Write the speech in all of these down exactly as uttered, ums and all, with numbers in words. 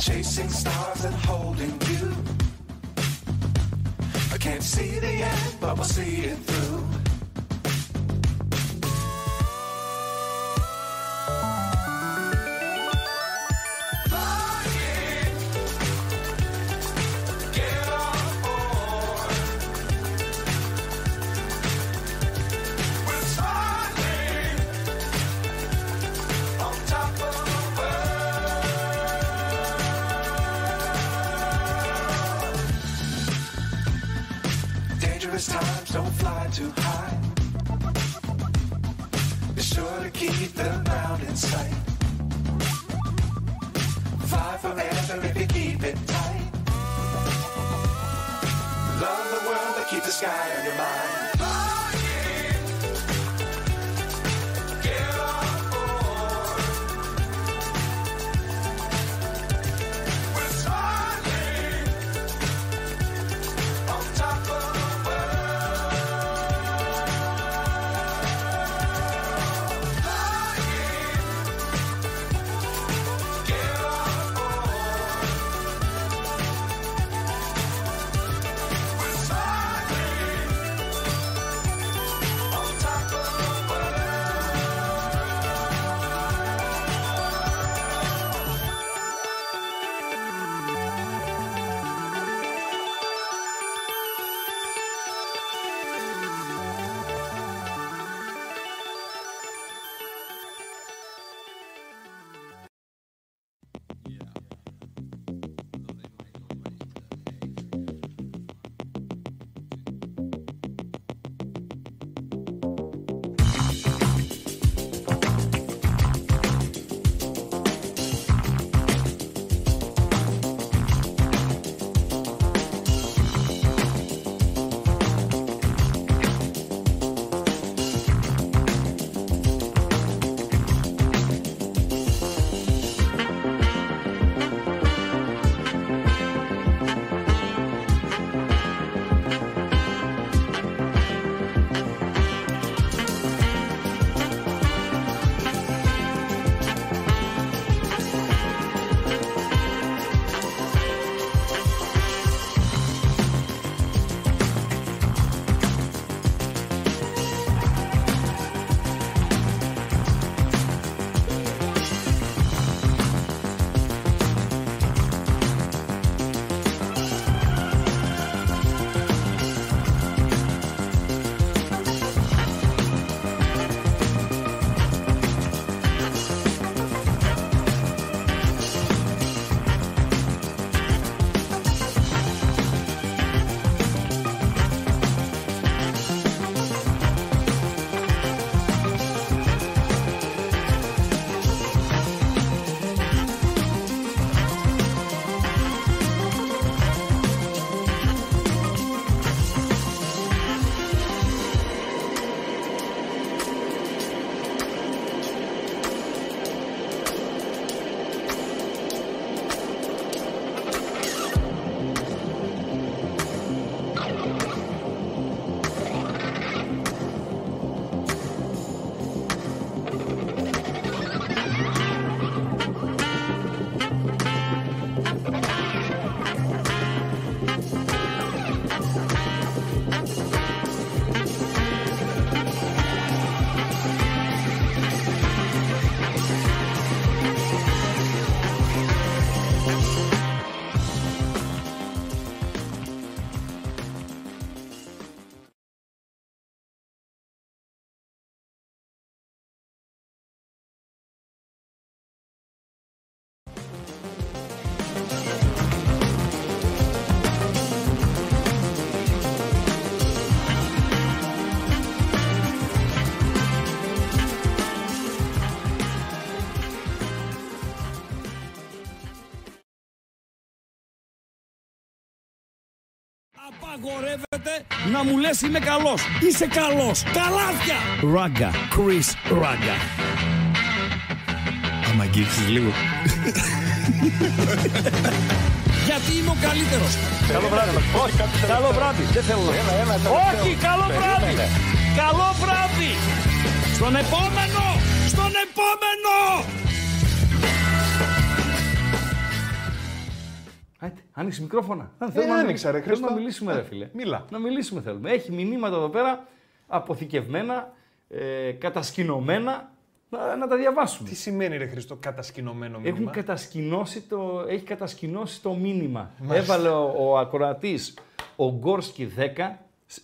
chasing stars and holding you. I can't see the end, but we'll see it through. Too high, be sure to keep the ground in sight. Fight forever if you keep it tight. Love the world, but keep the sky on your mind. Απαγορεύεται να μου λες είμαι καλός. Είσαι καλός. Καλάθια. Raga. Chris Raga. Άμα αγγίξεις λίγο. Γιατί είμαι ο καλύτερος. Καλό βράδυ. Όχι, καλό βράδυ. Δεν θέλω. Ένα, ένα, όχι, καλό βράδυ. Καλό βράδυ. Στον επόμενο. Στον επόμενο. Άνοιξε μικρόφωνα. Αν θέλουμε ε, άνοιξα, ρε, θέλουμε να μιλήσουμε, ρε φίλε. Μίλα. Να μιλήσουμε θέλουμε. Έχει μηνύματα εδώ πέρα αποθηκευμένα, ε, κατασκηνωμένα. Να, να τα διαβάσουμε. Τι σημαίνει, ρε Χριστό, κατασκηνωμένο μήνυμα? Έχουν κατασκηνώσει το, έχει κατασκηνώσει το μήνυμα. Μάλιστα. Έβαλε ο, ο ακροατής ο Γκόρσκι δέκα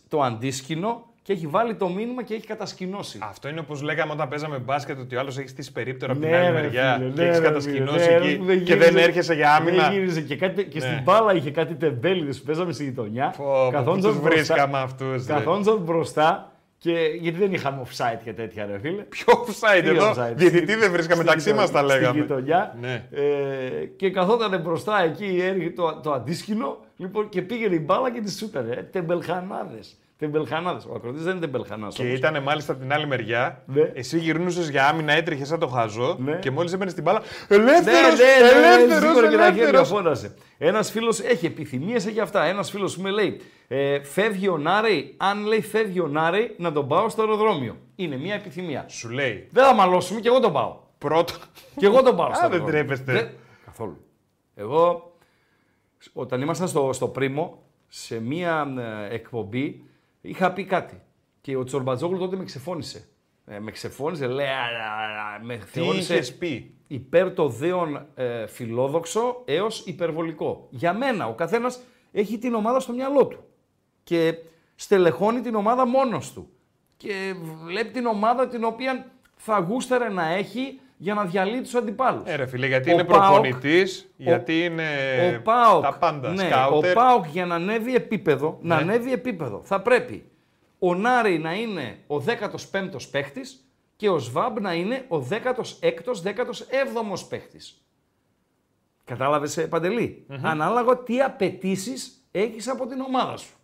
το αντίσκηνο και έχει βάλει το μήνυμα και έχει κατασκηνώσει. Αυτό είναι όπως λέγαμε όταν παίζαμε μπάσκετ, ότι ο άλλος έχει στήσει περίπτερα από ναι, την άλλη μεριά φίλε, και ναι, έχει κατασκηνώσει ναι, εκεί ναι, και, και δεν έρχεσαι για άμυνα. Ναι, και κάτι, ναι. Και στην μπάλα είχε κάτι τεμπέλιδες που παίζαμε στη γειτονιά. Καθόντουσαν μπροστά, μπροστά. Και γιατί δεν είχαμε offside και τέτοια, ρε φίλε. Ποιο offside εδώ, διαιτητή δεν βρίσκαμε, μεταξύ μας τα λέγαμε. Στην γειτονιά. Ναι. Ε, και καθόταν μπροστά εκεί, έργει το, το αντίσκηνο, λοιπόν, και πήγαινε η μπάλα και τη σούταρε. Τεμπελχανάδες. Τεμπελχανάδες. Ο ακροτής δεν είναι τεμπελχανάς. Και ήταν μάλιστα την άλλη μεριά. Ναι. Εσύ γυρνούσες για άμυνα, έτρεχες σαν το χαζό, ναι, και μόλις έμπαινες την μπάλα. Ελεύθερος! Ελεύθερος! Ένας φίλος έχει επιθυμίες, έχει αυτά. Ένας φίλος μου λέει: Ε, φεύγει ο Νάρη, αν λέει φεύγει ο Νάρη, να τον πάω στο αεροδρόμιο. Είναι μια επιθυμία. Σου λέει. Δεν θα μαλώσουμε και εγώ τον πάω. Πρώτο. Και εγώ τον πάω. Α, δεν τρέπεστε. Δεν... Καθόλου. Εγώ, όταν ήμασταν στο, στο Πρίμο, σε μια ε, εκπομπή, είχα πει κάτι. Και ο Τσορμπατζόγλου τότε με ξεφώνησε. Ε, με ξεφώνησε, λέει. Με θεώρησε. Τι είχες πει? Υπέρ το δέον ε, φιλόδοξο έως υπερβολικό. Για μένα, ο καθένας έχει την ομάδα στο μυαλό του. Και στελεχώνει την ομάδα μόνος του. Και βλέπει την ομάδα την οποία θα γούσταρε να έχει για να διαλύει τους αντιπάλους. Ε, ρε φίλε, γιατί ο είναι προπονητής, γιατί είναι ο ΠΑΟΚ, τα πάντα, ναι, σκάουτερ. Ο ΠΑΟΚ για να ανέβει επίπεδο, ναι, να ανέβει επίπεδο, θα πρέπει ο Νάρη να είναι ο δέκατος πέμπτος παίχτης και ο ΣΒΑΜ να είναι ο δέκατος έκτος δέκατος έβδομος παίχτης. Κατάλαβες, Παντελή? Mm-hmm. Ανάλογα τι απαιτήσεις έχεις από την ομάδα σου.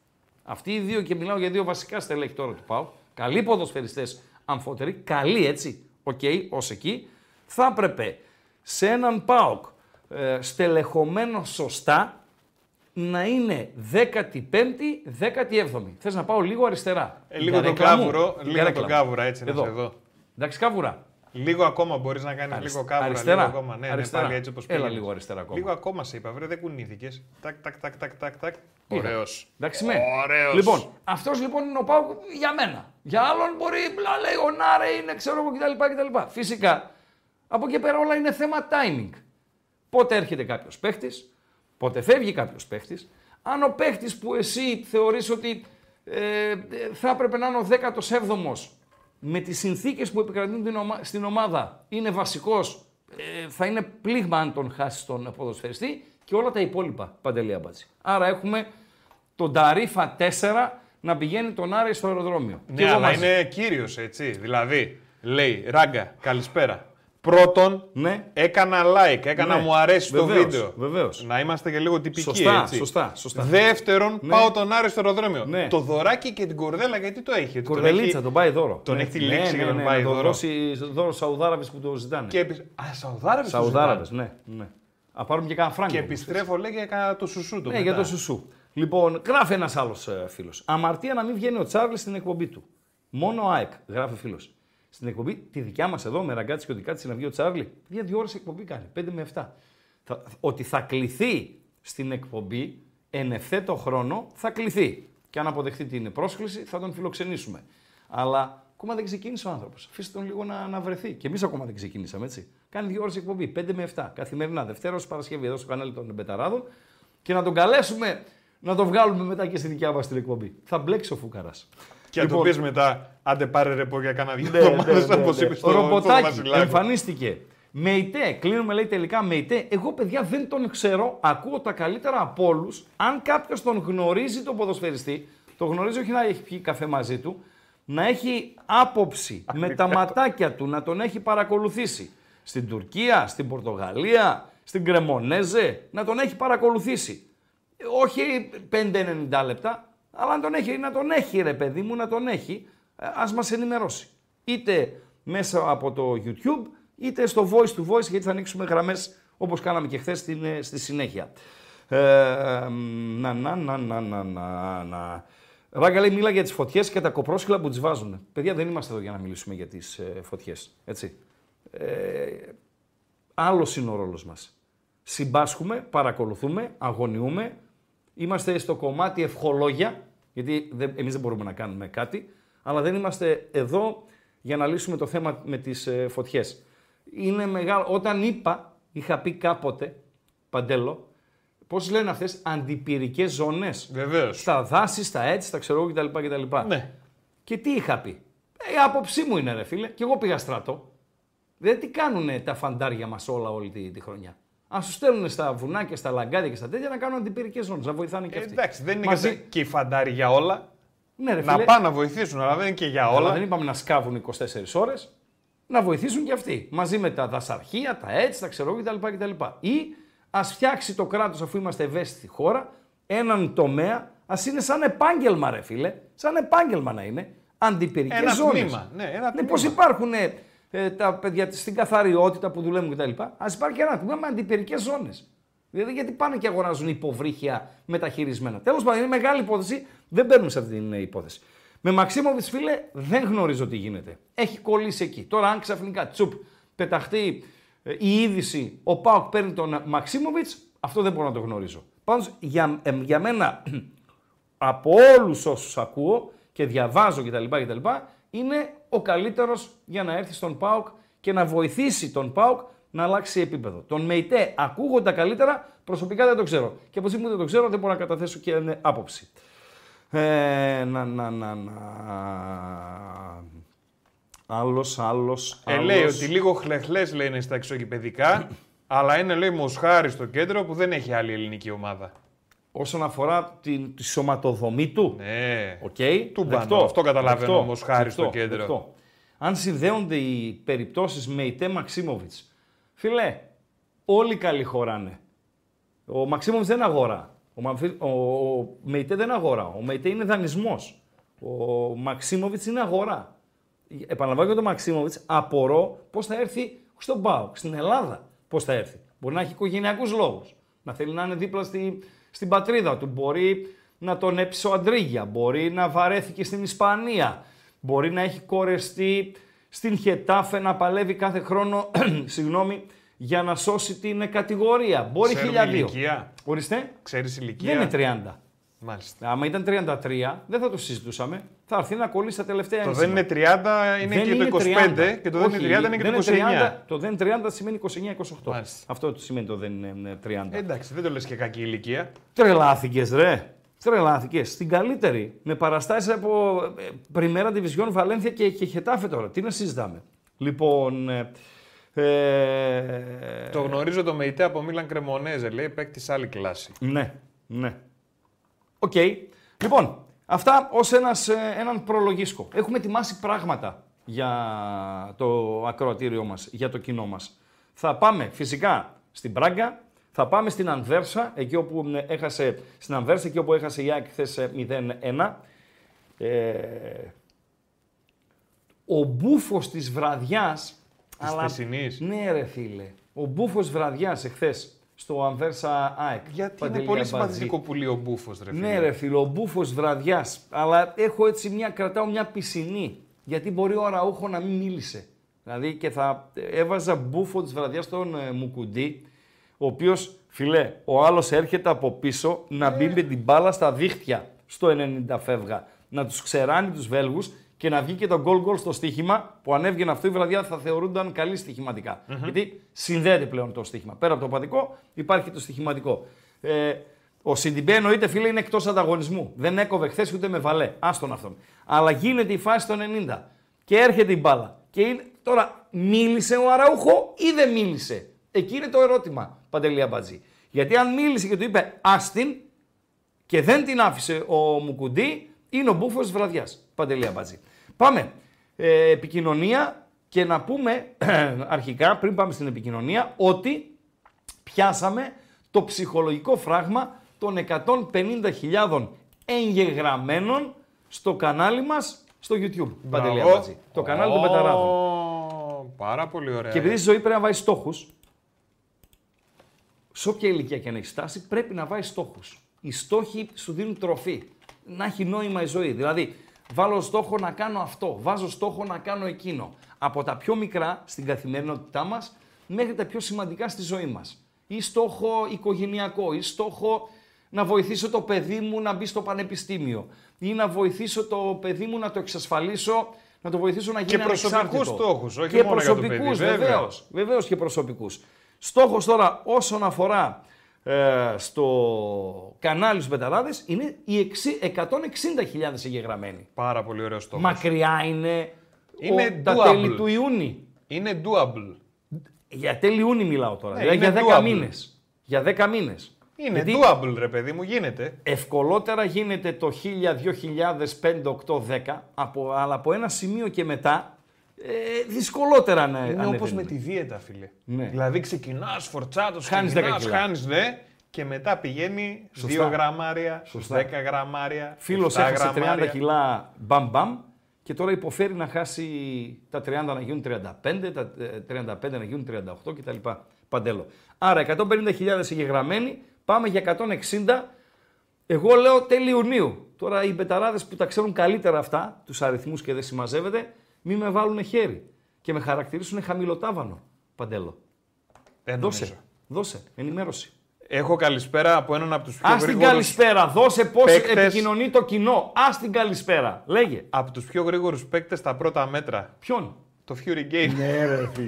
Αυτοί οι δύο, και μιλάω για δύο βασικά στελέχη τώρα του ΠΑΟΚ, καλοί ποδοσφαιριστές, αμφότεροι, καλοί έτσι, οκ, okay, ως εκεί, θα έπρεπε σε έναν ΠΑΟΚ ε, στελεχωμένο σωστά να είναι δέκατη πέμπτη δέκατη έβδομη. Θες να πάω λίγο αριστερά. Ε, λίγο τον Κάβουρο, λίγο τον Κάβουρα, έτσι εδώ. Να είσαι εδώ. Εντάξει, Κάβουρα. Λίγο ακόμα μπορείς να κάνεις. Αρισ... λίγο Κάβουρα, αριστερά. Λίγο ακόμα. Ναι, αριστερά. Ναι, πάλι έτσι όπως πήγες. Έλα λίγο αριστερά ακόμα. Λίγο ακόμα σε είπα, βρε, δεν κουνήθηκες. Τακ, τακ, τακ, τακ, τακ, τακ. Ωραίος. Εντάξει, με. Ωραίος. Λοιπόν, αυτός λοιπόν είναι ο ΠΑΟΚ για μένα. Για άλλον μπορεί να λέει ο Νάρε είναι, ξέρω εγώ κτλ, κτλ. Φυσικά. Από εκεί πέρα όλα είναι θέμα timing. Πότε έρχεται κάποιος παίχτης, πότε φεύγει κάποιος παίχτης. Αν ο παίχτης που εσύ θεωρείς ότι ε, θα έπρεπε να είναι ο δέκατος έβδομος, με τις συνθήκες που επικρατούν την ομα... στην ομάδα, είναι βασικός, ε, θα είναι πλήγμα αν τον χάσει τον ποδοσφαιριστή και όλα τα υπόλοιπα, Παντελία Μπάτση. Άρα έχουμε τον Ταρίφα τέσσερα να πηγαίνει τον Άρη στο αεροδρόμιο. Ναι, αλλά μαζί είναι κύριος, έτσι. Δηλαδή, λέει, Ράγκα, καλησπέρα. Πρώτον, ναι, έκανα like, έκανα ναι, μου αρέσει, βεβαίως, το βίντεο. Βεβαίως. Να είμαστε και λίγο τυπικοί. Σωστά, έτσι. Σωστά, σωστά. Δεύτερον, ναι, πάω τον Άρη στο αεροδρόμιο. Ναι. Το δωράκι και την κορδέλα, γιατί το έχει. Κορδελίτσα, τον, έχει... τον πάει δώρο. Τον ναι, έχει τη λέξη ναι, ναι, ναι, για τον ναι, πάει να τον πάει δώρο. Να τον δώρο Σαουδάραβε που το ζητάνε. Και επι... Α, Σαουδάραβες. Σαουδάραβες, ναι, ναι. Α, πάρουμε και κάνα φράγκο. Και επιστρέφω, λέει, για το σουσού. Ναι, για το σουσού. Λοιπόν, γράφει ένα άλλο φίλο. Αμαρτία να μην βγαίνει ο Τσάρλ στην εκπομπή του. Μόνο ΑΕΚ, γράφει φίλο. Στην εκπομπή τη δικιά μας εδώ, με Ραγκάτσι και Οντικάτσι, να βγει ο Τσάρλι. Δύο, δύο ώρες εκπομπή κάνει, πέντε με επτά. Θα, ότι θα κληθεί στην εκπομπή, εν ευθέτω χρόνο, θα κληθεί. Και αν αποδεχτεί την πρόσκληση, θα τον φιλοξενήσουμε. Αλλά ακόμα δεν ξεκίνησε ο άνθρωπος. Αφήστε τον λίγο να, να βρεθεί. Και εμείς ακόμα δεν ξεκινήσαμε, έτσι. Κάνει δύο ώρες εκπομπή, πέντε με επτά, καθημερινά, Δευτέρα ως Παρασκευή, εδώ στο κανάλι των Μπεταράδων. Και να τον καλέσουμε να τον βγάλουμε μετά και στη δικιά μας την εκπομπή. Θα μπλέξει ο φούκαρας. Και λοιπόν, να το πεις μετά, άντε πάρε ρεπό για κάνα δύο εβδομάδες, όπως είπες στο Ρομποτάκι. Εμφανίστηκε. ΜΕΙΤΕ, κλείνουμε λέει τελικά ΜΕΙΤΕ. Εγώ παιδιά δεν τον ξέρω, ακούω τα καλύτερα από όλους. Αν κάποιος τον γνωρίζει τον ποδοσφαιριστή, τον γνωρίζει όχι να έχει πιει καφέ μαζί του, να έχει άποψη με τα ματάκια του, να τον έχει παρακολουθήσει. Στην Τουρκία, στην Πορτογαλία, στην Κρεμονέζε, να τον έχει παρακολουθήσει. Όχι πέντε ενενήντα λεπτά. Αλλά αν τον έχει, να τον έχει ρε παιδί μου, να τον έχει, ας μας ενημερώσει. Είτε μέσα από το YouTube, είτε στο voice to voice, γιατί θα ανοίξουμε γραμμές όπως κάναμε και χθες στην, στη συνέχεια. Ε, να, να, να, να, να, να. Ράγκα λέει, μίλα για τις φωτιές και τα κοπρόσκυλα που τις βάζουν. Παιδιά, δεν είμαστε εδώ για να μιλήσουμε για τις ε, φωτιές, έτσι. Ε, άλλος είναι ο ρόλος μας. συμπάσχουμε, παρακολουθούμε, αγωνιούμε, είμαστε στο κομμάτι ευχολόγια, γιατί δεν, εμείς δεν μπορούμε να κάνουμε κάτι, αλλά δεν είμαστε εδώ για να λύσουμε το θέμα με τις ε, φωτιές. Είναι μεγάλο. Όταν είπα, είχα πει κάποτε, Παντέλο, πώς λένε αυτές, αντιπυρικές ζώνες. Βεβαίως. Στα δάση, στα έτσι, στα ξέρω κτλ. κτλ. Ναι. Και τι είχα πει. Η ε, άποψή μου είναι, ρε φίλε, και εγώ πήγα στρατό. Δεν τι κάνουν τα φαντάρια μας όλα όλη τη, τη χρονιά. Αν σου στέλνουν στα βουνά και στα λαγκάδια και στα τέτοια να κάνουν αντιπυρικές ζώνες, να βοηθάνε και αυτοί. Ε, εντάξει, δεν είναι Μαζί... και οι φαντάροι για όλα. Ναι, ρε φίλε, να πάνε να βοηθήσουν, αλλά δεν είναι και για όλα. Αλλά δεν είπαμε να σκάβουν είκοσι τέσσερις ώρες. Να βοηθήσουν και αυτοί. Μαζί με τα δασαρχεία, τα έτσι, τα ξέρω κτλ. Ή ας φτιάξει το κράτος, αφού είμαστε ευαίσθητη χώρα, έναν τομέα, ας είναι σαν επάγγελμα, ρε φίλε. Σαν επάγγελμα να είναι. Αντιπυρικές ζώνες. Ναι, ναι, πώς υπάρχουν ε, τα παιδιά στην καθαριότητα που δουλεύουν κτλ. Ας υπάρχει και ένα τμήμα με αντιπυρικές ζώνες. Δηλαδή, γιατί πάνε και αγοράζουν υποβρύχια μεταχειρισμένα. Τέλος πάντων, είναι μεγάλη υπόθεση. Δεν μπαίνουμε σε αυτή την υπόθεση. Με Μαξίμοβιτς, φίλε, δεν γνωρίζω τι γίνεται. Έχει κολλήσει εκεί. Τώρα, αν ξαφνικά τσουπ πεταχτεί ε, η είδηση, ο ΠΑΟΚ παίρνει τον Μαξίμοβιτς, αυτό δεν μπορώ να το γνωρίζω. Πάντως, για, ε, για μένα, από όλους όσους ακούω και διαβάζω κτλ., κτλ., είναι ο καλύτερος για να έρθει στον ΠΑΟΚ και να βοηθήσει τον ΠΑΟΚ να αλλάξει επίπεδο. Τον ΜΕΙΤΕ ακούγοντα καλύτερα, προσωπικά δεν το ξέρω. Και από σήμερα δεν το ξέρω, δεν μπορώ να καταθέσω και είναι άποψη. Ε, να, να, να, να. Άλλος, άλλος, ε, άλλος. Λέει ότι λίγο χλεχλές λέει είναι στα εξωγηπαιδικά, αλλά είναι λέει μοσχάρι στο κέντρο που δεν έχει άλλη ελληνική ομάδα. Όσον αφορά την, τη σωματοδομή του. Ναι. Okay. Του μπανό. Αυτό καταλαβαίνω, δεκτό, μοσχάρι δεκτό, στο κέντρο. Δεκτό. Αν συνδέονται οι περιπτώσεις με η Τε Μαξίμοβιτς, φίλε, όλοι καλοί χωράνε. Ο Μαξίμοβιτς δεν αγορά. Ο, ο, ο ΜΕΙΤΕ δεν αγορά. Ο ΜΕΙΤΕ είναι δανεισμός. Ο Μαξίμοβιτς είναι αγορά. Επαναλαμβάνω και τον Μαξίμοβιτς, απορώ πώς θα έρθει στον ΠΑΟΚ, στην Ελλάδα. Πώς θα έρθει. Μπορεί να έχει οικογενειακούς λόγους. Να θέλει να είναι δίπλα στη, στην πατρίδα του. Μπορεί να τον έψει ο Αντρίγια. Μπορεί να βαρέθηκε στην Ισπανία. Μπορεί να έχει κορεστεί στην Χετάφε να παλεύει κάθε χρόνο. Συγγνώμη. Για να σώσει την κατηγορία. Μπορεί χίλια δύο. Ορίστε. Ξέρεις ηλικία. Δεν είναι τριάντα. Μάλιστα. Άμα ήταν τριάντα τρία, δεν θα το συζητούσαμε. Θα έρθει να κολλήσει τα τελευταία ένσημα. Το δεν είναι τριάντα είναι δεν και είναι το είκοσι πέντε. τριάντα. Και το δεν είναι τριάντα είναι και το είκοσι εννιά. τριάντα, το δεν τριάντα σημαίνει είκοσι εννιά είκοσι οκτώ. Μάλιστα. Αυτό το σημαίνει το δεν είναι τριάντα. Εντάξει, δεν το λες και κακή ηλικία. Τρελάθηκες, ρε. Τρελάθηκες. Στην καλύτερη. Με παραστάσεις από πριμέρα ντιβιζιόν Βαλένθια και, και Χετάφε τώρα. Τι να συζητάμε. Λοιπόν. Ε... Το γνωρίζω το ΜΕΙΤΕ από Μίλαν Κρεμονέζε, λέει, παίκτη άλλη κλάση. Ναι, ναι. Οκ. Okay. Λοιπόν, αυτά ως ένας, έναν προλογίσκο. Έχουμε ετοιμάσει πράγματα για το ακροατήριό μας, για το κοινό μας. Θα πάμε φυσικά στην Πράγκα, θα πάμε στην Ανβέρσα, εκεί όπου έχασε, στην Ανβέρσα, εκεί όπου έχασε η ΑΕΚ χθες μηδέν ένα. Ε... Ο μπούφος της βραδιάς. Αλλά, ναι ρε φίλε, ο μπούφος βραδιάς εχθές στο Ανβέρσα ΑΕΚ. Γιατί Παντελία είναι πολύ συμπαθητικό πουλί ο μπούφος ρε φίλε. Ναι ρε φίλε, ο μπούφος βραδιάς, αλλά έχω έτσι μια, κρατάω μια πισινή, γιατί μπορεί ο Αραούχο να μην μίλησε. Δηλαδή και θα έβαζα μπούφο της βραδιάς στον ε, Μουκουντή, ο οποίος φίλε, ο άλλος έρχεται από πίσω να μπει ε. με την μπάλα στα δίχτυα στο ενενήντα φεύγα, να τους ξεράνει τους Βέλγους. Και να βγει και το goal goal στο στοίχημα που ανέβγαινε αυτό η βραδιά θα θεωρούνταν καλή στοιχηματικά. Mm-hmm. Γιατί συνδέεται πλέον το στοίχημα. Πέρα από το παδικό υπάρχει το στοιχηματικό. Ε, ο Σιντιμπέ εννοείται φίλε είναι εκτός ανταγωνισμού. Δεν έκοβε χθες ούτε με βαλέ. Άστον αυτόν. Αλλά γίνεται η φάση των ενενήντα. Και έρχεται η μπάλα. Και είναι... Τώρα μίλησε ο Αραούχο ή δεν μίλησε. Εκεί είναι το ερώτημα Παντελία Μπατζή. Γιατί αν μίλησε και του είπε άστιν και δεν την άφησε ο Μουκουντή είναι ο μπούφος της βραδιάς. Παντελία Μπατζή. Πάμε, ε, επικοινωνία και να πούμε αρχικά, πριν πάμε στην επικοινωνία, ότι πιάσαμε το ψυχολογικό φράγμα των εκατόν πενήντα χιλιάδων εγγεγραμμένων στο κανάλι μας, στο YouTube, Παντελία Μπατζή. Το κανάλι των Πεταράδων. Πάρα πολύ ωραία. Και επειδή στη ζωή πρέπει να βάζεις στόχους, σε όποια ηλικία και αν έχεις φτάσει, πρέπει να βάζεις στόχους. Οι στόχοι σου δίνουν τροφή. Να έχει νόημα η ζωή. Δηλαδή, βάλω στόχο να κάνω αυτό, βάζω στόχο να κάνω εκείνο. Από τα πιο μικρά στην καθημερινότητά μας μέχρι τα πιο σημαντικά στη ζωή μας. ή στόχο οικογενειακό, ή στόχο να βοηθήσω το παιδί μου να μπει στο πανεπιστήμιο, ή να βοηθήσω το παιδί μου να το εξασφαλίσω, να το βοηθήσω να γίνει ανεξάρτητο. Και προσωπικούς στόχους, όχι και μόνο για το παιδί. Βεβαίως, βεβαίως και προσωπικούς. Στόχος τώρα όσον αφορά ε, στο κανάλι στους Μπεταράδες είναι οι εκατόν εξήντα χιλιάδες εγγεγραμμένοι. Πάρα πολύ ωραίο στόχος. Μακριά είναι, είναι ο, τα τέλη του Ιούνιου. Είναι doable. Για τέλη Ιούνιου μιλάω τώρα, ναι, δηλαδή για δέκα μήνες. Για δέκα μήνες. Είναι γιατί doable ρε παιδί μου, γίνεται. Ευκολότερα γίνεται το χίλια, δύο χιλιάδες, πέντε, οκτώ, δέκα, από, αλλά από ένα σημείο και μετά ε, δυσκολότερα να είναι. Είναι όπως με τη δίαιτα φίλε. Ναι. Δηλαδή ξεκινάς, φορτσάτος, χάνεις ξεκινάς, χάνεις ναι, και μετά πηγαίνει σωστά. δύο γραμμάρια, σωστά. δέκα γραμμάρια, φίλος έχασε τριάντα κιλά μπαμ μπαμ. Και τώρα υποφέρει να χάσει τα τριάντα να γίνουν τριάντα πέντε, τα τριάντα πέντε να γίνουν τριάντα οκτώ κτλ. Παντέλο. Άρα εκατόν πενήντα χιλιάδες εγγεγραμμένοι, πάμε για εκατόν εξήντα. Εγώ λέω τέλη Ιουνίου. Τώρα οι μπεταράδες που τα ξέρουν καλύτερα αυτά, τους αριθμούς και δεν συμμαζεύεται, μην με βάλουν χέρι και με χαρακτηρίσουν χαμηλοτάβανο. Παντέλο. Δεν δώσε, νομίζω. Δώσε, ενημέρωση. Έχω καλησπέρα από έναν από τους πιο γρήγορους. Ας την καλησπέρα, δώσε πώς επικοινωνεί το κοινό. Ας την καλησπέρα, λέγε. Από τους πιο γρήγορους παίκτες στα πρώτα μέτρα. Ποιον? Το Fury Game. Ναι ρε φίλε,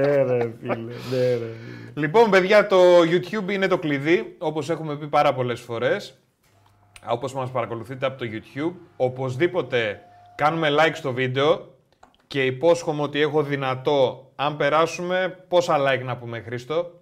ναι ρε φίλε, ναι ρε. Λοιπόν παιδιά, το YouTube είναι το κλειδί, όπως έχουμε πει πάρα πολλές φορές. Όπως μας παρακολουθείτε από το YouTube, οπωσδήποτε κάνουμε like στο βίντεο και υπόσχομαι ότι έχω δυνατό, αν περάσουμε, πόσα like να πούμε Χρήστο.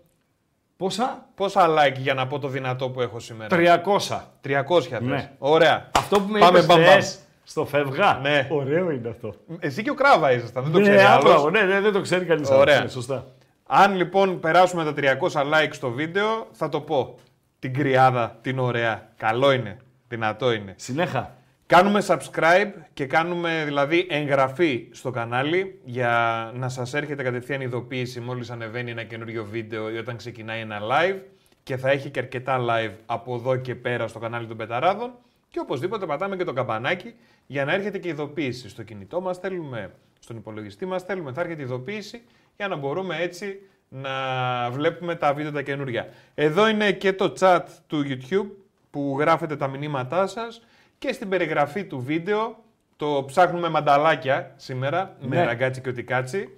Πόσα? Πόσα like για να πω το δυνατό που έχω σήμερα. τριακόσια. τριακόσια ναι. Ωραία. Αυτό που με πάμε είπες μπαμ, μπαμ. Στο Φεύγα. Ναι. Ωραίο είναι αυτό. Εσύ και ο Κράβα ήσασταν, δεν το ναι, ξέρει άλλος. Ναι, ναι, δεν το ξέρει κανείς άλλος. Ωραία. Ναι, σωστά. Αν λοιπόν περάσουμε τα τριακόσια like στο βίντεο, θα το πω. Την κρυάδα, την ωραία. Καλό είναι, δυνατό είναι. Συνέχα. Κάνουμε subscribe και κάνουμε δηλαδή εγγραφή στο κανάλι για να σας έρχεται κατευθείαν ειδοποίηση μόλις ανεβαίνει ένα καινούριο βίντεο ή όταν ξεκινάει ένα live και θα έχει και αρκετά live από εδώ και πέρα στο κανάλι των Πεταράδων και οπωσδήποτε πατάμε και το καμπανάκι για να έρχεται και ειδοποίηση στο κινητό μας, θέλουμε, στον υπολογιστή μας θέλουμε, θα έρχεται ειδοποίηση για να μπορούμε έτσι να βλέπουμε τα βίντεο τα καινούργια. Εδώ είναι και το chat του YouTube που γράφετε τα μηνύματά σας. Και στην περιγραφή του βίντεο το ψάχνουμε μανταλάκια σήμερα, ναι, με ραγκάτσι και οτικάτσι.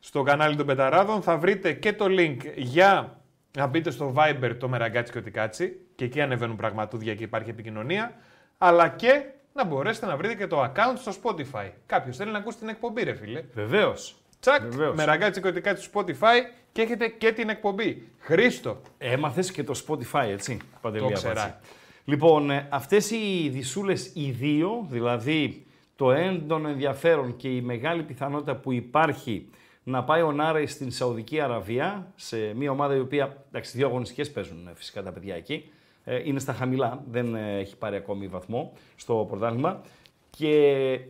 Στο κανάλι των Πεταράδων θα βρείτε και το link για να μπείτε στο Viber το με ραγκάτσι και οτικάτσι και εκεί ανεβαίνουν πραγματούδια και υπάρχει επικοινωνία, αλλά και να μπορέσετε να βρείτε και το account στο Spotify. Κάποιος θέλει να ακούσει την εκπομπή ρε φίλε. Βεβαίως. Τσακ, βεβαίως. Με ραγκάτσι και οτικάτσι στο Spotify και έχετε και την εκπομπή. Χρήστο. Έμαθες και το Spotify έτσι, Παντελία. Λοιπόν, αυτές οι δισούλες οι δύο, δηλαδή το έντονο ενδιαφέρον και η μεγάλη πιθανότητα που υπάρχει να πάει ο Νάρε στην Σαουδική Αραβία, σε μια ομάδα η οποία, εντάξει, δύο αγωνιστικές παίζουν φυσικά τα παιδιά εκεί, είναι στα χαμηλά, δεν έχει πάρει ακόμη βαθμό στο πρωτάθλημα και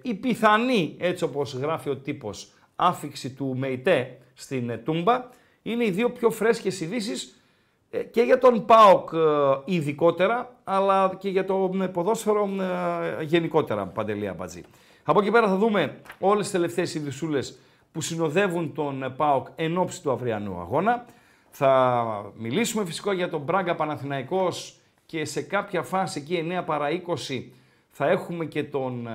η πιθανή, έτσι όπως γράφει ο τύπος, άφιξη του ΜΕΙΤΕ στην Τούμπα, είναι οι δύο πιο φρέσκες ειδήσεις και για τον ΠΑΟΚ ειδικότερα, αλλά και για το ποδόσφαιρο γενικότερα, Παντελή Αμπατζή. Από εκεί πέρα θα δούμε όλες τις τελευταίες ειδισούλες που συνοδεύουν τον ΠΑΟΚ εν ώψη του αυριανού αγώνα. Θα μιλήσουμε φυσικά για τον Πράγκα Παναθηναϊκός και σε κάποια φάση εκεί εννιά παρά είκοσι θα έχουμε και τον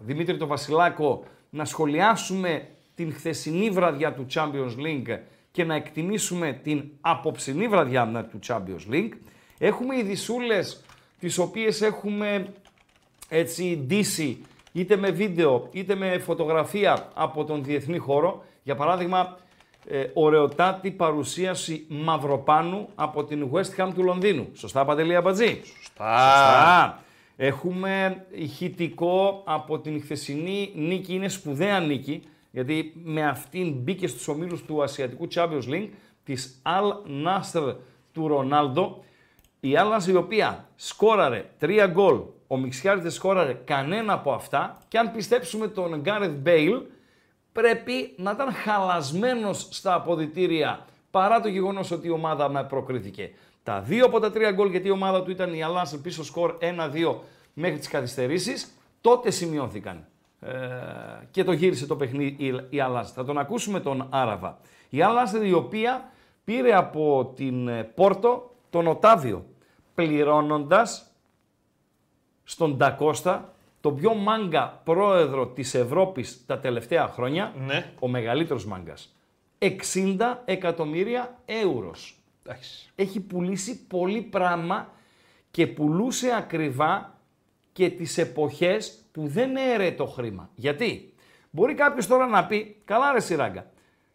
Δημήτρη τον Βασιλάκο να σχολιάσουμε την χθεσινή βραδιά του Champions League και να εκτιμήσουμε την απόψινή βραδιά του Champions League. Έχουμε ειδισούλες τις οποίες έχουμε έτσι ντύσει είτε με βίντεο είτε με φωτογραφία από τον διεθνή χώρο. Για παράδειγμα, ε, ωραιοτάτη παρουσίαση Μαυροπάνου από την West Ham του Λονδίνου. Σωστά, Παντελή Αμπατζή. Σωστά. Σωστά. Έχουμε ηχητικό από την χθεσινή νίκη, είναι σπουδαία νίκη, γιατί με αυτήν μπήκε στους ομίλους του Ασιατικού Champions League, της Αλ Νάστρ του Ρονάλντο. Η Αλ Νάστρ η οποία σκόραρε τρία γκολ, ο Μιξιάρης δεν σκόραρε κανένα από αυτά και αν πιστέψουμε τον Γκάρεθ Μπέιλ πρέπει να ήταν χαλασμένος στα αποδυτήρια παρά το γεγονός ότι η ομάδα προκρίθηκε. Τα δύο από τα τρία γκολ, γιατί η ομάδα του ήταν η Αλ Νάστρ πίσω σκορ ένα δύο μέχρι τις καθυστερήσεις, τότε σημειώθηκαν. Και το γύρισε το παιχνίδι η Αλ Νάστρ. Θα τον ακούσουμε τον Άραβα. Η Αλ Νάστρ η οποία πήρε από την Πόρτο τον Οτάβιο, πληρώνοντας στον Ντακώστα, τον πιο μάγκα πρόεδρο της Ευρώπης τα τελευταία χρόνια, ναι, ο μεγαλύτερος μάγκας, εξήντα εκατομμύρια εύρος. Εντάξει. Έχει πουλήσει πολύ πράγμα και πουλούσε ακριβά και τις εποχές που δεν έρεε το χρήμα. Γιατί μπορεί κάποιος τώρα να πει, καλά ρε Σιράγκα,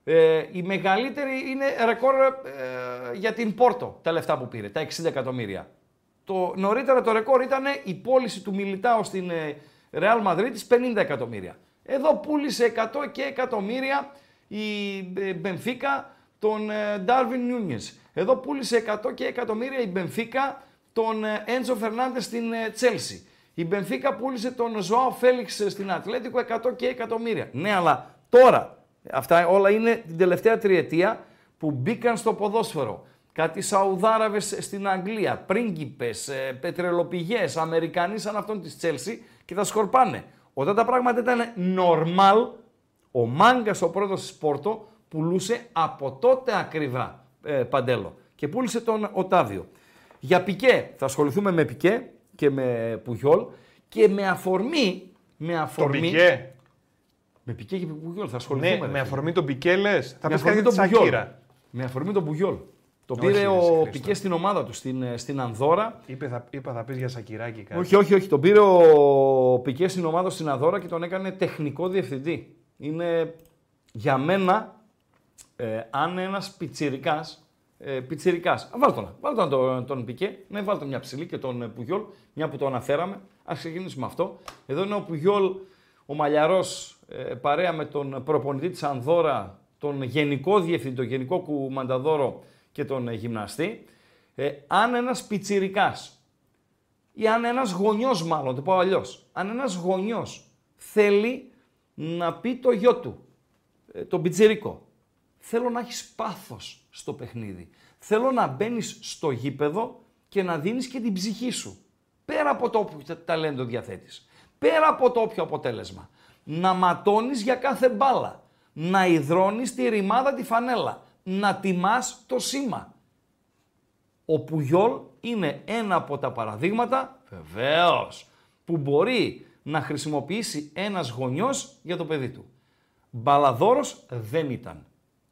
ε, η μεγαλύτερη είναι ρεκόρ ε, για την Πόρτο, τα λεφτά που πήρε, τα εξήντα εκατομμύρια. Το, νωρίτερα το ρεκόρ ήταν η πώληση του Μιλιτάου στην ε, Ρεάλ Μαδρίτης, πενήντα εκατομμύρια. Εδώ πούλησε εκατό και εκατομμύρια η ε, Μπενφίκα τον ε, Ντάρβιν Νιούνιες. Εδώ πούλησε εκατό και εκατομμύρια η Μπενφίκα τον Έντζο Φερνάντες στην Τσέλσι. Η Μπενφίκα πούλησε τον Ζωάο Φέλιξ στην Ατλέτικο εκατό και εκατομμύρια. Ναι, αλλά τώρα, αυτά όλα είναι την τελευταία τριετία που μπήκαν στο ποδόσφαιρο. Κάτι Σαουδάραβε στην Αγγλία, πρίγκιπες, πετρελοπηγές, Αμερικανοί σαν αυτόν της Τσέλσι και τα σκορπάνε. Όταν τα πράγματα ήταν normal, ο μάγκας ο πρόεδρος της Πόρτο πουλούσε από τότε ακριβά, ε, Παντέλο, και πούλησε τον Οτάβιο. Για Πικέ, θα ασχοληθούμε με Πικέ και με Πουγιόλ και με αφορμή... Με αφορμή... Τον Πικέ. Με Πικέ και Πουγιόλ θα ασχοληθούμε. Ναι, με αφορμή τον Πικέ λες. Θα πεις κάτι για τη Σακύρα. Με αφορμή τον Πουγιόλ. Το όχι, πήρε ο Πικέ στην ομάδα του, στην, στην Ανδόρα. Είπε, θα, είπα θα πεις για Σακυράκι κάτι. Όχι, όχι, όχι. Τον πήρε ο Πικέ στην ομάδα στην Ανδόρα και τον έκανε τεχνικό διευθυντή. Είναι για μένα, ε, αν ένας πιτσιρικάς... Ε, πιτσιρικάς. Βάλτονα, βάλτονα τον, τον Πικέ, ναι, βάλτονα μια ψηλή και τον Πουγιόλ, μια που το αναφέραμε. Ας ξεκινήσουμε αυτό. Εδώ είναι ο Πουγιόλ, ο Μαλλιαρός, ε, παρέα με τον προπονητή της Ανδόρα, τον γενικό διευθυντή, τον γενικό κουμανταδόρο και τον γυμναστή. Ε, αν ένας πιτσιρικάς ή αν ένας γονιός μάλλον, το πω αλλιώς, αν ένας γονιός θέλει να πει το γιο του, ε, τον πιτσιρικό, θέλω να έχεις πάθος στο παιχνίδι. Θέλω να μπαίνεις στο γήπεδο και να δίνεις και την ψυχή σου. Πέρα από το όποιο ταλέντο διαθέτεις. Πέρα από το όποιο αποτέλεσμα. Να ματώνεις για κάθε μπάλα. Να υδρώνεις τη ρημάδα τη φανέλα. Να τιμάς το σήμα. Ο Πουγιόλ είναι ένα από τα παραδείγματα, βεβαίως, που μπορεί να χρησιμοποιήσει ένας γονιός για το παιδί του. Μπαλαδόρος δεν ήταν.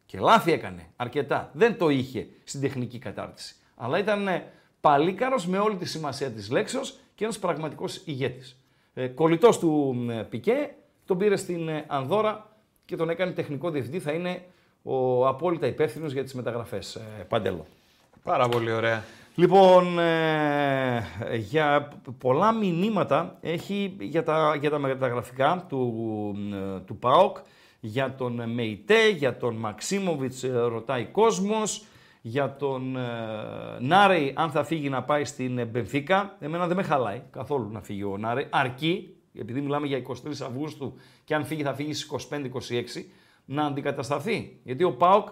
Και λάθη έκανε αρκετά. Δεν το είχε στην τεχνική κατάρτιση. Αλλά ήταν παλίκαρος με όλη τη σημασία της λέξεως και ένας πραγματικός ηγέτης. Ε, κολλητός του ε, Πικέ, τον πήρε στην ε, Ανδόρα και τον έκανε τεχνικό διευθυντή. Θα είναι ο απόλυτα υπεύθυνος για τις μεταγραφές. Ε, Παντέλο. Πάρα πολύ ωραία. Λοιπόν, ε, για πολλά μηνύματα έχει για τα, για τα μεταγραφικά του, ε, του ΠΑΟΚ. Για τον ΜΕΙΤΕ, για τον Μαξίμοβιτς ρωτάει κόσμος, για τον ε, Νάρεϊ αν θα φύγει να πάει στην Μπενφίκα. Εμένα δεν με χαλάει καθόλου να φύγει ο Νάρεϊ, αρκεί, επειδή μιλάμε για εικοστή τρίτη Αυγούστου και αν φύγει θα φύγει στις εικοστή πέμπτη εικοστή έξι, να αντικατασταθεί. Γιατί ο ΠΑΟΚ,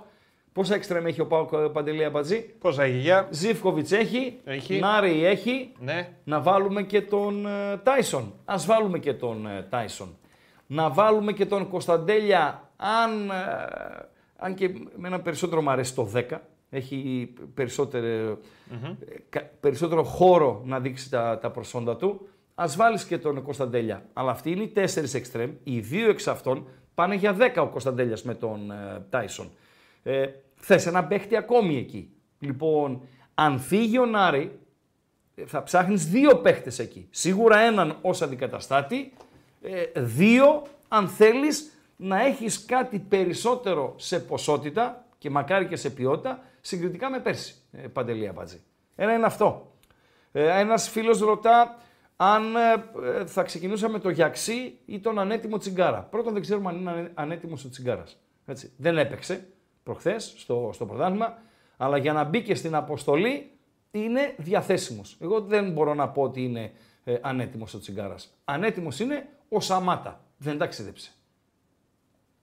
πόσα εξτρέμ έχει ο ΠΑΟΚ, Παντελή Αμπατζή? Πόσα έχει για... Ζίφκοβιτς έχει, έχει. Νάρεϊ έχει, ναι. Να βάλουμε και τον ε, Τάισον, ας βάλουμε και τον ε, Τάισον. Να βάλουμε και τον Κωνσταντέλια, αν, ε, αν και με ένα περισσότερο μ' αρέσει το δέκα. Έχει περισσότερο, mm-hmm. κα, περισσότερο χώρο να δείξει τα, τα προσόντα του. Ας βάλεις και τον Κωνσταντέλια. Αλλά αυτοί είναι οι τέσσερις εξτρέμ. Οι δύο εξ αυτών πάνε για δέκα ο Κωνσταντέλιας με τον Τάισον. Ε, ε, θες ένα παίχτη ακόμη εκεί. Λοιπόν, αν φύγει ο Νάρη, θα ψάχνεις δύο παίχτες εκεί. Σίγουρα έναν ως αντικαταστάτη. Ε, δύο, αν θέλεις να έχεις κάτι περισσότερο σε ποσότητα και μακάρι και σε ποιότητα, συγκριτικά με πέρσι, ε, Παντελή Αμπατζή. Ένα είναι αυτό. Ε, ένας φίλος ρωτά αν ε, θα ξεκινούσαμε το Γιαξί ή τον ανέτοιμο Τσιγκάρα. Πρώτον δεν ξέρουμε αν είναι ανέτοιμος ο Τσιγκάρας. Έτσι. Δεν έπαιξε προχθές στο, στο πρωτάθλημα, αλλά για να μπει και στην αποστολή είναι διαθέσιμος. Εγώ δεν μπορώ να πω ότι είναι ε, ανέτοιμος ο Τσιγκάρας. Ανέτοιμος είναι ο Σαμάτα, δεν ταξίδεψε.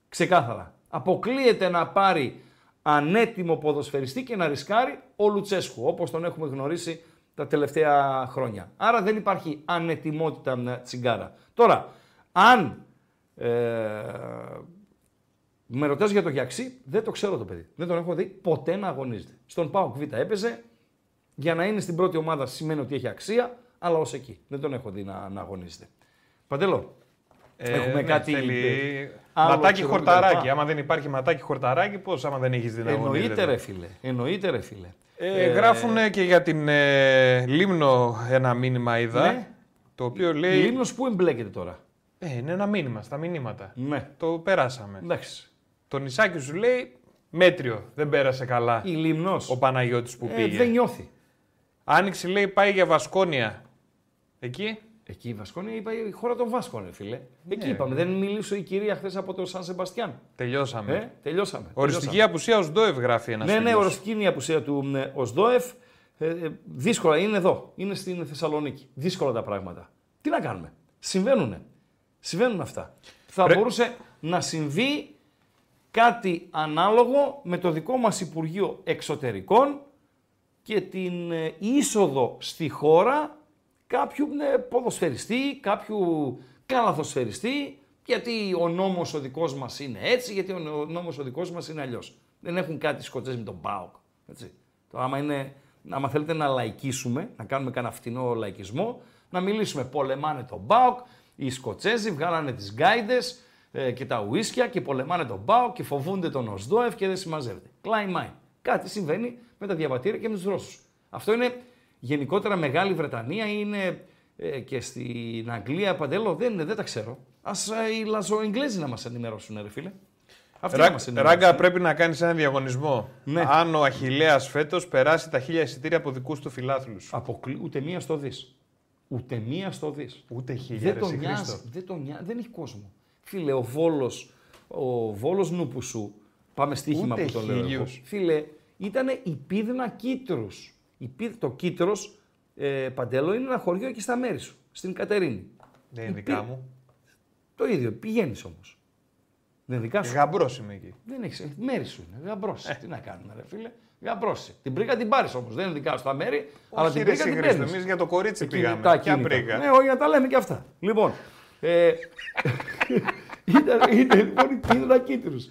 Ξεκάθαρα. Αποκλείεται να πάρει ανέτοιμο ποδοσφαιριστή και να ρισκάρει ο Λουτσέσκου, όπως τον έχουμε γνωρίσει τα τελευταία χρόνια. Άρα δεν υπάρχει ανετοιμότητα Τσιγκάρα. Τώρα, αν ε, Με ρωτάς για το Γιαξί, δεν το ξέρω το παιδί. Δεν τον έχω δει ποτέ να αγωνίζεται. Στον ΠΑΟΚ Β έπαιζε. Για να είναι στην πρώτη ομάδα σημαίνει ότι έχει αξία, αλλά ως εκεί. Δεν τον έχω δει να, να αγωνίζεται. Παντελό. Ε, Έχουμε κάτι. Θέλει... Ματάκι χορταράκι. Άμα δεν υπάρχει ματάκι χορταράκι, πώς άμα δεν έχεις δει να αγωνίζεται. Εννοείται ρε φίλε. Εννοείται ρε φίλε. Ε, ε, γράφουνε και για την ε, Λίμνο ένα μήνυμα είδα. Ναι. Το οποίο λέει... Η Λίμνος πού εμπλέκεται τώρα. Ε, είναι ένα μήνυμα στα μηνύματα. Ναι. Το περάσαμε. Εντάξει. Το νησάκι σου λέει μέτριο. Δεν πέρασε καλά. Η Λίμνος. Ο Παναγιώτης που ε, πήγε. Δεν νιώθει. Άνοιξη λέει πάει για Βασκόνια. Εκεί. Εκεί η Βασκόνια είπα η χώρα των Βάσκων, φίλε. Εκεί ναι, είπαμε. Ναι. Δεν μιλούσε η κυρία χθες από το Σαν Σεμπαστιάν. Τελειώσαμε. Ε, τελειώσαμε. Οριστική τελειώσαμε. Απουσία Οσδόεφ γράφει ένας. Ναι, φίλος. Ναι, οριστική είναι η απουσία του Οσδόεφ. Ε, δύσκολα είναι εδώ. Είναι στην Θεσσαλονίκη. Δύσκολα τα πράγματα. Τι να κάνουμε. Συμβαίνουνε. Συμβαίνουν αυτά. Θα Ρε... μπορούσε να συμβεί κάτι ανάλογο με το δικό μας Υπουργείο Εξωτερικών και την είσοδο στη χώρα κάποιου ποδοσφαιριστή, κάποιου καλαθοσφαιριστή, γιατί ο νόμος ο δικός μας είναι έτσι, γιατί ο νόμος ο δικός μας είναι αλλιώς. Δεν έχουν κάτι σκοτσές με τον ΠΑΟΚ. Έτσι. Το άμα, είναι, άμα θέλετε να λαϊκίσουμε, να κάνουμε κανένα φτηνό λαϊκισμό, να μιλήσουμε πολεμάνε τον ΠΑΟΚ, οι Σκοτσέζοι βγάλανε τις γκάιντες ε, και τα ουίσκια και πολεμάνε τον ΠΑΟΚ και φοβούνται τον Οσδόεφ και δεν συμμαζεύεται. Κλάιν Μάιν. Κάτι συμβαίνει με τα διαβατήρια και με τους Ρώσους. Αυτό είναι γενικότερα Μεγάλη Βρετανία, είναι ε, και στην Αγγλία, Παντέλο, δεν είναι, δεν τα ξέρω. Ας οι Λαζοεγγλέζοι να μας ενημερώσουν, ρε φίλε. Αυτοί Ρά, μας Ράγκα, πρέπει να κάνεις έναν διαγωνισμό. Ναι. Αν ο Αχιλλέας φέτος περάσει τα χίλια εισιτήρια από δικούς του φιλάθλους. Αποκλεί, ούτε μία στο δις. Ούτε μία στο δις. Ούτε χίλια, δεν, τον νοιάζει, δεν, τον νοιάζει, δεν έχει κόσμο. Φίλε, ο Βόλος, ο Βόλος νούπου σου, πάμε στοίχημα που το λέω. Φίλε, ήτανε η πίδνα Κύτρους. Το Κύτρος, ε, Παντέλο, είναι ένα χωριό εκεί στα μέρη σου, στην Κατερίνη. Δεν είναι η δικά πί... μου. Το ίδιο, πηγαίνεις όμως. Δεν είναι δικά σου. Γαμπρός είμαι εκεί. Δεν έχεις, μέρη σου είναι, γαμπρός. Ε. Τι να κάνουμε ρε φίλε, γαμπρός. Την πρίγα την πάρεις όμως, δεν είναι δικά σου τα μέρη, όχι, αλλά την πρίγα την παίρνεις. Εμείς για το κορίτσι εκεί πήγαμε, τα ποια πρίγα. Ναι, όχι να τα λέμε και αυτά. Λοιπόν, ε... Είναι λοιπόν η πίδρα Κίτρους.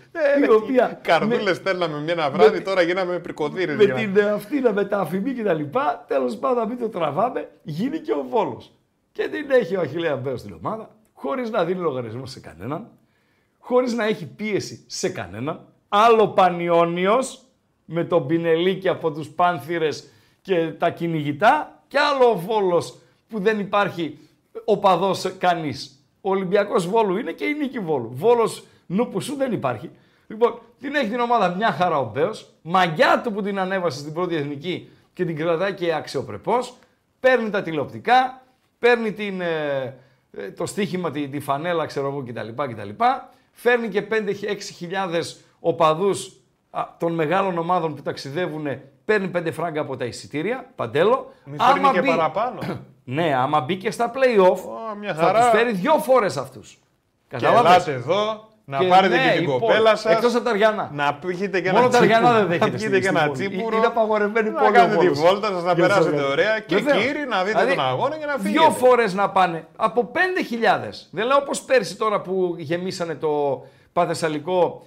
Καρδούλες στέλναμε μια ένα βράδυ, τώρα γίναμε πρικοδύρες. Με την αυτήνα, με τα αφημί και τα λοιπά, τέλος πάντων μην το τραβάμε, γίνει και ο Βόλος. Και την έχει ο Αχιλλέας Μπέος στην ομάδα, χωρίς να δίνει λογαριασμό σε κανέναν, χωρίς να έχει πίεση σε κανέναν. Άλλο Πανιόνιος, με τον Πινελίκη από τους Πάνθυρες και τα κυνηγητά, και άλλο ο Βόλος που δεν υπάρχει οπαδός κανείς. Ο Ολυμπιακός Βόλου είναι και η νίκη Βόλου. Βόλος νούπου σου δεν υπάρχει. Λοιπόν, την έχει την ομάδα μια χαρά ο Μπέος. Μαγιά του που την ανέβασε στην πρώτη εθνική και την κρατάει και αξιοπρεπώς. Παίρνει τα τηλεοπτικά, παίρνει την, ε, το στοίχημα, τη, τη φανέλα, ξέρω εγώ κτλ, κτλ. Φέρνει και πέντε με έξι χιλιάδες οπαδούς των μεγάλων ομάδων που ταξιδεύουν. Παίρνει πέντε φράγκα από τα εισιτήρια. Παντέλο. Μην φέρνει και μπει... παραπάνω. Ναι, άμα μπει και στα play-off, oh, θα τους φέρει δυο φορές αυτούς. Καταλάβατε. Ελάτε εδώ, να και πάρετε ναι, και την υπό... κοπέλα σας. Εκτός από τα Αριανά. Να πηγείτε και ένα τσίπουρο. Μόνο τα Αριανά δεν δέχεται. Και ένα τσίπουρο. Είναι απαγορευμένοι πόλοι. Να κάνετε τη βόλτα σας, να περάσετε ωραία. Και κύριοι, να δείτε τον αγώνα και να φύγετε. Δυο φορές να πάνε. Από πέντε χιλιάδες. Δεν λέω όπως πέρσι τώρα που γεμίσανε το Παθεσσαλικό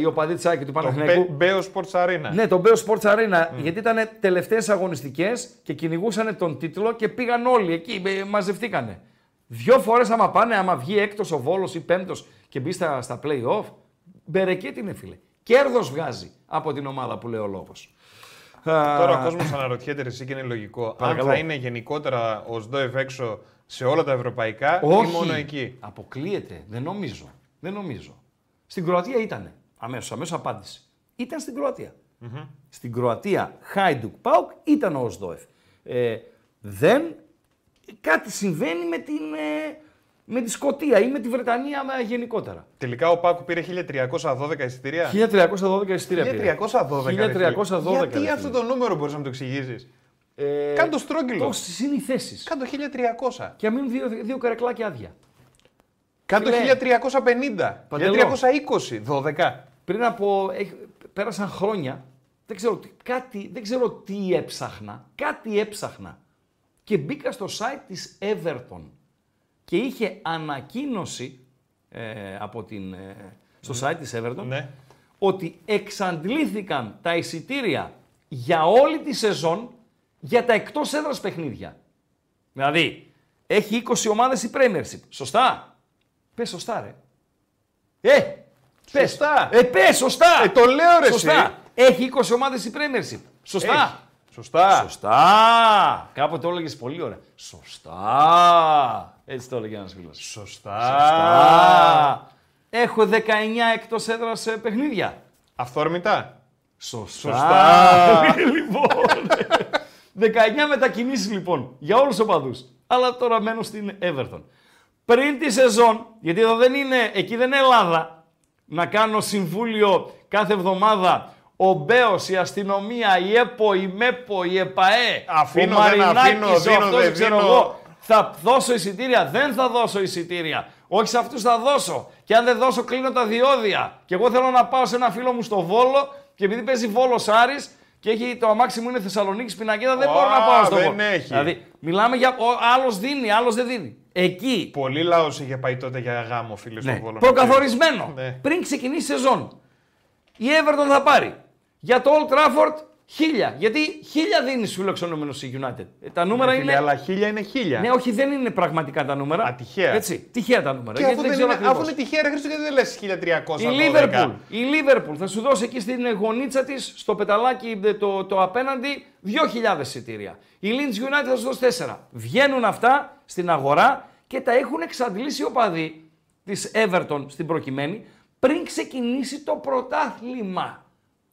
οι οπαδοί της ΑΕΚ και του Παναθηναϊκού. Το Μπέο Sports Arena. Ναι, το Μπέο Sports Arena, mm. γιατί ήταν τελευταίες αγωνιστικές και κυνηγούσανε τον τίτλο και πήγαν όλοι εκεί, μαζευτήκανε. Δυο φορές άμα πάνε, άμα βγει έκτος ο Βόλος ή πέμπτος και μπει στα, στα play-off, μπερεκέτη είναι φίλε. Κέρδος βγάζει από την ομάδα που λέει ο λόγος. Τώρα ο κόσμος αναρωτιέται εσύ και είναι λογικό. Παρακαλώ. Αν θα είναι γενικότερα ο ΣΔΟΕΒ έξω σε όλα τα ευρωπαϊκά όχι, ή μόνο εκεί. Αποκλείεται. Δεν νομίζω. Δεν νομίζω. Στην Κροατία ήτανε. Αμέσως, αμέσως απάντηση. Ήταν στην Κροατία. Mm-hmm. Στην Κροατία, Χάιντουκ ΠΑΟΚ ήταν ο Οσδόεφ. Ε, δεν, κάτι συμβαίνει με, την, ε, με τη Σκωτία ή με τη Βρετανία γενικότερα. Τελικά ο ΠΑΟΚ πήρε χίλια τριακόσια δώδεκα εισιτήρια. χίλια τριακόσια δώδεκα εισιτήρια πήρε. χίλια τριακόσια δώδεκα. Γιατί ρε, αυτό το νούμερο μπορείς να μου το εξηγήσεις. Ε, Κάντο το στρόγγυλο. Τόσες είναι οι θέσεις. Κάντο χίλια τριακόσια. Και να μείνουν δύο, δύο καρεκλάκια άδεια. Κάτω χίλια τριακόσια πενήντα, χίλια τριακόσια είκοσι, δώδεκα. Πριν από... πέρασαν χρόνια, δεν ξέρω, κάτι, δεν ξέρω τι έψαχνα, κάτι έψαχνα και μπήκα στο site της Everton και είχε ανακοίνωση ε, από την ε, στο site της Everton, ναι, ότι εξαντλήθηκαν τα εισιτήρια για όλη τη σεζόν για τα εκτός έδρας παιχνίδια. Δηλαδή, έχει είκοσι ομάδες η Premiership. Σωστά. Πες σωστά, ρε. Ε, πες. Σωστά. Ε, πες, σωστά. Ε, το λέω, ρε, σωστά. Εσύ. Έχει είκοσι ομάδες η Premiership. Σωστά. Έχει. Σωστά. Σωστά. Κάποτε το έλεγες πολύ ωραία. Σωστά. Έτσι το έλεγε ένας φίλος. Σωστά. Σωστά. Έχω δεκαεννιά εκτός έδρας παιχνίδια. Αυθόρμητα. Σωστά. Σωστά. Λοιπόν. δεκαεννιά μετακινήσεις λοιπόν για όλους τους οπαδούς. Αλλά τώρα μένω στην Everton. Πριν τη σεζόν, γιατί εδώ δεν είναι, εκεί δεν είναι Ελλάδα, να κάνω συμβούλιο κάθε εβδομάδα. Ο Μπέος, η αστυνομία, η ΕΠΟ, η ΜΕΠΟ, η ΕΠΑΕ, αφήνω, ο Μαρινάκης, ο αυτός, ξέρω εγώ, θα δώσω εισιτήρια, δεν θα δώσω εισιτήρια. Όχι, σε αυτούς θα δώσω. Και αν δεν δώσω, κλείνω τα διόδια. Και εγώ θέλω να πάω σε ένα φίλο μου στο Βόλο και επειδή παίζει Βόλος Άρης και έχει, το αμάξι μου είναι Θεσσαλονίκη, Πινακίδα, δεν oh, μπορώ να πάω στο Βόλο. Δηλαδή, μιλάμε για άλλος δίνει, άλλος δεν δίνει. Εκεί. Πολύ λαός είχε πάει τότε για γάμο, φίλε, στο ναι. Βόλο. Προκαθορισμένο. Ναι. Πριν ξεκινήσει η σεζόν, η Everton θα πάρει. Για το Old Trafford, χίλια. Γιατί χίλια δίνει στου φιλοξενούμενου η United. Τα νούμερα ναι, είναι. Ναι, αλλά χίλια είναι χίλια. Ναι, όχι, δεν είναι πραγματικά τα νούμερα. Α, τυχαία. Έτσι. Τυχαία τα νούμερα. Και αφού δεν, δεν ξέρω είναι, αφού είναι τυχαία, ρε Χρήστο, γιατί δεν λες χίλια τριακόσια. Η Liverpool θα σου δώσει εκεί στην γωνίτσα τη, στο πεταλάκι το, το, το απέναντι, δύο χιλιάδες εισιτήρια. Η Leeds United θα σου δώσει τέσσερα. Βγαίνουν αυτά στην αγορά και τα έχουν εξαντλήσει οι οπαδοί τη Everton στην προκειμένη πριν ξεκινήσει το πρωτάθλημα.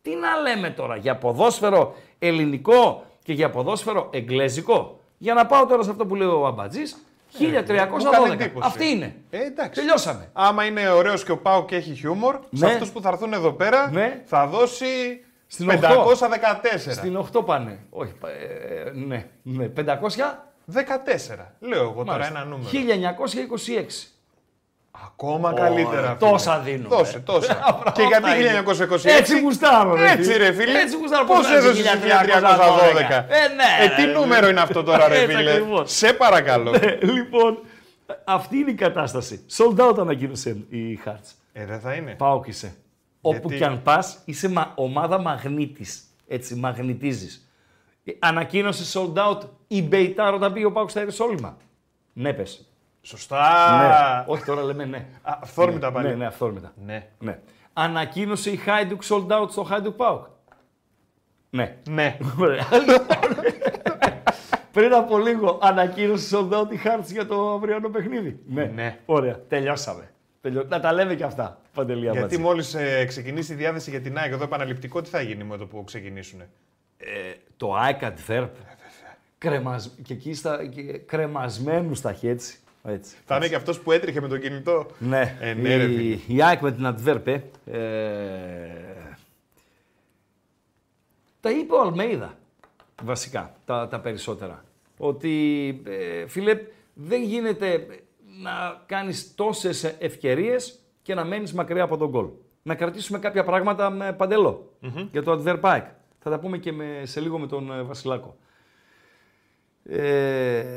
Τι να λέμε τώρα, για ποδόσφαιρο ελληνικό και για ποδόσφαιρο εγγλέζικο. Για να πάω τώρα σε αυτό που λέει ο Αμπατζής, χίλια τριακόσια δώδεκα. Αυτή είναι. Ε, εντάξει. Τελειώσαμε. Άμα είναι ωραίος και ο ΠΑΟΚ και έχει χιούμορ, ναι, σε αυτούς που θα έρθουν εδώ πέρα, ναι, θα δώσει στην πεντακόσια δεκατέσσερα. Στην οκτώ πάνε. Όχι, ε, ναι, ναι. πεντακόσια δεκατέσσερα. Λέω εγώ τώρα μάλιστα ένα νούμερο. χίλια εννιακόσια είκοσι έξι. Ακόμα oh, καλύτερα. Τόσα δίνουμε. Τόσα, τόσα. Και γιατί χίλια εννιακόσια είκοσι έξι. Έτσι γουστάρω. Έτσι ρε φίλε. Πώς έδωσες χίλια τριακόσια δώδεκα. Ε, τι νούμερο είναι αυτό τώρα ρε φίλε. Σε παρακαλώ. Λοιπόν, αυτή είναι η κατάσταση. Sold out ανακοίνωσε η Χαρτς. Ε, δεν θα είναι. Πάω και σε. Όπου κι αν πας, είσαι ομάδα μαγνήτης. Έτσι, μαγνητίζεις. Ανακοίνωσε sold out η Μπεϊτάρ όταν πήγε ο Πάοκ στα Ιεροσόλυμα. Ναι, πες. Σωστά! Ναι. Όχι, τώρα λέμε ναι. Αυθόρμητα ναι, πάλι. Ναι, ναι, αυθόρμητα. Ναι. Ναι. Ανακοίνωσε η Hajduk sold out στο Hajduk ΠΑΟΚ. Ναι. Ναι. Πριν από λίγο ανακοίνωσε sold out η Hearts για το αυριανό παιχνίδι. Ναι. Ναι. Ωραία. Τελειώσαμε. Τελειώ... Να τα λέμε και αυτά. Παντελία. Γιατί μόλις ε, ξεκινήσει η διάθεση για την ΑΕΚ εδώ επαναληπτικό, τι θα γίνει με το που ξεκινήσουν. Ε, το ΑΕΚ Adverb. Κρεμασ... Και εκεί στα... και... κρεμασμένου στα χέτσι. Έτσι, θα είναι και αυτός που έτρεχε με το κινητό. Ναι, ε, ναι η, η ΑΕΚ με την Αντβέρπε. Ε, τα είπε ο Αλμέιδα, βασικά, τα, τα περισσότερα. Ότι, ε, φίλε, δεν γίνεται να κάνεις τόσες ευκαιρίες και να μένεις μακριά από τον γκολ. Να κρατήσουμε κάποια πράγματα με Παντελό, mm-hmm, για το Αντβέρπ ΑΕΚ. Θα τα πούμε και με, σε λίγο με τον Βασιλάκο. Ε...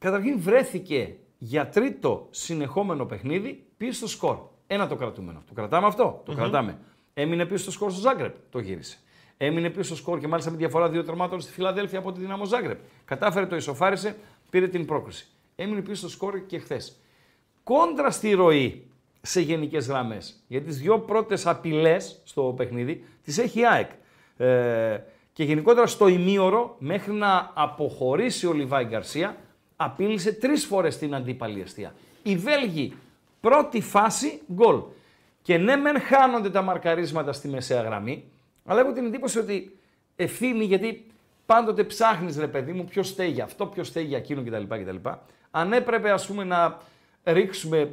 Καταρχήν βρέθηκε για τρίτο συνεχόμενο παιχνίδι πίσω στο σκορ. Ένα το κρατούμενο. Το κρατάμε αυτό. Το mm-hmm. κρατάμε. Έμεινε πίσω στο σκορ στο Ζάγκρεπ. Το γύρισε. Έμεινε πίσω στο σκορ και μάλιστα με διαφορά δύο τερμάτων στη Φιλαδέλφια από τη Δυναμό Ζάγκρεπ. Κατάφερε, το ισοφάρισε, πήρε την πρόκριση. Έμεινε πίσω στο σκορ και χθες. Κόντρα στη ροή σε γενικές γραμμές. Γιατί τις δύο πρώτες απειλές στο παιχνίδι τις έχει η ΑΕΚ. Ε... Και γενικότερα στο ημίωρο, μέχρι να αποχωρήσει ο Λιβάι Γκαρσία, απείλησε τρεις φορές την αντίπαλη αιστεία. Οι Βέλγοι, πρώτη φάση, γκολ. Και ναι, μεν χάνονται τα μαρκαρίσματα στη μεσαία γραμμή, αλλά έχω την εντύπωση ότι ευθύνη, γιατί πάντοτε ψάχνεις, ρε παιδί μου, ποιος στέγει για αυτό, ποιος στέγει για εκείνο κτλ, κτλ. Αν έπρεπε, ας πούμε, να ρίξουμε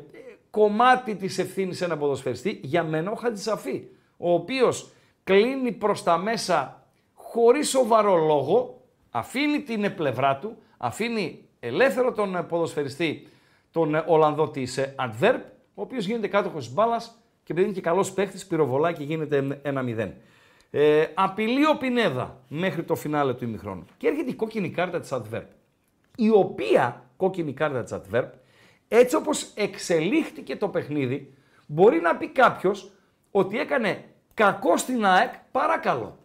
κομμάτι της ευθύνης σε ένα ποδοσφαιριστή, για μένα ο Χατζησαφή, ο οποίος κλείνει προς τα μέσα. Χωρίς σοβαρό λόγο, αφήνει την πλευρά του, αφήνει ελεύθερο τον ποδοσφαιριστή, τον Ολλανδό της Αντβέρπ, ο οποίος γίνεται κάτοχος μπάλας και επειδή είναι και καλός παίχτης, πυροβολάει και γίνεται ένα μηδέν. Ε, απειλεί ο Πινέδα μέχρι το φινάλε του ημιχρόνου. Και έρχεται η κόκκινη κάρτα της Αντβέρπ, η οποία κόκκινη κάρτα της Αντβέρπ Έτσι όπως εξελίχθηκε το παιχνίδι, μπορεί να πει κάποιος ότι έκανε κακό στην ΑΕΚ παρακαλώ.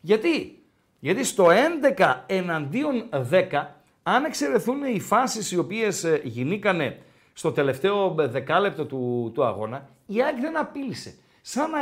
Γιατί? Γιατί στο έντεκα εναντίον δέκα, αν εξαιρεθούν οι φάσεις οι οποίες γινήκανε στο τελευταίο δεκάλεπτο του, του αγώνα, η ΑΕΚ δεν απείλησε. Σαν να,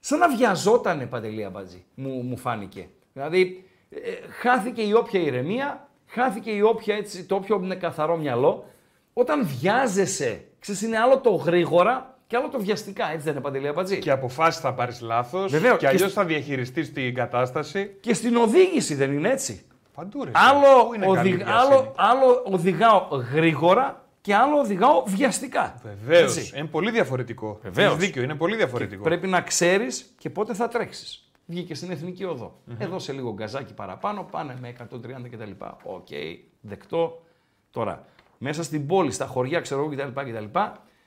σαν να βιαζότανε, Παντελή Αμπατζή, μου, μου φάνηκε. Δηλαδή, ε, χάθηκε η όποια ηρεμία, χάθηκε η όποια, έτσι, το όποιο καθαρό μυαλό. Όταν βιάζεσαι, ξέρεις, είναι άλλο το γρήγορα και άλλο το βιαστικά, έτσι δεν είναι, Παντελή Αμπατζή. Και αποφάσεις θα πάρεις λάθος, βεβαίως, και αλλιώς και σ... θα διαχειριστείς την κατάσταση. Και στην οδήγηση δεν είναι έτσι. Παντού, ρε, άλλο, οδηγ... άλλο, άλλο οδηγάω γρήγορα και άλλο οδηγάω βιαστικά. Βεβαίως. Είναι πολύ διαφορετικό. Βεβαίως. Έχεις δίκιο, είναι πολύ διαφορετικό. Και πρέπει να ξέρεις και πότε θα τρέξεις. Βγήκε στην εθνική οδό. Mm-hmm. Εδώ σε λίγο γκαζάκι παραπάνω, πάνε με εκατόν τριάντα κτλ. Οκ, okay, δεκτό. Τώρα, μέσα στην πόλη, στα χωριά, ξέρω εγώ κτλ. κτλ.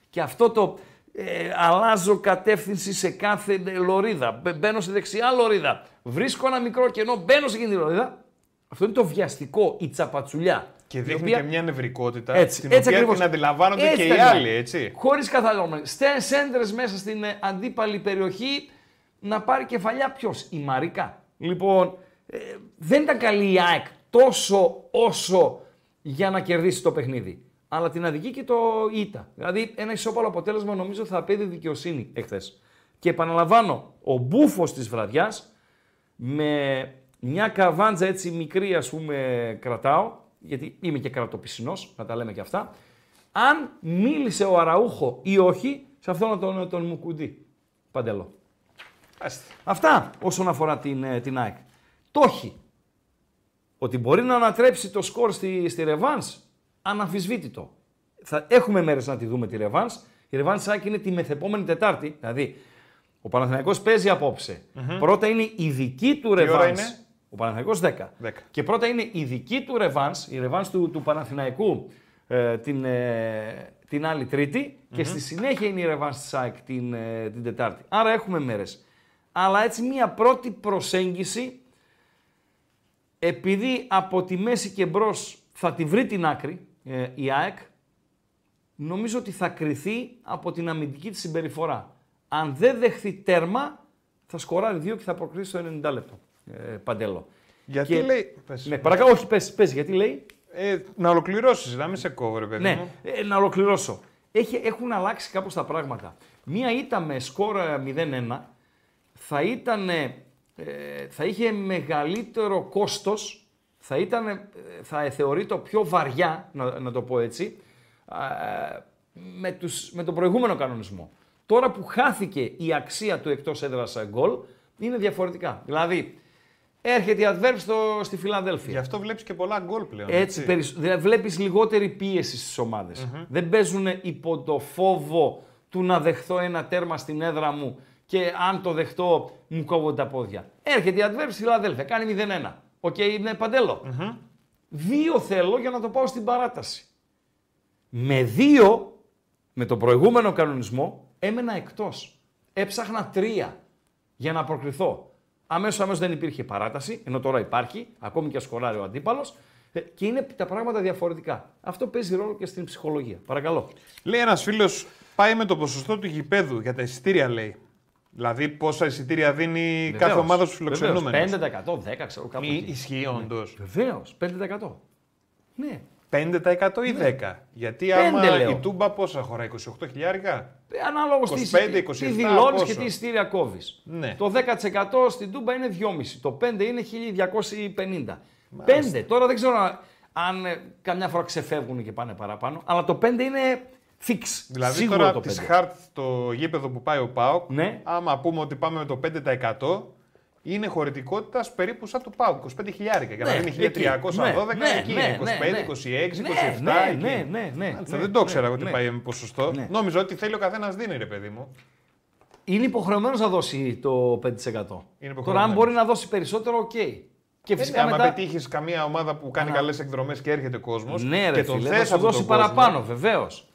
Και αυτό το ε, αλλάζω κατεύθυνση σε κάθε λωρίδα. Μπαίνω στη δεξιά λωρίδα. Βρίσκω ένα μικρό κενό, μπαίνω σε εκείνη τη λωρίδα. Αυτό είναι το βιαστικό, η τσαπατσουλιά. Και δείχνει οποία... και μια νευρικότητα, έτσι, στην έτσι οποία την αντιλαμβάνονται έτσι, και έτσι, οι άλλοι, έτσι. Χωρίς καθαλόμενοι. Σέντρες μέσα στην ε, αντίπαλη περιοχή, να πάρει κεφαλιά ποιος, η Μαρίκα. Λοιπόν, ε, δεν ήταν καλή η ΑΕΚ τόσο όσο για να κερδίσει το παιχνίδι. Αλλά την αδική και το ήττα. Δηλαδή ένα ισόπαλο αποτέλεσμα νομίζω θα απέδει δικαιοσύνη εχθές. Και επαναλαμβάνω, ο μπούφος της βραδιάς, με μια καβάντζα έτσι μικρή ας πούμε κρατάω, γιατί είμαι και κρατοπισινός, να τα λέμε και αυτά, αν μίλησε ο Αραούχο ή όχι, σε αυτό να τον, τον μου κουντί. Παντελό. Άστε. Αυτά όσον αφορά την, την ΑΕΚ. Το έχει. Ότι μπορεί να ανατρέψει το σκορ στη, στη Ρεβάνς, αναμφισβήτητο. Θα έχουμε μέρες να τη δούμε τη Ρεβάνς. Η Ρεβάνς ΑΕΚ είναι τη μεθεπόμενη Τετάρτη. Δηλαδή, ο Παναθηναϊκός παίζει απόψε. Mm-hmm. Πρώτα είναι η δική του Ρεβάνς. Ο Παναθηναϊκός δέκα. δέκα. Και πρώτα είναι η δική του ρεβάνς, η ρεβάνς του, του Παναθηναϊκού ε, την, ε, την άλλη Τρίτη, mm-hmm. και στη συνέχεια είναι η ρεβάνς της ΑΕΚ την, ε, την Τετάρτη. Άρα έχουμε μέρες. Αλλά έτσι μία πρώτη προσέγγιση, επειδή από τη μέση και μπρος θα τη βρει την άκρη ε, η ΑΕΚ, νομίζω ότι θα κριθεί από την αμυντική της συμπεριφορά. Αν δεν δεχθεί τέρμα, θα σκοράρει δύο και θα προκρίσει το ενενήντα λεπτό. Ε, Παντέλο. Γιατί και... λέει. Πες. Ναι, παρακαλώ, όχι, πες, πες, γιατί λέει. Ε, να ολοκληρώσεις, να μην σε κόβω, ρε παιδί. Ναι, ε, να ολοκληρώσω. Έχει, έχουν αλλάξει κάπως τα πράγματα. Μία ήττα με σκορ μηδέν ένα θα ήταν. Ε, θα είχε μεγαλύτερο κόστος, θα, ήταν, θα θεωρείται πιο βαριά, να, να το πω έτσι, ε, με, τους, με τον προηγούμενο κανονισμό. Τώρα που χάθηκε η αξία του εκτός έδρας γκολ, είναι διαφορετικά. Δηλαδή. Έρχεται η adverb στο, στη Φιλαδέλφια. Γι' αυτό βλέπεις και πολλά γκολ πλέον. Έτσι, έτσι. Περι, βλέπεις λιγότερη πίεση στις ομάδες. Mm-hmm. Δεν παίζουν υπό το φόβο του να δεχθώ ένα τέρμα στην έδρα μου και αν το δεχτώ μου κόβονται τα πόδια. Έρχεται η adverb στη Φιλαδέλφια, κάνει μηδέν ένα. Οκ, okay, είναι Παντέλο. Mm-hmm. Δύο θέλω για να το πάω στην παράταση. Με δύο, με τον προηγούμενο κανονισμό, έμενα εκτός. Έψαχνα τρία για να προκριθώ. Αμέσως, αμέσως δεν υπήρχε παράταση, ενώ τώρα υπάρχει, ακόμη και σκοράρει ο αντίπαλος, και είναι τα πράγματα διαφορετικά. Αυτό παίζει ρόλο και στην ψυχολογία. Παρακαλώ. Λέει ένας φίλος, πάει με το ποσοστό του γηπέδου για τα εισιτήρια, λέει. Δηλαδή, πόσα εισιτήρια δίνει, βεβαίως, κάθε ομάδα στους φιλοξενούμενους. πέντε τοις εκατό, δέκα τοις εκατό, ξέρω κάπου. Ισχύει όντως. Βεβαίως, πέντε τοις εκατό. Ναι. πέντε τοις εκατό ή ναι. δέκα τοις εκατό. Γιατί άμα λέω. Η Τούμπα πόσα χωράει, είκοσι οκτώ χιλιάρικα. Ανάλογος είκοσι πέντε, τι δηλώνεις και τι εισιτήρια κόβεις. Ναι. Το δέκα τοις εκατό στην Τούμπα είναι δυόμισι. Το πέντε τοις εκατό είναι χίλια διακόσια πενήντα. Μάλιστα. πέντε τοις εκατό. Τώρα δεν ξέρω αν, αν καμιά φορά ξεφεύγουν και πάνε παραπάνω. Αλλά το πέντε τοις εκατό είναι fix. Δηλαδή σίγουρο τώρα το πέντε τοις εκατό. Της Χαρτς το γήπεδο που πάει ο ΠΑΟΚ, ναι. άμα πούμε ότι πάμε με το πέντε τοις εκατό, είναι χωρητικότητα περίπου σαν του ΠΑΟΚ, είκοσι πέντε χιλιάδες. Για να είναι χίλια τριακόσια δώδεκα, εκεί είναι είκοσι πέντε, είκοσι έξι, είκοσι επτά. Δεν το ήξερα ότι πάει με ποσοστό. Νόμιζα ότι θέλει ο καθένας δίνει, ρε παιδί μου. Είναι υποχρεωμένος να δώσει το πέντε τοις εκατό. Τώρα, αν μπορεί να δώσει περισσότερο, οκ. Και φυσικά. Αν πετύχει καμία ομάδα που κάνει καλές εκδρομές και έρχεται κόσμος. Ναι, ρε φίλε, θα δώσει παραπάνω, βεβαίως.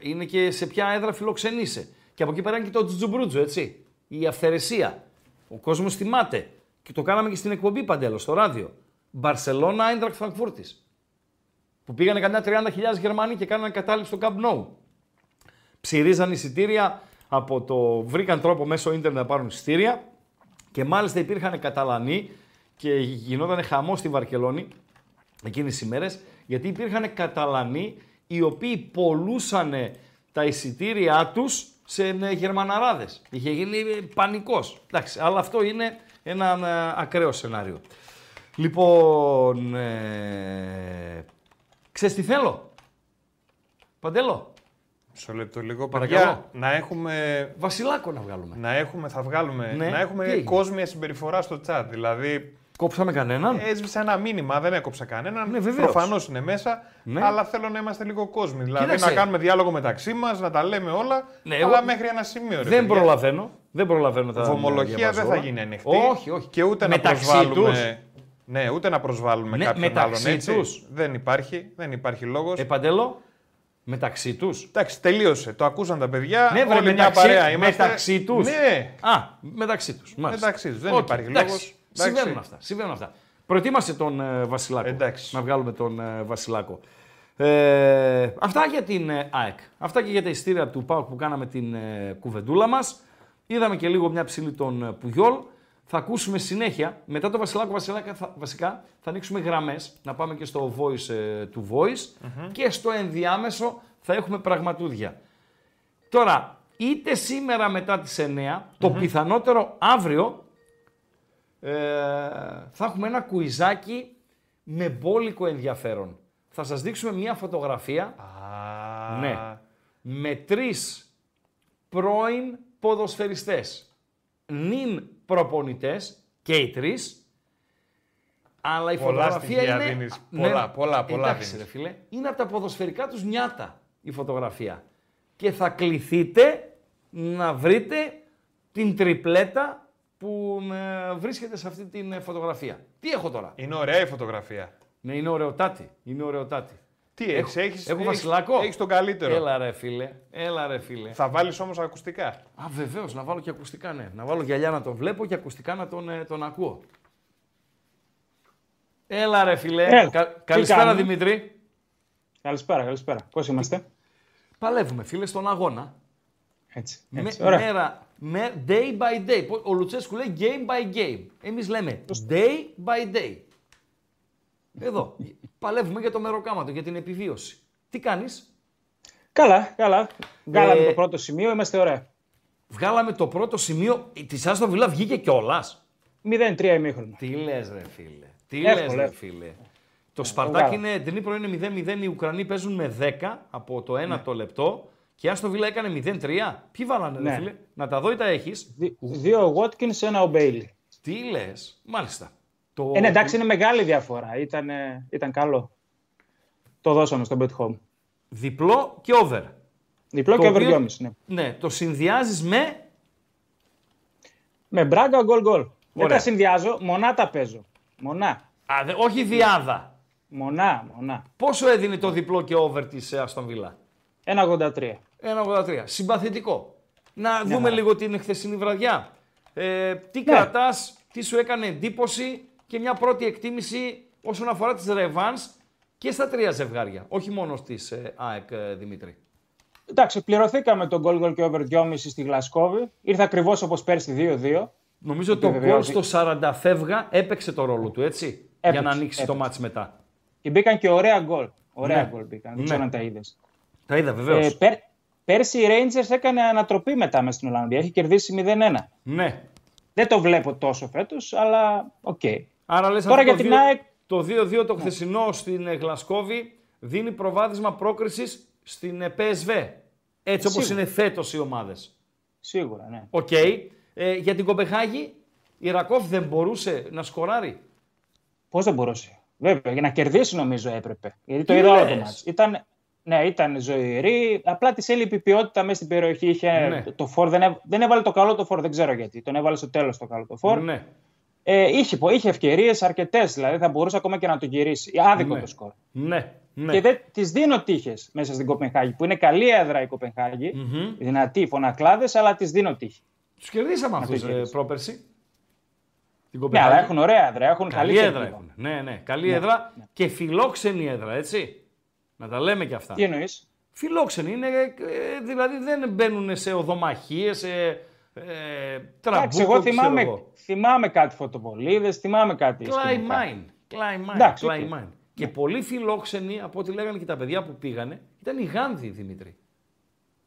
Είναι και σε ποια έδρα φιλοξενείσαι. Και από εκεί πέρα είναι και το τζουμπρούτζο, έτσι. Η αυθαιρεσία. Ο κόσμος θυμάται. Και το κάναμε και στην εκπομπή, Παντέλο, στο ράδιο. Μπαρσελόνα, Άιντραχτ Φραγκφούρτης. που πήγανε κανένα τριάντα χιλιάδες Γερμανοί και κάνανε κατάληψη στο Camp Nou. Ψηρίζαν εισιτήρια, από το... βρήκαν τρόπο μέσω ίντερνετ να πάρουν εισιτήρια και μάλιστα υπήρχαν Καταλανοί και γινόταν χαμός στη Βαρκελόνη εκείνες τις ημέρες, γιατί υπήρχαν Καταλανοί οι οποίοι πολλούσαν τα εισιτήρια τους σε Γερμαναράδες. Είχε γίνει πανικός. Εντάξει, αλλά αυτό είναι ένα ακραίο σενάριο. Λοιπόν, ε... ξέρεις τι θέλω, Παντέλο. Μισό λεπτό λίγο, παρακαλώ. Να έχουμε... Βασιλάκο να βγάλουμε. Να έχουμε, θα βγάλουμε, ναι. Να έχουμε κόσμια συμπεριφορά στο chat. Δηλαδή... Κόψαμε κανέναν. Έσβησα ένα μήνυμα, δεν έκοψα κανέναν. Ναι, προφανώς είναι μέσα, ναι. Αλλά θέλω να είμαστε λίγο κόσμοι. Δηλαδή κοίταξε, να κάνουμε διάλογο μεταξύ μας, να τα λέμε όλα, ναι, αλλά εγώ... μέχρι ένα σημείο. Ρε, δεν παιδιά. προλαβαίνω. Δεν προλαβαίνω τα βομολογία δεν θα γίνει ανοιχτή. Όχι, όχι. Και ούτε μεταξύ να προσβάλλουμε... Τους. Ναι, ούτε να προσβάλλουμε ναι, κάποιον άλλον έτσι. Τους. Δεν υπάρχει, δεν υπάρχει λόγος. Ε, Παντέλο. Μεταξύ τους. Εντάξει, τελείωσε. Το ακούσαν τα παιδιά. Ναι, βρε, μεταξύ, μια παρέα είμαστε. Μεταξύ τους. Ναι. Α, μεταξύ τους. Μάλιστα. Μεταξύ τους. Δεν okay, υπάρχει εντάξει. λόγος. Εντάξει. Συμβαίνουν αυτά. Συμβαίνουν αυτά. Προετοίμασε τον ε, Βασιλάκο. Εντάξει. Να βγάλουμε τον ε, Βασιλάκο. Ε, αυτά για την ε, ΑΕΚ. Αυτά και για τα ειστήρια του ΠΑΟΚ που κάναμε την ε, κουβεντούλα μας. Είδαμε και λίγο μια ψηλή των ε, Πουγιόλ. Θα ακούσουμε συνέχεια. Μετά τον Βασιλάκο, Βασιλάκα, θα, βασικά θα ανοίξουμε γραμμές. Να πάμε και στο voice ε, του voice. Mm-hmm. Και στο ενδιάμεσο θα έχουμε πραγματούδια. Τώρα, είτε σήμερα μετά τις εννιά, mm-hmm. το πιθανότερο αύριο, ε, θα έχουμε ένα κουιζάκι με μπόλικο ενδιαφέρον. Θα σας δείξουμε μια φωτογραφία ah. ναι, με τρεις πρώην ποδοσφαιριστές. Νυν προπονητές και οι τρεις, αλλά η πολλά φωτογραφία είναι... Δίνεις, πολλά, ναι, πολλά, πολλά, πολλά εντάξει, ρε, φίλε, είναι από τα ποδοσφαιρικά τους νιάτα η φωτογραφία. Και θα κληθείτε να βρείτε την τριπλέτα που ε, βρίσκεται σε αυτή την φωτογραφία. Τι έχω τώρα. Είναι ωραία η φωτογραφία. Ναι, είναι ωραιοτάτη. Είναι ωραιοτάτη. Τι έχεις, έχω, έχεις, έχω Βασιλάκο. Έχεις τον καλύτερο. Έλα ρε φίλε, έλα ρε φίλε. Θα βάλεις όμως ακουστικά. Α, βεβαίως, να βάλω και ακουστικά, ναι. Να βάλω γυαλιά να τον βλέπω και ακουστικά να τον, ε, τον ακούω. Έλα ρε φίλε. Ε, Κα, καλησπέρα κάνουμε. Δημήτρη. Καλησπέρα, καλησπέρα. Πώς είμαστε. Παλεύουμε φίλε στον αγώνα. Έτσι, έτσι. Με, μέρα, με, day by day. Ο Λουτσέσκου λέει game by game. Εμείς λέμε day by day. Εδώ. Παλεύουμε για το μεροκάματο, για την επιβίωση. Τι κάνεις? Καλά, καλά. Βγάλαμε ε... το πρώτο σημείο, είμαστε ωραία. Βγάλαμε το πρώτο σημείο, τη Άστον Βίλα βγήκε κιόλας. μηδέν τρία ημίχρονο. Τι λες ρε φίλε, τι Εύκολε. λες ρε φίλε. Ε, το Σπαρτάκι είναι, Ντνίπρο είναι μηδέν μηδέν, οι Ουκρανοί παίζουν με δέκα από το ένα ναι. το λεπτό και η Άστον Βίλα έκανε μηδέν τρία. Ποιοι βάλανε ναι. ρε φίλε, να τα δω ή τα έχεις. Δ, δύο ο Watkins, ένα ο Bailey. Τι λες, μάλιστα. Το... Ε, εντάξει, είναι μεγάλη διαφορά. Ήταν, ήταν καλό. Το δώσαμε στον Bet Home. Διπλό και over. Διπλό το και over δύο κόμμα πέντε. Ναι. ναι, το συνδυάζεις με... Με Μπράγκα, γκολ γκολ. Δεν τα συνδυάζω, μονά τα παίζω. Μονά. Α, δε, όχι διάδα. Μονά, μονά. Πόσο έδινε το διπλό και over της Aston Villa? ένα κόμμα ογδόντα τρία. ένα κόμμα ογδόντα τρία. Συμπαθητικό. Να δούμε yeah. λίγο την χθεσινή βραδιά. Ε, τι yeah. κρατάς, τι σου έκανε εντύπωση... και μια πρώτη εκτίμηση όσον αφορά τις ρεβάνς και στα τρία ζευγάρια, όχι μόνο στις ε, ΑΕΚ, ε, Δημήτρη. Εντάξει, πληρωθήκαμε τον goal goal και over δυόμισι στη Γλασκόβη. Ήρθε ακριβώς όπως πέρσι δύο δύο. Νομίζω ότι το goal στο σαράντα φεύγα έπαιξε το ρόλο του, έτσι, έπαιξε, για να ανοίξει έπαιξε. το μάτς μετά. Και μπήκαν και ωραία goal. Ωραία goal ναι. μπήκαν, δεν ξέρω ναι. αν τα είδες. Τα είδα βεβαίως. Ε, πέρ, πέρσι οι Rangers έκανε ανατροπή μετά μες στην Ολλανδία, έχει κερδίσει μηδέν ένα. Ναι. Δεν το βλέπω τόσο φέτος, αλλά οκ. Okay. Άρα λες τώρα αυτό το δύο δύο το χθεσινό ναι. στην Γλασκόβη δίνει προβάδισμα πρόκρισης στην πι ες βι. Έτσι ε, όπως είναι φέτος οι ομάδες. Σίγουρα, ναι. Οκ. Okay. Ε, για την Κομπεχάγη, η Ρακόφ δεν μπορούσε να σκοράρει. Πώς δεν μπορούσε. Βέβαια, για να κερδίσει νομίζω έπρεπε. Γιατί το είδα όλο το μάτς. Ήταν, ναι, ήταν ζωηρή. Απλά της έλειπε η ποιότητα μέσα στην περιοχή. Είχε ναι. το φορ, δεν, έβ, δεν έβαλε το καλό το φορ, δεν ξέρω γιατί. Τον έβαλε στο τέλος το καλό το φορ. Ναι. Ε, είχε είχε ευκαιρίες αρκετές, δηλαδή θα μπορούσε ακόμα και να το γυρίσει. Άδικο ναι, το σκορ. Ναι, ναι. Και δεν τις δίνω τύχες μέσα στην Κοπενχάγη, που είναι καλή έδρα η Κοπενχάγη, mm-hmm. δυνατή, φωνακλάδες, αλλά τις δίνω τύχη. Τους κερδίσαμε αυτούς ε, πρόπερση. Την Κοπενχάγη. Ναι, αλλά έχουν ωραία έδρα, έχουν καλή, καλή έδρα. Έχουν. Ναι, ναι, καλή ναι, έδρα ναι. και φιλόξενη έδρα, έτσι. Να τα λέμε και αυτά. Τι εννοείς? Φιλόξενοι είναι, δηλαδή δεν μπαίνουν σε οδομαχίες, σε ε, τραμπούκο. Εγώ θυμάμαι, θυμάμαι κάτι φωτοβολίδες, θυμάμαι κάτι Κλάιμάιν. Κλάιμάιν. Και πολλοί φιλόξενοι, από ό,τι λέγανε και τα παιδιά που πήγανε, ήταν οι Γάνδη, Δημήτρη.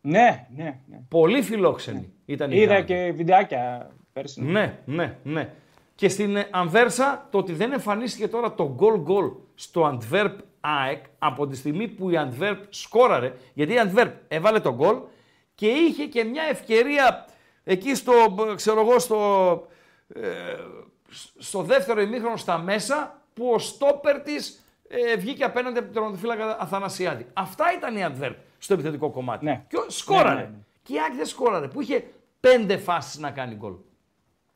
Ναι, ναι, ναι. Πολύ φιλόξενοι ναι. ήταν οι Είδα Γάνδη. Και βιντεάκια πέρσι. Ναι, ναι, ναι. Και στην Ανβέρσα, το ότι δεν εμφανίστηκε τώρα το goal-goal στο Αντβέρπ ΑΕΚ, από τη στιγμή που η Αντβέρπ σκόραρε, γιατί η Αντβέρπ έβαλε το γκολ και είχε και μια ευκαιρία εκεί στο, ξέρω εγώ, στο, ε, στο δεύτερο ημίχρονο στα μέσα, που ο στόπερ της ε, βγήκε απέναντι από τον τερματοφύλακα Αθανασιάδη. Αυτά ήταν η Αντβέρπ στο επιθετικό κομμάτι. Ναι. Και σκόραρε. Ναι, ναι, ναι. Και η ΑΕΚ δεν σκόραρε, που είχε πέντε φάσεις να κάνει γκολ.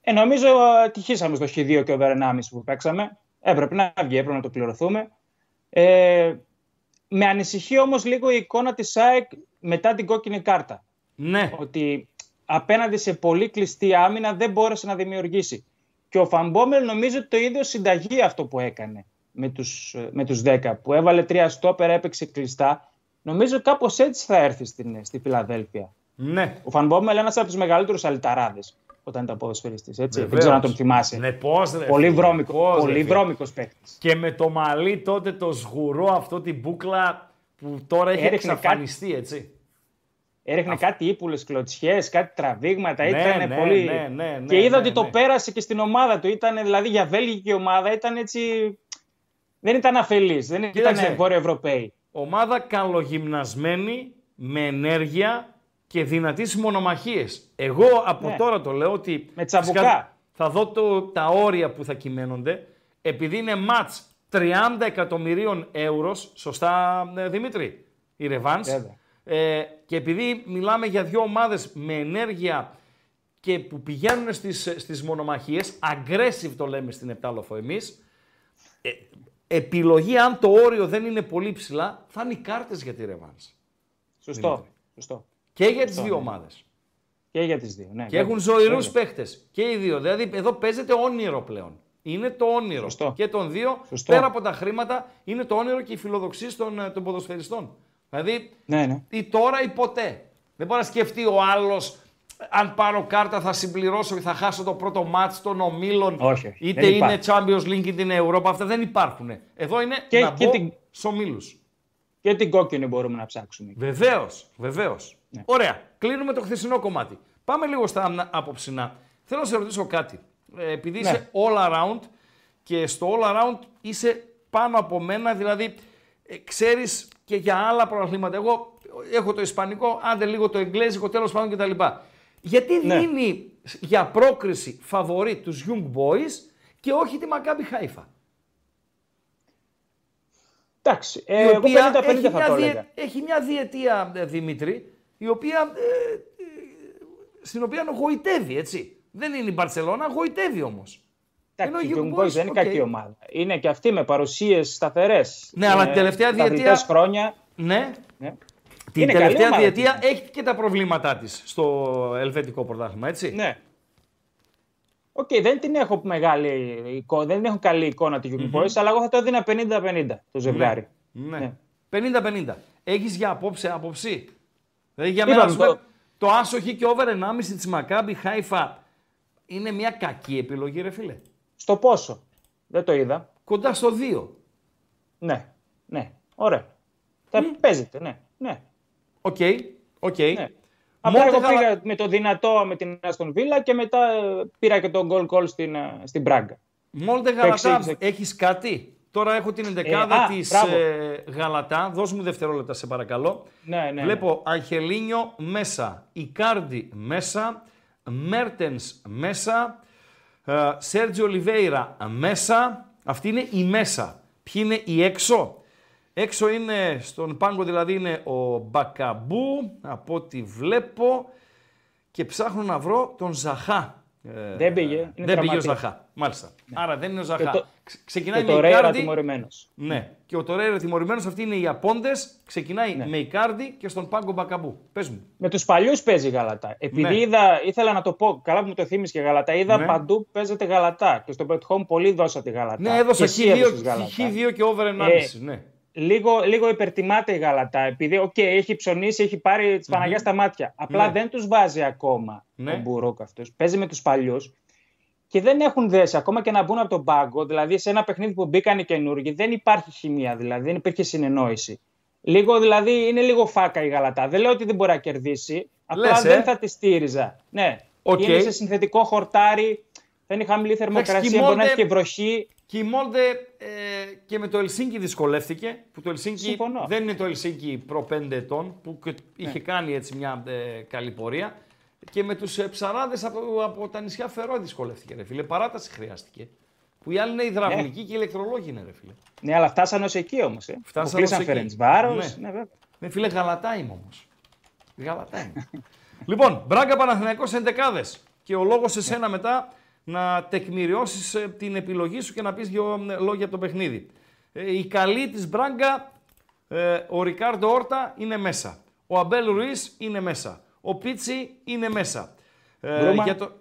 Ε, νομίζω τυχήσαμε στο χ δύο και ο Βερνάμις που παίξαμε. Έπρεπε να βγει, έπρεπε να το πληρωθούμε. Ε, με ανησυχεί όμως λίγο η εικόνα της ΑΕΚ μετά την κόκκινη κάρτα. Ναι. Ότι απέναντι σε πολύ κλειστή άμυνα δεν μπόρεσε να δημιουργήσει. Και ο Φαμπόμελ νομίζω το ίδιο συνταγή αυτό που έκανε με τους, με τους δέκα. Που έβαλε τρία στόπερα, έπαιξε κλειστά. Νομίζω κάπως έτσι θα έρθει στην, στη Φιλαδέλφια. Ναι. Ο Φαμπόμελ ένας από τους μεγαλύτερους αλταράδες. Όταν ήταν ποδοσφαιριστής, έτσι. Βεβαίως. Δεν ξέρω αν τον θυμάσαι. Ναι, πώς, ρε, πολύ βρώμικο, πολύ βρώμικος παίκτης. Και με το μαλλί τότε το σγουρό, αυτό την μπούκλα που τώρα έχει εξαφανιστεί, κάτι, έτσι. Έριχνε Α... κάτι ύπουλες κλωτσιές, κάτι τραβήγματα. Ναι, ήτανε ναι, πολύ... ναι, ναι, ναι, και είδα ναι, ότι ναι. το πέρασε και στην ομάδα του. Ήτανε, δηλαδή για βέλγικη ομάδα ήταν έτσι. Δεν ήταν αφελής. Δεν ήταν βόρειο-ευρωπαίοι. Ομάδα καλογυμνασμένη, με ενέργεια. Και δυνατή στις μονομαχίες. Εγώ από ναι. τώρα το λέω ότι με τσαμπουκά. Θα δω το, τα όρια που θα κυμαίνονται. Επειδή είναι μάτς τριάντα εκατομμυρίων ευρώ, σωστά Δημήτρη, η Ρεβάνς. Ε, και επειδή μιλάμε για δύο ομάδες με ενέργεια και που πηγαίνουν στις, στις μονομαχίες, aggressive το λέμε στην Επτάλοφο εμείς, ε, επιλογή αν το όριο δεν είναι πολύ ψηλά, θα είναι οι κάρτες για τη Ρεβάνς. Σωστό, σωστό. Και για τις δύο ομάδες. Και για τις δύο, ναι. Και έχουν ζωηρούς παίχτες. Και οι δύο. Δηλαδή εδώ παίζεται όνειρο πλέον. Είναι το όνειρο. Σωστό. Και των δύο, Σωστό. πέρα από τα χρήματα, είναι το όνειρο και η φιλοδοξία των, των ποδοσφαιριστών. Δηλαδή, ναι, ναι. ή τώρα ή ποτέ. Δεν μπορεί να σκεφτεί ο άλλος, αν πάρω κάρτα θα συμπληρώσω και θα χάσω το πρώτο μάτς των ομίλων. Όχι, είτε είναι Champions League είτε είναι Ευρώπα. Αυτά δεν υπάρχουν. Εδώ είναι και, να και μπω την... στους ομίλους. Και την κόκκινη μπορούμε να ψάξουμε. Βεβαίως, βεβαίως. Ναι. Ωραία. Κλείνουμε το χθεσινό κομμάτι. Πάμε λίγο στα απόψινά. Θέλω να σε ρωτήσω κάτι. Επειδή ναι. είσαι all around και στο all around είσαι πάνω από μένα, δηλαδή ε, ξέρεις και για άλλα προαθλήματα. Εγώ έχω το ισπανικό, άντε λίγο το εγγλέζικο, τέλος πάντων κτλ. Γιατί ναι. δίνει για πρόκριση φαβορί τους Young Boys και όχι τη Maccabi Haifa? Εντάξει, ε, εγώ πενήντα πενήντα θα το έλεγα. Έχει μια διετία, Δημήτρη, η οποία, ε, ε, στην οποία γοητεύει, έτσι. Δεν είναι η Μπαρσελόνα, γοητεύει όμως. Εντάξει, η Young Boys δεν είναι okay. κακή ομάδα. Είναι και αυτή με παρουσίες σταθερές. Ναι, ε, αλλά την τελευταία διετία... χρόνια... Ναι. ναι. Την είναι τελευταία διετία ομάδα. Έχει και τα προβλήματά της στο ελβετικό πρωτάθλημα, έτσι. Ναι. Οκ, okay, δεν την έχω μεγάλη εικόνα, δεν έχω καλή εικόνα του Young Boys, mm-hmm. αλλά εγώ θα το έδινα πενήντα πενήντα το ζευγάρι. Ναι. πενήντα πενήντα. Ναι. Έχεις για απόψε άποψη? Δηλαδή για μένα το... το άσοχη και over ενάμιση της Maccabi Haifa είναι μια κακή επιλογή, ρε φίλε. Στο πόσο? Δεν το είδα. Κοντά στο δύο. Ναι, ναι, ωραία. Θα mm. παίζεται, ναι, ναι. Οκ, okay. οκ. Okay. Ναι. Απλά εγώ πήγα χαλα... με το δυνατό με την Αστον Βίλα και μετά πήρα και τον γκολ κολ στην, στην Πράγκα. Μόλτε Γαλατά, έχεις κάτι? Τώρα έχω την εντεκάδα ε, της ε, Γαλατά. Δώσ' μου δευτερόλεπτα σε παρακαλώ. Ναι, ναι, βλέπω ναι. Αγχελίνιο μέσα, Ικάρντι μέσα, Μέρτενς μέσα, ε, Σέρτζι Ολιβέιρα μέσα. Αυτή είναι η μέσα. Ποιοι είναι οι έξω? Έξω είναι, στον πάγκο δηλαδή, είναι ο Μπακαμπού, από ό,τι βλέπω, και ψάχνω να βρω τον Ζαχά. Δεν πήγε. Είναι δεν τραυματή. πήγε ο Ζαχά, μάλιστα. Ναι. Άρα δεν είναι ο Ζαχά. Το... Ξεκινάει και με Ικάρντι. Ναι, και ο Τορέιρα τιμωρημένος, αυτοί είναι οι Απόντες. Ξεκινάει ναι. με Ικάρντι και στον πάγκο Μπακαμπού. Πες μου. Με τους παλιούς παίζει Γαλατά. Επειδή ναι. είδα, ήθελα να το πω, καλά που μου το θύμισε Γαλατά, είδα ναι. παντού παίζεται Γαλατά. Και στον Πετ Χόμ πολύ δώσατε Γαλατά. Ναι, έδωσα χ δύο και over ενάμιση. Ναι. Λίγο, λίγο υπερτιμάται η Γαλατά, επειδή okay, έχει ψωνίσει, έχει πάρει τις Παναγιάς mm-hmm. στα μάτια. Απλά ναι. δεν τους βάζει ακόμα ναι. τον Μπουρόκ αυτός. Παίζει με τους παλιούς και δεν έχουν δέσει ακόμα και να μπουν από τον πάγκο. Δηλαδή σε ένα παιχνίδι που μπήκαν οι καινούργοι δεν υπάρχει χημεία, δηλαδή δεν υπήρχε συνεννόηση. Λίγο, δηλαδή είναι λίγο φάκα η Γαλατά. Δεν λέω ότι δεν μπορεί να κερδίσει, απλά Λες, δεν ε? θα τη στήριζα. Ναι. Okay. Είναι σε συνθετικό χορτάρι, δεν είναι χαμηλή θερμοκρασία, κοιμώνται... μπορεί να έχει και βροχή. Κοιμώνται ε, και με το Ελσίνκι δυσκολεύτηκε, που το Ελσίνκι Συμφωνώ. δεν είναι το Ελσίνκι προ πέντε ετών, που είχε ναι. κάνει έτσι μια ε, καλή πορεία. Και με τους ε, ψαράδες από, από τα νησιά Φερόε δυσκολεύτηκε, ρε φίλε. Παράταση χρειάστηκε. Που οι άλλοι είναι υδραυλικοί ναι. και ηλεκτρολόγοι είναι, ρε φίλε. Ναι, αλλά φτάσαν ως εκεί όμως. Ε. Φτάσαν ως εκεί. Βάρος, ναι. Ναι, ναι, φίλε, γαλατά είμαι όμως. Γαλατά είμαι. Λοιπόν, Μπράγκα Παναθηναϊκός εντεκάδες. Και ο λόγος σε σένα μετά να τεκμηριώσεις την επιλογή σου και να πεις δύο λόγια από το παιχνίδι. Η καλή της Μπράγκα, ο Ρικάρντο Όρτα είναι μέσα. Ο Αμπέλ Ρουίς είναι μέσα. Ο Πίτσι είναι μέσα. Μπρούμα, για το...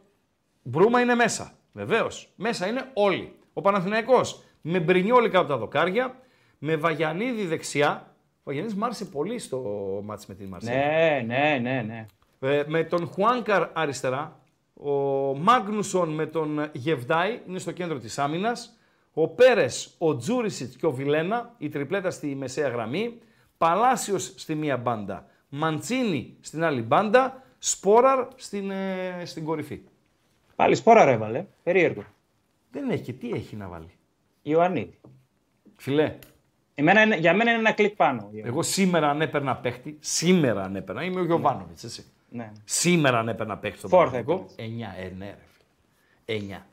Μπρούμα είναι μέσα. Βεβαίως. Μέσα είναι όλοι. Ο Παναθηναϊκός με Μπρινιόλη κάτω από τα δοκάρια, με Βαγιανίδη δεξιά. Ο Βαγιανίδης μ' άρεσε πολύ στο μάτς με την Μαρσέλη. Ναι, ναι, ναι, ναι. Ε, με τον Χουάνκαρ αριστερά, ο Μάγνουσον με τον Γεβδάη, είναι στο κέντρο της άμυνας, ο Πέρες, ο Τζούρισιτς και ο Βιλένα, η τριπλέτα στη μεσαία γραμμή, Παλάσιος στη μία μπάντα, Μαντσίνι στην άλλη μπάντα, Σπόραρ στην, ε, στην κορυφή. Πάλι Σπόραρ έβαλε, περίεργο. Δεν έχει, τι έχει να βάλει. Ιωαννίδη. Φιλέ. Εμένα, για μένα είναι ένα κλικ πάνω. Εγώ σήμερα αν έπαιρνα παίχτη, σήμερα αν έπαιρνα, είμαι ο Γιωβάνοβιτς, ναι. εσύ. Ναι. Σήμερα αν έπαιρνα παίχτη στον Παναθηναϊκό, εννιά, ε, ναι, ρε, εννιά.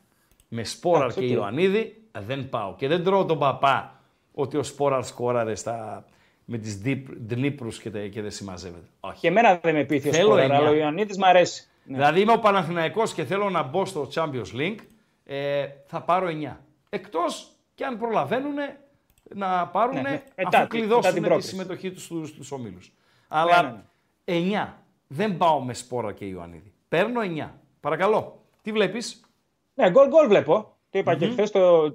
Με Σπόραρ και Ιωαννίδη δεν πάω. Και δεν τρώω τον παπά ότι ο Σπόραρ σκόραρε στα... με τις Ντνίπρους και, τε... και δεν συμμαζεύεται. Όχι. Και εμένα δεν με πείθει ο Σπόραρ, αλλά ο Ιωαννίδης μ' αρέσει. Ναι. Δηλαδή είμαι ο Παναθηναϊκός και θέλω να μπω στο Champions League, ε, θα πάρω εννιά. Εκτός και αν προλαβαίνουν να πάρουν, ναι, ναι. αφού μετά, κλειδώσουν μετά τη συμμετοχή τους στους, στους ομίλους. Αλλά ναι, ναι, ναι. εννιά. Δεν πάω με Σπόρα και Ιωαννίδη. Παίρνω εννιά. Παρακαλώ. Τι βλέπεις? Ναι, γκολ γκολ βλέπω. Το είπα mm-hmm. και χθες. Το... Ε,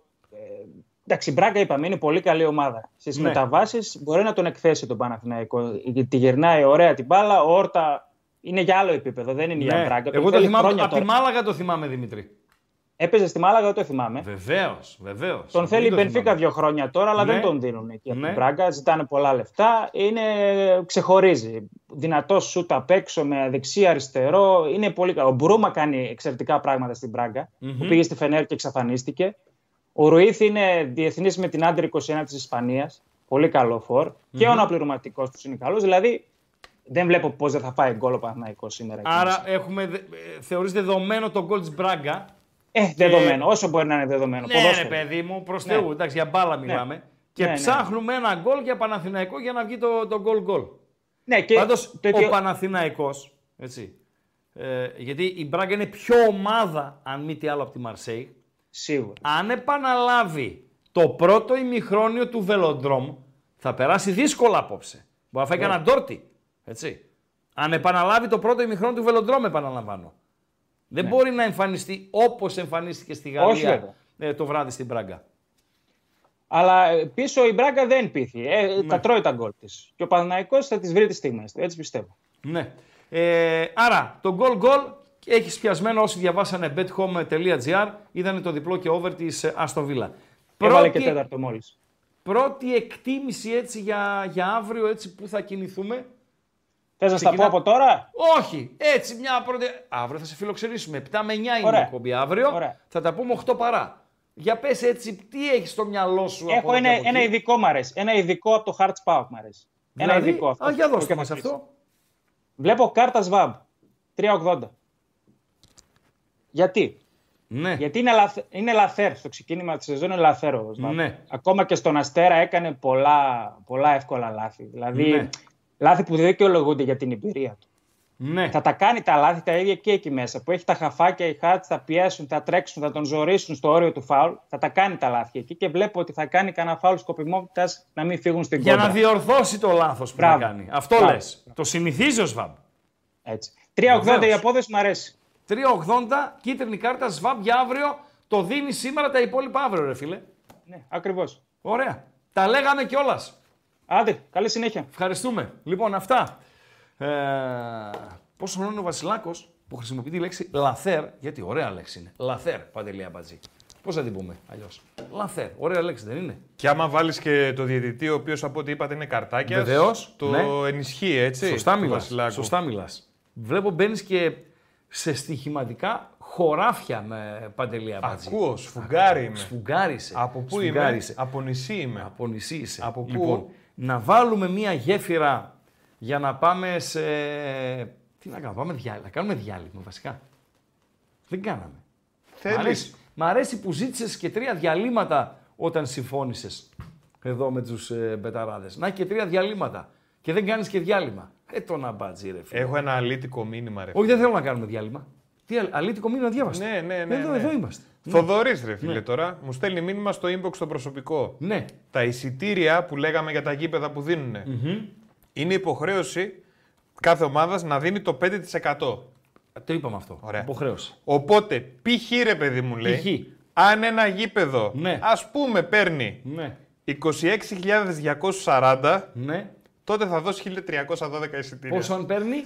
εντάξει, Μπράγκα είπαμε, είναι πολύ καλή ομάδα. Στις ναι. μεταβάσεις μπορεί να τον εκθέσει τον Παναθηναϊκό. Τη γυρνάει ωραία την μπάλα. Ο Όρτα είναι για άλλο επίπεδο. Δεν είναι ναι. για Μπράγκα. Εγώ το θυμάμαι. Από τη Μάλαγα το θυμάμαι, Δημήτρη. Έπαιζε στη Μάλαγα, το θυμάμαι. Βεβαίως, βεβαίως. Τον θέλει η Μπενφίκα δύο χρόνια τώρα, αλλά ναι. δεν τον δίνουν εκεί από ναι. την Πράγκα. Ζητάνε πολλά λεφτά. Είναι... Ξεχωρίζει. Δυνατό σούτ απ' έξω με δεξί-αριστερό. Είναι πολύ καλό. Ο Μπρούμα κάνει εξαιρετικά πράγματα στην Πράγκα. Mm-hmm. Που πήγε στη Φενέρ και εξαφανίστηκε. Ο Ρουίθ είναι διεθνής με την Άντερ είκοσι ένα της Ισπανίας. Πολύ καλό φορ. Mm-hmm. Και ο αναπληρωματικός του είναι καλός. Δηλαδή δεν βλέπω πώς δεν θα πάει γκολ ο Παναθηναϊκός σήμερα. Άρα έχουμε... θεωρείς δεδομένο το γκολ της Πράγκα. Ε, και... δεδομένο, όσο μπορεί να είναι δεδομένο. Ναι, ρε παιδί μου, προς Θεού, ναι. εντάξει, για μπάλα μιλάμε. Ναι. Και ναι, ψάχνουμε ναι. ένα γκολ για Παναθηναϊκό για να βγει το γκολ γκολ. Ναι, και πάντως, το... ο Παναθηναϊκός, έτσι, ε, γιατί η Μπράγκα είναι πιο ομάδα, αν μη τι άλλο, από τη Μαρσέη. Σίγουρα. Αν επαναλάβει το πρώτο ημιχρόνιο του Βελοντρόμ, θα περάσει δύσκολα απόψε. Μπορεί να φάει κανένα ντόρτι, έτσι. Αν επαναλάβει το πρώτο ημιχρόνιο του Βελοντρόμ, επαναλαμβάνω. Δεν ναι. μπορεί να εμφανιστεί όπως εμφανίστηκε στη Γαλλία ε, το βράδυ στην Μπράγκα. Αλλά πίσω η Μπράγκα δεν πείθει. Ε, ναι. Τα τρώει τα γκολ της. Και ο Παναθηναϊκός θα τις βρει τις στιγμές του. Έτσι πιστεύω. Ναι. Ε, άρα το γκολ γκολ έχει πιασμένο όσοι διαβάσανε μπετ χόουμ τελεία τζι άρ. Είδανε το διπλό και over της Aston Villa. Έβαλε και τέταρτο μόλις. Πρώτη εκτίμηση έτσι για, για αύριο έτσι που θα κινηθούμε. Θες να στα πω από τώρα? Όχι. Έτσι μια πρώτη... Αύριο θα σε φιλοξενήσουμε. επτά με εννιά είναι η εκπομπή αύριο. Ωραία. Θα τα πούμε οκτώ παρά. Για πες έτσι, τι έχεις στο μυαλό σου? Έχω από ένα, ένα ειδικό μ' αρέσει. Ένα ειδικό από το Χαρτς ΠΑΟΚ μ' αρέσει. Δηλαδή, ένα ειδικό αυτό. Α, για δώστε μας αυτό. Βλέπω κάρτα ΣΒΑΜ. τρία ογδόντα. Γιατί? Ναι. Γιατί είναι, λαθ, είναι λαθέρ. Στο ξεκίνημα της σεζόν είναι λαθέρο. Ναι. Ακόμα και στον Αστέρα έκανε πολλά, πολλά εύκολα λάθη. Δηλαδή... Ναι. Λάθη που δεν δικαιολογούνται για την εμπειρία του. Ναι. Θα τα κάνει τα λάθη τα ίδια και εκεί μέσα. Που έχει τα χαφάκια, οι χάτς, θα πιέσουν, θα τρέξουν, θα τον ζωρίσουν στο όριο του φάουλ. Θα τα κάνει τα λάθη εκεί και βλέπω ότι θα κάνει κανένα φάουλ σκοπιμότητας να μην φύγουν στην κόντρα. Για να διορθώσει το λάθος που Μπράβο. θα κάνει. Αυτό Μπράβο. λες. Μπράβο. Το συνηθίζει ο ΣΒΑΜ. Έτσι. τρία ογδόντα η απόδοση μου αρέσει. τρία ογδόντα κίτρινη κάρτα ΣΒΑΜ για αύριο. Το δίνει σήμερα, τα υπόλοιπα αύριο, ρε φίλε. Ναι, ακριβώς. Ωραία. Τα λέγαμε κιόλας. Άντε, καλή συνέχεια. Ευχαριστούμε. Λοιπόν, αυτά. Ε, πόσο χρόνο είναι ο Βασιλάκος που χρησιμοποιεί τη λέξη λαθέρ, γιατί ωραία λέξη είναι. Λαθέρ, Παντελή Αμπατζή. Πώς θα την πούμε αλλιώς. Λαθέρ, ωραία λέξη δεν είναι. Και άμα βάλεις και το διαιτητή, ο οποίος από ό,τι είπατε είναι καρτάκιας, βεβαίως, το ναι. ενισχύει έτσι. Σωστά μιλάς. Σωστά μιλάς. Βλέπω μπαίνεις και σε στοιχηματικά χωράφια με Παντελή Αμπατζή. Ακούω, σφουγγάρι είμαι. Σφουγγάρισε. Από πού είμαι, από νησί είμαι. Από νησί είσαι. Από πού. Λοιπόν, να βάλουμε μία γέφυρα για να πάμε σε... Τι να κάνουμε, πάμε διά... να κάνουμε διάλειμμα βασικά. Δεν κάναμε. Θέλεις. Μ' αρέσει, μ' αρέσει που ζήτησες και τρία διαλύματα όταν συμφώνησες εδώ με τους ε, μπεταράδες. Να και τρία διαλύματα και δεν κάνεις και διάλειμμα. Ε, το να μπατζή ρε φίλε. Έχω ένα αλήτικο μήνυμα ρε φίλε. Όχι, δεν θέλω να κάνουμε διάλειμμα. Τι αλήτικο μήνυμα διάβαστε. Ναι, ναι, ναι. Εδώ, ναι. εδώ είμαστε. Θοδωρής ρε φίλε ναι. τώρα, μου στέλνει μήνυμα στο inbox στο προσωπικό. Ναι. Τα εισιτήρια που λέγαμε για τα γήπεδα που δίνουν mm-hmm. είναι υποχρέωση κάθε ομάδα να δίνει το πέντε τοις εκατό. Το είπαμε αυτό. Ωραία. Υποχρέωση. Οπότε, π.χ. ρε παιδί μου λέει, π.χ. αν ένα γήπεδο ναι. ας πούμε παίρνει ναι. είκοσι έξι χιλιάδες διακόσια σαράντα, ναι. τότε θα δώσει χίλια τριακόσια δώδεκα εισιτήρια. Πόσο αν παίρνει?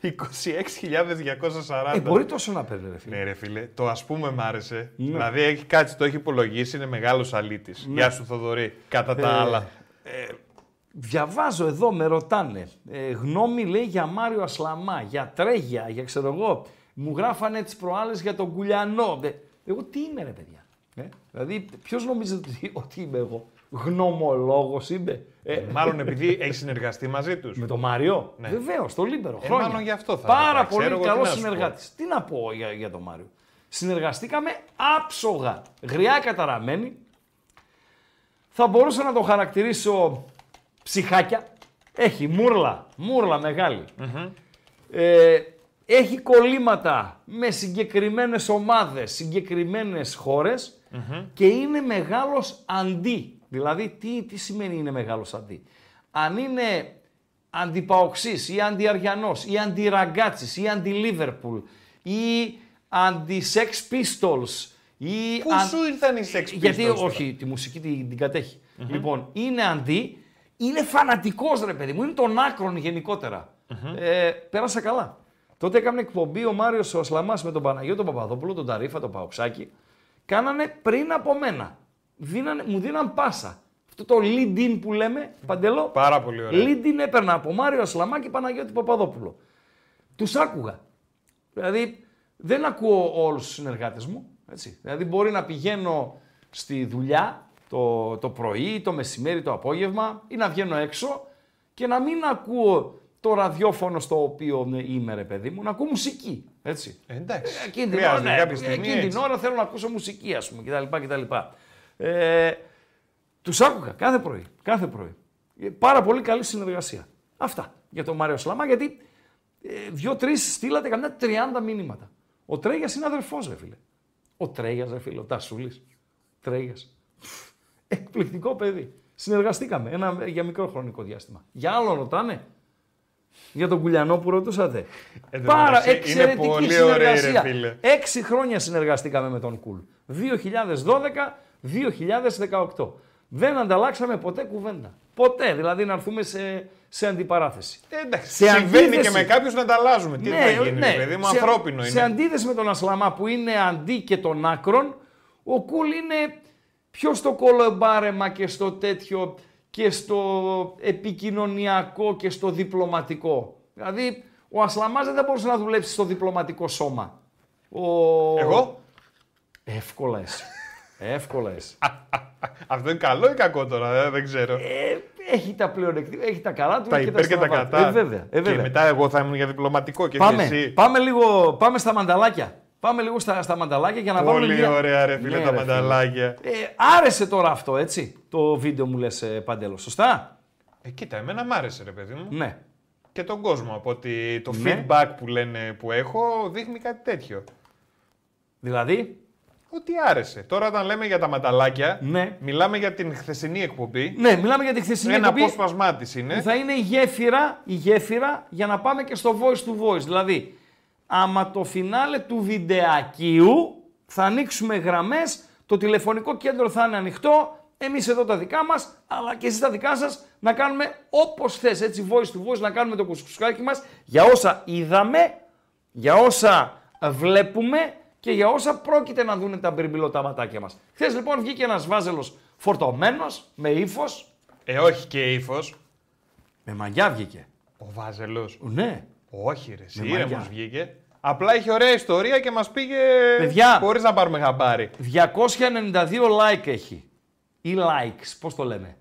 είκοσι έξι χιλιάδες διακόσια σαράντα. Ε, μπορεί τόσο να παίρνει ρε φίλε. Ναι ρε φίλε, το ας πούμε μ' άρεσε. Ναι. Δηλαδή έχει κάτσει, το έχει υπολογίσει, είναι μεγάλος αλήτης. Ναι. Γεια σου Θοδωρή, κατά ε... τα άλλα. Ε... Διαβάζω εδώ, με ρωτάνε, ε, γνώμη λέει για Μάριο Ασλαμά, για Τρέγια, για ξέρω εγώ. Μου γράφανε τις προάλλες για τον Κουλιανό. Ε, εγώ τι είμαι ρε παιδιά. Ε? Δηλαδή ποιος νομίζετε ότι είμαι εγώ. Γνωμολόγος είμαι. Ε, μάλλον επειδή έχει συνεργαστεί μαζί τους. Με τον Μάριο. Ναι. Βεβαίως, το Λίμπερο. Χρόνια. Ε, μάλλον γι' αυτό θα Πάρα πολύ ξέρω, καλός συνεργάτης. Τι να πω για, για τον Μάριο. Συνεργαστήκαμε άψογα. Γριά καταραμένη. Θα μπορούσα να τον χαρακτηρίσω ψυχάκια. Έχει μούρλα. Μούρλα μεγάλη. Mm-hmm. Ε, έχει κολλήματα με συγκεκριμένες ομάδες, συγκεκριμένες χώρες. Mm-hmm. Και είναι μεγάλος αντί. Δηλαδή, τι, τι σημαίνει είναι μεγάλος αντί. Αν είναι αντιπαοξής ή αντιαριανός ή αντιραγκάτσης ή αντι-Λίβερπουλ ή αντι-Sex Pistols ή... Πού αν... σου ήρθαν οι Sex Pistols? Γιατί τώρα. Όχι, τη μουσική την, την κατέχει. Mm-hmm. Λοιπόν, είναι αντί, είναι φανατικός ρε παιδί μου, είναι των άκρων γενικότερα. Mm-hmm. Ε, πέρασα καλά. Τότε έκαμε εκπομπή ο Μάριος ο Ασλαμάς με τον Παναγιώτο τον Παπαδόπουλο, τον Ταρίφα, τον Παοξάκη. Κάνανε πριν από μένα. Δίνανε, μου δίναν πάσα. Αυτό το lead-in που λέμε, Παντελό. Πάρα πολύ ωραία. Lead-in έπαιρνα από Μάριο Ασλαμά και Παναγιώτη Παπαδόπουλο. Τους άκουγα. Δηλαδή, δεν ακούω όλους τους συνεργάτες μου. Έτσι. Δηλαδή, μπορεί να πηγαίνω στη δουλειά το, το πρωί, το μεσημέρι, το απόγευμα ή να βγαίνω έξω και να μην ακούω το ραδιόφωνο στο οποίο είμαι, ρε παιδί μου, να ακούω μουσική. Έτσι. Ε, εντάξει. Εκείνη, την ώρα, ναι, στιγμή, εκείνη έτσι. την ώρα θέλω να ακούσω μουσική, ας πούμε, κτλ. κτλ. Ε, τους άκουγα κάθε πρωί. Κάθε πρωί. Ε, πάρα πολύ καλή συνεργασία. Αυτά για τον Μάριο Σλαμά, γιατί ε, δύο-τρεις στείλατε καμιά τριάντα μηνύματα. Ο Τρέγιας είναι αδερφός, ρε φίλε. Ο Τρέγιας, ρε φίλε, ο Τασούλης. Τρέγιας. Εκπληκτικό παιδί. Συνεργαστήκαμε ένα, για μικρό χρονικό διάστημα. Για άλλο ρωτάνε. Για τον Κουλιανό που ρωτούσατε. Ε, Πάρα είναι εξαιρετική πολύ συνεργασία. Ωραίοι, ρε, Έξι χρόνια συνεργαστήκαμε με τον Κουλ. δύο χιλιάδες δώδεκα με δύο χιλιάδες δεκαοκτώ. Δεν ανταλλάξαμε ποτέ κουβέντα. Ποτέ. Δηλαδή να έρθουμε σε, σε αντιπαράθεση. Ε, εντάξει. Σε συμβαίνει αντίθεση... και με κάποιους να ανταλλάζουμε. Ναι, Τι θα γίνει, ναι. παιδί μου, σε, ανθρώπινο είναι. Σε αντίθεση με τον Ασλαμά που είναι αντί και των άκρων, ο Κουλ είναι πιο στο κολομπάρεμα και στο τέτοιο... και στο επικοινωνιακό και στο διπλωματικό. Δηλαδή, ο Ασλαμάς δεν θα μπορούσε να δουλέψει στο διπλωματικό σώμα. Ο... Εγώ? Εύκολα εσύ. Εύκολα εσύ. Αυτό είναι καλό ή κακό τώρα, δεν ξέρω. Ε, έχει τα πλεονεκτήματα, έχει τα καλά του. Τα υπέρ και τα, και τα κατά. Ε, βέβαια, ε, βέβαια. Και μετά εγώ θα ήμουν για διπλωματικό και πάμε, εσύ. Πάμε λίγο, πάμε στα μανταλάκια. Πάμε λίγο στα, στα μανταλάκια για να πάμε. Πολύ μια... ωραία, ρε φίλε, ναι, τα ρε, μανταλάκια. Ε, άρεσε τώρα αυτό, έτσι. Το βίντεο μου λες, Παντέλο, σωστά. Ε, κοίτα, εμένα μ' άρεσε, ρε παιδί μου. Ναι. Και τον κόσμο. Από ότι το ναι. feedback που λένε που έχω δείχνει κάτι τέτοιο. Δηλαδή. Ότι άρεσε. Τώρα, όταν λέμε για τα μανταλάκια, ναι. μιλάμε για την χθεσινή εκπομπή. Ναι, μιλάμε για την χθεσινή Ένα εκπομπή. Ένα απόσπασμά της είναι. Θα είναι η γέφυρα, η γέφυρα για να πάμε και στο voice to voice. Δηλαδή. Άμα το φινάλε του βιντεακίου θα ανοίξουμε γραμμές, το τηλεφωνικό κέντρο θα είναι ανοιχτό, εμείς εδώ τα δικά μας, αλλά και εσείς τα δικά σας, να κάνουμε όπως θες, έτσι voice to voice, να κάνουμε το κουσκουσκάκι μας για όσα είδαμε, για όσα βλέπουμε και για όσα πρόκειται να δουν τα μπυρμπυλωτά ματάκια μας. Χθες λοιπόν βγήκε ένας Βάζελος φορτωμένος, με ύφος. Ε, όχι και ύφος. Με μαγιά βγήκε. Ο Βάζελος. Ναι. Όχι ρε, σύρεμος βγήκε. Απλά είχε ωραία ιστορία και μας πήγε Παιδιά, χωρίς να πάρουμε χαμπάρι. διακόσια ενενήντα δύο like έχει. Ή likes, πώς το λέμε.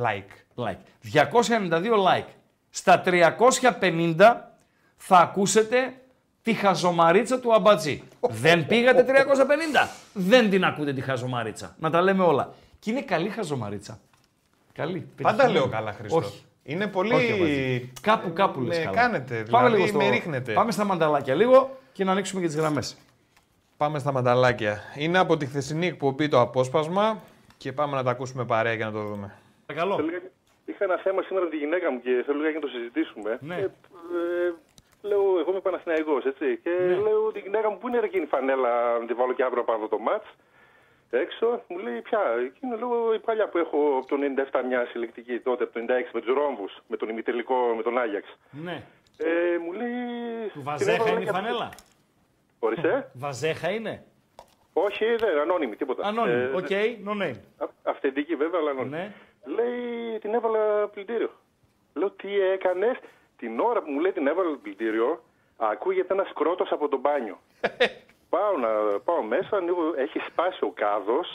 Like. like. διακόσια ενενήντα δύο like. Στα τριακόσια πενήντα θα ακούσετε τη χαζομαρίτσα του Αμπατζή. Δεν πήγατε τριακόσια πενήντα. Δεν την ακούτε τη χαζομαρίτσα. Να τα λέμε όλα. Και είναι καλή χαζομαρίτσα. Καλή. Πάντα λέω καλά, Χριστό. Όχι. Είναι πολύ... Όχι, κάπου κάπου λες καλά. Κάνετε, δηλαδή πάμε λίγο στο... με ρίχνετε. Πάμε στα μανταλάκια λίγο και να ανοίξουμε και τις γραμμές. Πάμε στα μανταλάκια. Είναι από τη χθεσινή εκπομπή το απόσπασμα και πάμε να τα ακούσουμε παρέα και να το δούμε. Παρακαλώ. Είχα ένα θέμα σήμερα με τη γυναίκα μου και θέλω να το συζητήσουμε. Ναι. Ε, ε, λέω, εγώ είμαι Παναθηναϊκός, έτσι. Και ναι. λέω τη γυναίκα μου, πού είναι εκείνη η φανέλα, να τη βάλω και αύριο να πάρω το μάτς. Έξω, μου λέει πια. Εκείνο λόγω η παλιά που έχω από το ενενήντα επτά μια συλλεκτική τότε, από το ενενήντα έξι με τους Ρόμβους, με τον ημιτελικό, με τον Άγιαξ. Ναι. Ε, μου λέει... Του Βαζέχα είναι η φανέλα. Ορίστε. Βαζέχα είναι. Όχι, δεν, ανώνυμη, τίποτα. Ανώνυμη, οκ, ε, okay, no name. Α, αυθεντική βέβαια, αλλά ανώνυμη. Ναι. Λέει, την έβαλα πλυντήριο. Λέω, τι έκανες? Την ώρα που μου λέει την έβαλα πλυντήριο, ακούγεται ένα σκρότος από το μπάνιο. Πάω, να, πάω μέσα, ανοίγω, έχει σπάσει ο κάδος.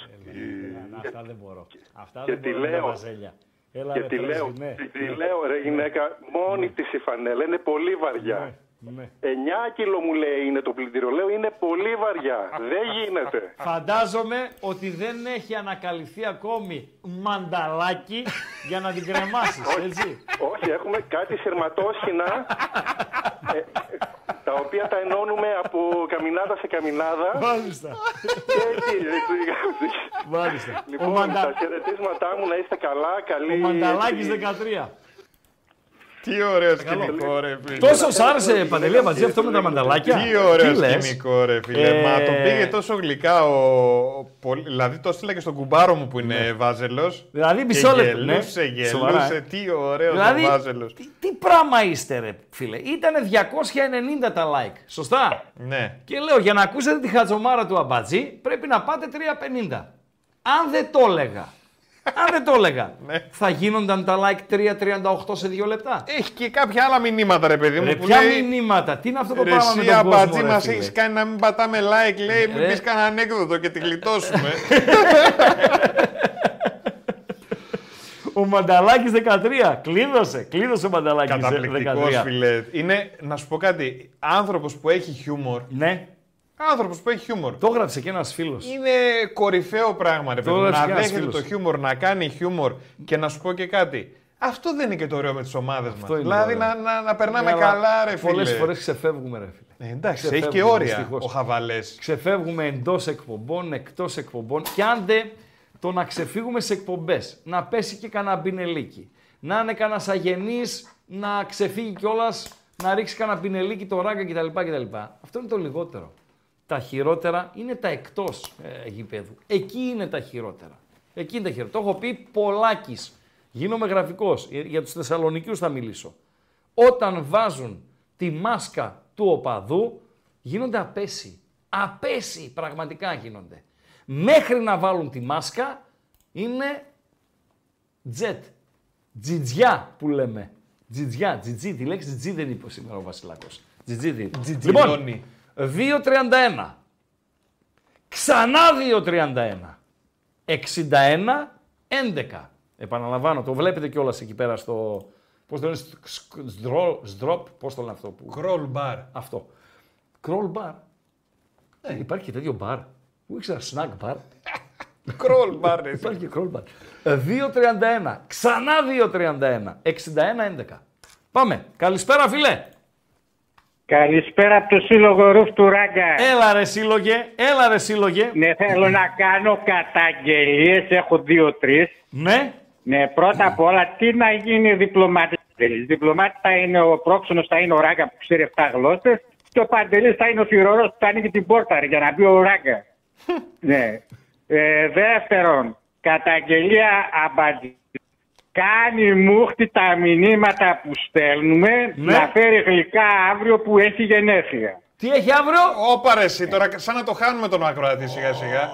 Αυτά δεν μπορώ. Αυτά δεν μπορώ, και τη λέω, ρε γυναίκα, μόνη της η φανέλα, είναι πολύ βαριά. εννιά κιλό μου λέει είναι το πλυντήριο, λέω είναι πολύ βαριά, δεν γίνεται. Φαντάζομαι ότι δεν έχει ανακαλυφθεί ακόμη μανταλάκι για να την κρεμάσεις, έτσι. Όχι, έχουμε κάτι σειρματόσχηνα. Τα οποία τα ενώνουμε από καμινάδα σε καμινάδα. Μάλιστα. Και εκεί, Μάλιστα. Λοιπόν, Μαντα... τα χαιρετίσματά μου, να είστε καλά, καλή... Ο Μανταλάκης δεκατρία. Τι ωραίο σκηνικό, ρε φίλε. Τόσο σ' άρεσε, Παντελή Αμπατζή, αυτό με τα μανταλάκια. Τι ωραίο σκηνικό, ρε φίλε. Ε... Μα τον πήγε τόσο γλυκά. Ο... Ο... Δηλαδή το στείλα και στον κουμπάρο μου που είναι ναι. Βάζελος. Δηλαδή μισό λεπτό. Γελούσε, γελούσε. Σοβαρά. Τι ωραίο δηλαδή, ο Βάζελος. Τι, τι πράγμα είστε, ρε φίλε. Ήτανε διακόσια ενενήντα τα like. Σωστά. Ναι. Και λέω για να ακούσετε τη χατζομάρα του Αμπατζή πρέπει να πάτε τριακόσια πενήντα. Αν δεν το έλεγα. Αν δεν το έλεγα, ναι. θα γίνονταν τα like τρία τριάντα οκτώ σε δύο λεπτά. Έχει και κάποια άλλα μηνύματα, ρε παιδί μου. Ρε, που ποια λέει... μηνύματα, τι είναι αυτό το ρε, πράγμα με τον κόσμο. Εσύ Αμπατζή μας έχεις κάνει να μην πατάμε like, λέει, μην πεις κανένα ανέκδοτο και τη γλιτώσουμε. Ο Μανταλάκης δεκατρία, κλείδωσε, κλείδωσε ο Μανταλάκης δεκατρία. Καταπληκτικός, φίλε. Είναι, να σου πω κάτι, άνθρωπος που έχει χιούμορ. Ναι. Άνθρωπος που έχει χιούμορ. Το έγραψε και ένας φίλος. Είναι κορυφαίο πράγμα, ρε παιδί. Να δέχεται το χιούμορ, να κάνει χιούμορ και να σου πω και κάτι. Αυτό δεν είναι και το ωραίο με τις ομάδες μας. Δηλαδή να, να, να περνάμε Λέβαια. καλά, ρε φίλε. Πολλές φορές ξεφεύγουμε, ρε φίλε. Ε, εντάξει, ξεφεύγουμε, έχει και όρια δυστυχώς. Ο χαβαλές. Ξεφεύγουμε εντός εκπομπών, εκτός εκπομπών. Και άντε το να ξεφύγουμε σε εκπομπές, να πέσει και κανένα μπινελίκι. Να είναι κανένα αγενής, να ξεφύγει κιόλας, να ρίξει κανένα μπινελίκι, το Ράγκα κτλ. Αυτό είναι το λιγότερο. Τα χειρότερα είναι τα εκτός ε, γηπέδου. Εκεί είναι τα χειρότερα. Εκεί είναι τα χειρότερα. Το έχω πει πολλάκις. Γίνομαι γραφικός. Για τους Θεσσαλονικιούς θα μιλήσω. Όταν βάζουν τη μάσκα του οπαδού, γίνονται απέσιοι. Απέσιοι πραγματικά γίνονται. Μέχρι να βάλουν τη μάσκα είναι τζετ. Τζιτζιά που λέμε. Τζιτζιά. Τζιτζί. Τη λέξη τζιτζί δεν είπε σήμερα ο Βασιλάκος. Τζιτζί. Λοιπόν, δύο τριάντα ένα. Ξανά δύο τριάντα ένα. εξήντα ένα έντεκα. Επαναλαμβάνω, το βλέπετε κιόλας εκεί πέρα στο... Πώς το λένε, σδροπ, πώς το λένε αυτό που... Κρόλ μπαρ. Αυτό. Κρόλ μπαρ. Ε, υπάρχει και τέτοιο μπαρ. Πού ήξερα, σνακ μπαρ. Κρόλ μπαρ. Υπάρχει και κρόλ μπαρ. δύο τριάντα ένα. Ξανά δύο τριάντα ένα. εξήντα ένα έντεκα. Πάμε. Καλησπέρα φίλε. Καλησπέρα από το σύλλογο Ρουφ του Ράγκα. Έλα ρε σύλλογε, έλα ρε σύλλογε. Ναι, θέλω να κάνω καταγγελίες, έχω δύο-τρεις. Ναι. Ναι, πρώτα απ' όλα τι να γίνει διπλωμάτης. Διπλωμάτης θα είναι ο Πρόξενος, θα είναι ο Ράγκα που ξέρει επτά γλώσσες. Και ο Παντελής θα είναι ο Φιρορός που θα ανοίγει την πόρτα ρε, για να μπει ο Ράγκα. Ναι. Ε, δεύτερον, Καταγγελία απαντή. Κάνει μούχτη τα μηνύματα που στέλνουμε, ναι. Να φέρει γλυκά αύριο που έχει γενέθλια. Τι έχει αύριο? Όπα ρε εσύ, τώρα σαν να το χάνουμε τον ακροατή σιγά σιγά.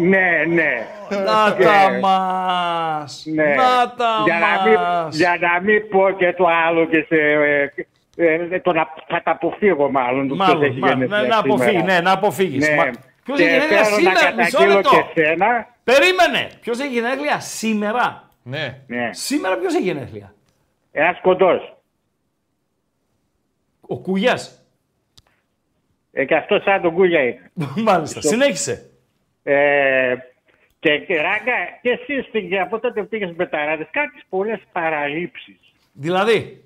Ναι, ναι. Να τα μας. Ναι. Να τα για να μην, μας. Για να μην πω και το άλλο και σε... Ε, ε, το να καταποφύγω μάλλον. Μάλλον, έχει μάλλον. Ναι, να αποφύγει, ναι, να αποφύγεις. Ναι. Ποιος έχει γενέθλια σήμερα, μισό λεπτό. Περίμενε, ποιος έχει γενέθλια σήμερα. Ναι. Ναι. Σήμερα ποιος έχει γενέθλια? Ένας κοντός. Ο Κούγιας. Ε, και αυτό σαν τον Κούγια είναι. Μάλιστα. Στο... Συνέχισε. Ε, και Ράγκα, και εσύ στην... από τότε που πήγες μπεταράδες, κάνεις πολλές παραλήψεις. Δηλαδή.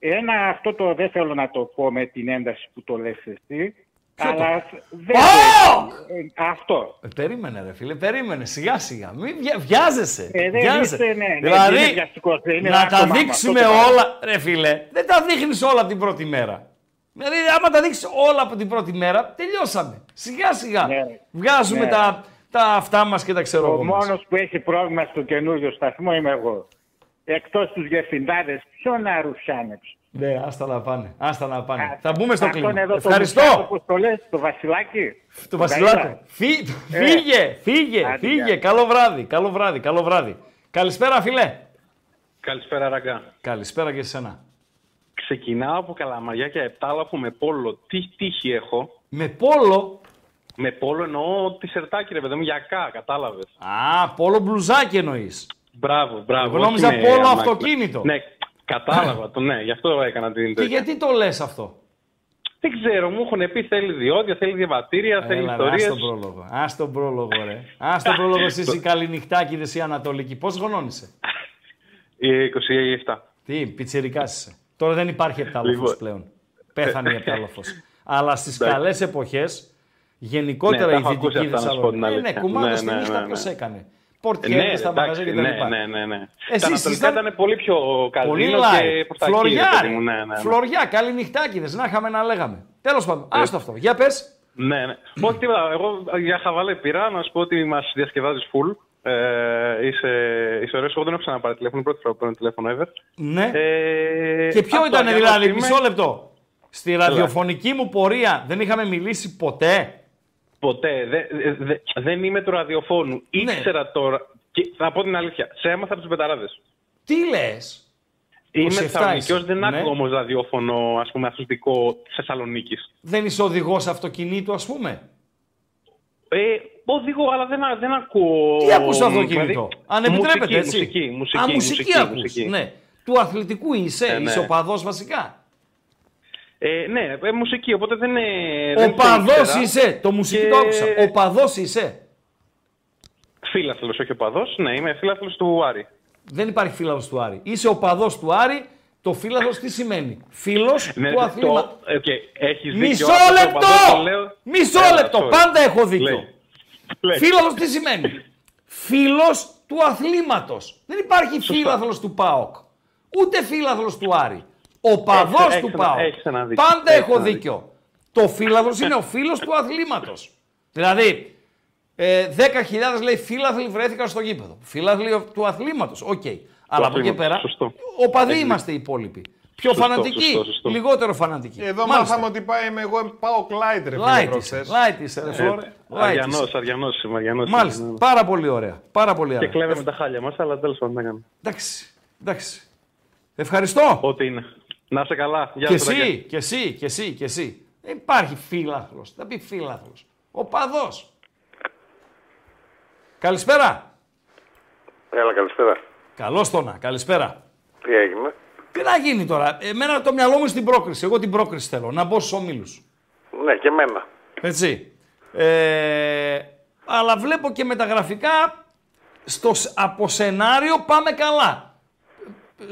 Ένα αυτό το δεν θέλω να το πω με την ένταση που το λες εσύ. Ποιο αλλά το... δεν... ΠΑΟΚ! Αυτό. Περίμενε ρε φίλε, περίμενε σιγά σιγά. Μην βιάζεσαι. Ε, δεν βιάζεσαι. Είστε, ναι, ναι, δηλαδή, είναι βιαστικός, είναι να τα δείξουμε όλα, ρε φίλε. Δεν τα δείχνεις όλα από την πρώτη μέρα. Δηλαδή, άμα τα δείξεις όλα από την πρώτη μέρα, τελειώσαμε. Σιγά σιγά. Ναι, βγάζουμε ναι. τα, τα αυτά μας και τα ξέρω. Ο μόνος που έχει πρόβλημα στο καινούριο σταθμό είμαι εγώ. Εκτός τους γεφυντάδες, ποιον να ρουφιάνεψε. Ναι, άστα να πάνε. Άστα να πάνε. Α, θα μπούμε στο κλίμα. Ευχαριστώ. Το που το λες, το Βασιλάκι. Το Βασιλάκι. Φύ, ε, φύγε, φύγε, άντε, φύγε. Καλό βράδυ, καλό βράδυ, καλό βράδυ. Καλησπέρα, φίλε. Καλησπέρα, Ραγκά. Καλησπέρα και εσένα. Ξεκινάω από Καλαμαριά και Επτάλαπο με πόλο. Τι τύχη έχω. Με πόλο. Με πόλο εννοώ τη σερτάκι, ρε παιδί μου, για κά, κατάλαβες. Α, πόλο μπλουζάκι εννοείς. Μπράβο, μπράβο. Εγώ νόμιζα πόλο αμάξι. Αυτοκίνητο. Ναι. Κατάλαβα το, ναι, γι' αυτό έκανα την τέτοια. Και γιατί το λες αυτό? Δεν ξέρω, μου έχουν πει θέλει διόδια, θέλει διαβατήρια, θέλει ιστορίες. Ας τον πρόλογο, ας τον πρόλογο ρε. Ας τον πρόλογο εσείς οι καληνυχτάκηδες οι Ανατολικοί. Πώς γονώνεσαι? είκοσι επτά. Τι, πιτσιρικάς είσαι. Τώρα δεν υπάρχει επτάλοφος πλέον. Πέθανε η επτάλοφος. Αλλά στις καλές εποχές, γενικότερα η Δυτική Θεσσαλονίκη. Ναι, κουμάντες τη νύχτα ποιος έκανε. Πορτιέρες, ναι, στα μαγαζιά και τα λοιπά. Ναι, ναι, ναι. Τα Ανατολικά ήταν πολύ πιο καζίνο και προς τα κύρια. Ναι, ναι. Φλωριά, καληνυχτάκηδες, να είχαμε να λέγαμε. Τέλος πάντων, ε. άστο αυτό. Για πες. Ναι, ναι. Όχι τίποτα, εγώ για χαβαλέ πειρά να σου πω ότι μας διασκεδάζεις full. Ε, είσαι, είσαι ωραίος, εγώ δεν έχω ξαναπάρει τηλέφωνο, πρώτη φορά που παίρνω τηλέφωνο ever. Ναι. Ε, και ποιο ήταν δηλαδή, μισό λεπτό. Στη ραδιοφωνική μου πορεία δεν είχαμε μιλήσει ποτέ. Ποτέ. Δε, δε, δεν είμαι του ραδιοφώνου. Ναι. Ήξερα τώρα. Και θα πω την αλήθεια. Σε έμαθα από τους πεταράδες. Τι λες? Είμαι Θεσσαλονικιός. Δεν ναι. άκουγα όμως ραδιόφωνο, ας πούμε, αθλητικό της Θεσσαλονίκης. Δεν είσαι οδηγός αυτοκινήτου, ας πούμε. Ε, οδηγώ, αλλά δεν, δεν ακούω. Τι ακούς αυτοκινήτο? Δηλαδή, αν επιτρέπετε, έτσι. Μουσική, μουσική. Α, μουσική, μουσική, ακούς, μουσική. Ναι. Του αθλητικού είσαι, ε, ναι. είσαι οπαδός βασικά. Ε, ναι, ε, μουσική, οπότε δεν είναι... Οπαδός είσαι, το μουσική και... το άκουσα. Οπαδός είσαι. Φίλαθλος, όχι οπαδός. Ναι, είμαι φίλαθλος του Άρη. Δεν υπάρχει φίλαθλος του Άρη. Είσαι οπαδός του Άρη, το φίλαθλος τι σημαίνει? Φίλος ναι, του αθλήματος. Το... Okay. Έχεις δίκιο. Μισό λεπτό! Οπαδός, λέω... Μισό Έλα, λεπτό, sorry. Πάντα έχω δίκιο. Φίλαθλος τι σημαίνει? Φίλος του αθλήματος. Δεν υπάρχει φίλαθλος του ΠΑΟΚ, ούτε φίλαθλος του Άρη. Ο παδός του ΠΑΟΚ. Πάντα έχω δίκιο. Το φίλαθλος είναι ο φίλος του αθλήματος. Δηλαδή, ε, δέκα χιλιάδες λέει φίλαθλοι βρέθηκαν στο γήπεδο. Φίλαθλοι του αθλήματος. Οκ. Okay. Αλλά από εκεί πέρα, οπαδοί είμαστε οι υπόλοιποι. Πιο σωστό, φανατικοί, σωστό, σωστό. Λιγότερο φανατικοί. Εδώ μάθαμε ότι είμαι εγώ, πάω κλάιτ ρε φίλε. Λάιτ είσαι ρε φίλε. Αριανός, αριανός είμαι. Μάλιστα. Πάρα πολύ ωραία. Και κλέβαμε τα χάλια μας, αλλά τέλος πάντων τα κάναμε. Εντάξει. Ευχαριστώ. Ό,τι είναι. Να είσαι καλά. Γεια σας. Και εσύ, και εσύ, και εσύ, και εσύ. Δεν υπάρχει φίλαθλος. Θα πει φίλαθλος. Οπαδός. Καλησπέρα. Έλα, καλησπέρα. Καλώς το να. Καλησπέρα. Τι έγινε? Τι να γίνει τώρα. Εμένα το μυαλό μου στην πρόκριση. Εγώ την πρόκριση θέλω. Να μπω στους ομίλους. Ναι, και εμένα. Έτσι. Ε, αλλά βλέπω και με τα γραφικά στο, από σενάριο πάμε καλά.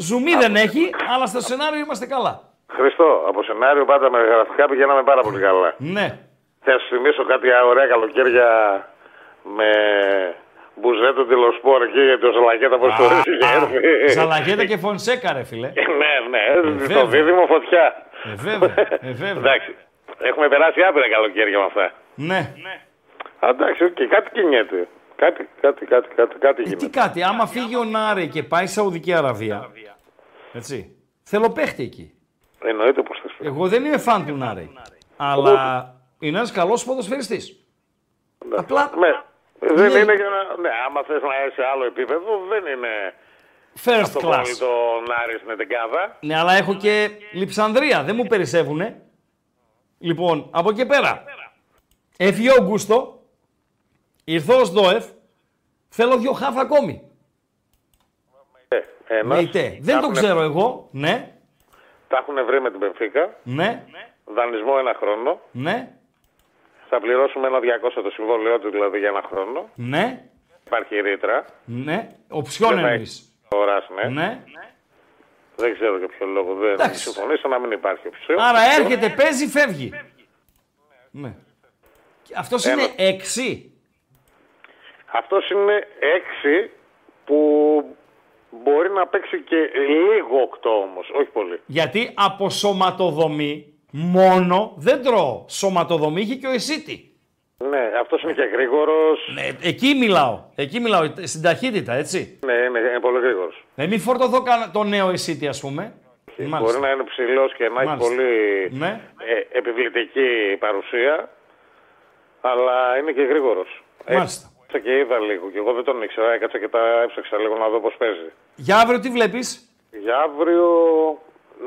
Ζουμί Α, δεν έχει, αλλά στο σενάριο είμαστε καλά. Χριστό, από σενάριο πάντα με γραφικά πηγαίναμε πάρα πολύ καλά. Ναι. Θα σου θυμίσω κάτι ωραία καλοκαίρια με Μπουζέτο, Τιλοσπόρ και το Ζαλακέτα πως το ρίχνει. Ζαλακέτα και Φονσέκα ρε φίλε. Ναι, ναι, στο δίδυμο φωτιά. Ε, βέβαια, ε, βέβαια. Εντάξει, έχουμε περάσει άπειρα καλοκαίρια με αυτά. Ναι. Εντάξει, και κάτι κινιέται. Κάτι, κάτι, κάτι, κάτι, κάτι γίνεται. Τι κάτι, άμα φύγει ο Νάρε και πάει Σαουδική Αραβία. Έτσι. Θέλω παίχτη εκεί. Εννοείται πως θες. Εγώ δεν είμαι φαν του Νάρε. Αλλά ούτε. Είναι ένας καλός ποδοσφαιριστής. Ναι. Απλά. Ναι. Δεν είναι... είναι για να. Ναι, άμα θες να είσαι σε άλλο επίπεδο, δεν είναι. First αυτό class. Αυτό το Νάρε με την κάδα. Ναι, αλλά έχω και Λιψανδρία. Δεν μου περισσεύουνε. Λοιπόν, από εκεί πέρα. Έφυγε ο Γκούστο. Ήρθω ως ΔΟΕΦ, θέλω δύο χαφ ακόμη. Ε, ΜΕΙΤΕ. Δεν το ξέρω εγώ, ναι. Τα έχουν βρει με την Μπενφίκα. Ναι. Δανεισμό ένα χρόνο. Ναι. Θα πληρώσουμε ένα διακόσια το συμβόλαιό του δηλαδή για ένα χρόνο. Ναι. Υπάρχει ρήτρα. Ναι. Οψιόν εννοείς. Ναι. Ναι. Δεν ξέρω για ποιο λόγο. Δεν Εντάξει. συμφωνήσω να μην υπάρχει οψιόν. Άρα έρχεται, παίζει, φεύγει. Ναι. Αυτός ένα. Είναι έξι. Αυτός είναι έξι που μπορεί να παίξει και λίγο οκτώ όμως, όχι πολύ. Γιατί από σωματοδομή μόνο δεν τρώω. Σωματοδομή είχε και ο Εσίτη. Ναι, αυτός είναι και γρήγορος. Ναι, εκεί μιλάω. Εκεί μιλάω, στην ταχύτητα, έτσι. Ναι, είναι, είναι πολύ γρήγορος. Ναι, μην φορτωθώ το νέο Εσίτη, ας πούμε. Μπορεί Μάλιστα. να είναι ψηλός και να έχει πολύ ναι. ε, επιβλητική παρουσία, αλλά είναι και γρήγορος. Μάλιστα. Και είδα λίγο και εγώ δεν τον ήξερα, έκατσα και τα έψαξα λίγο να δω πώς παίζει. Για αύριο τι βλέπεις? Για αύριο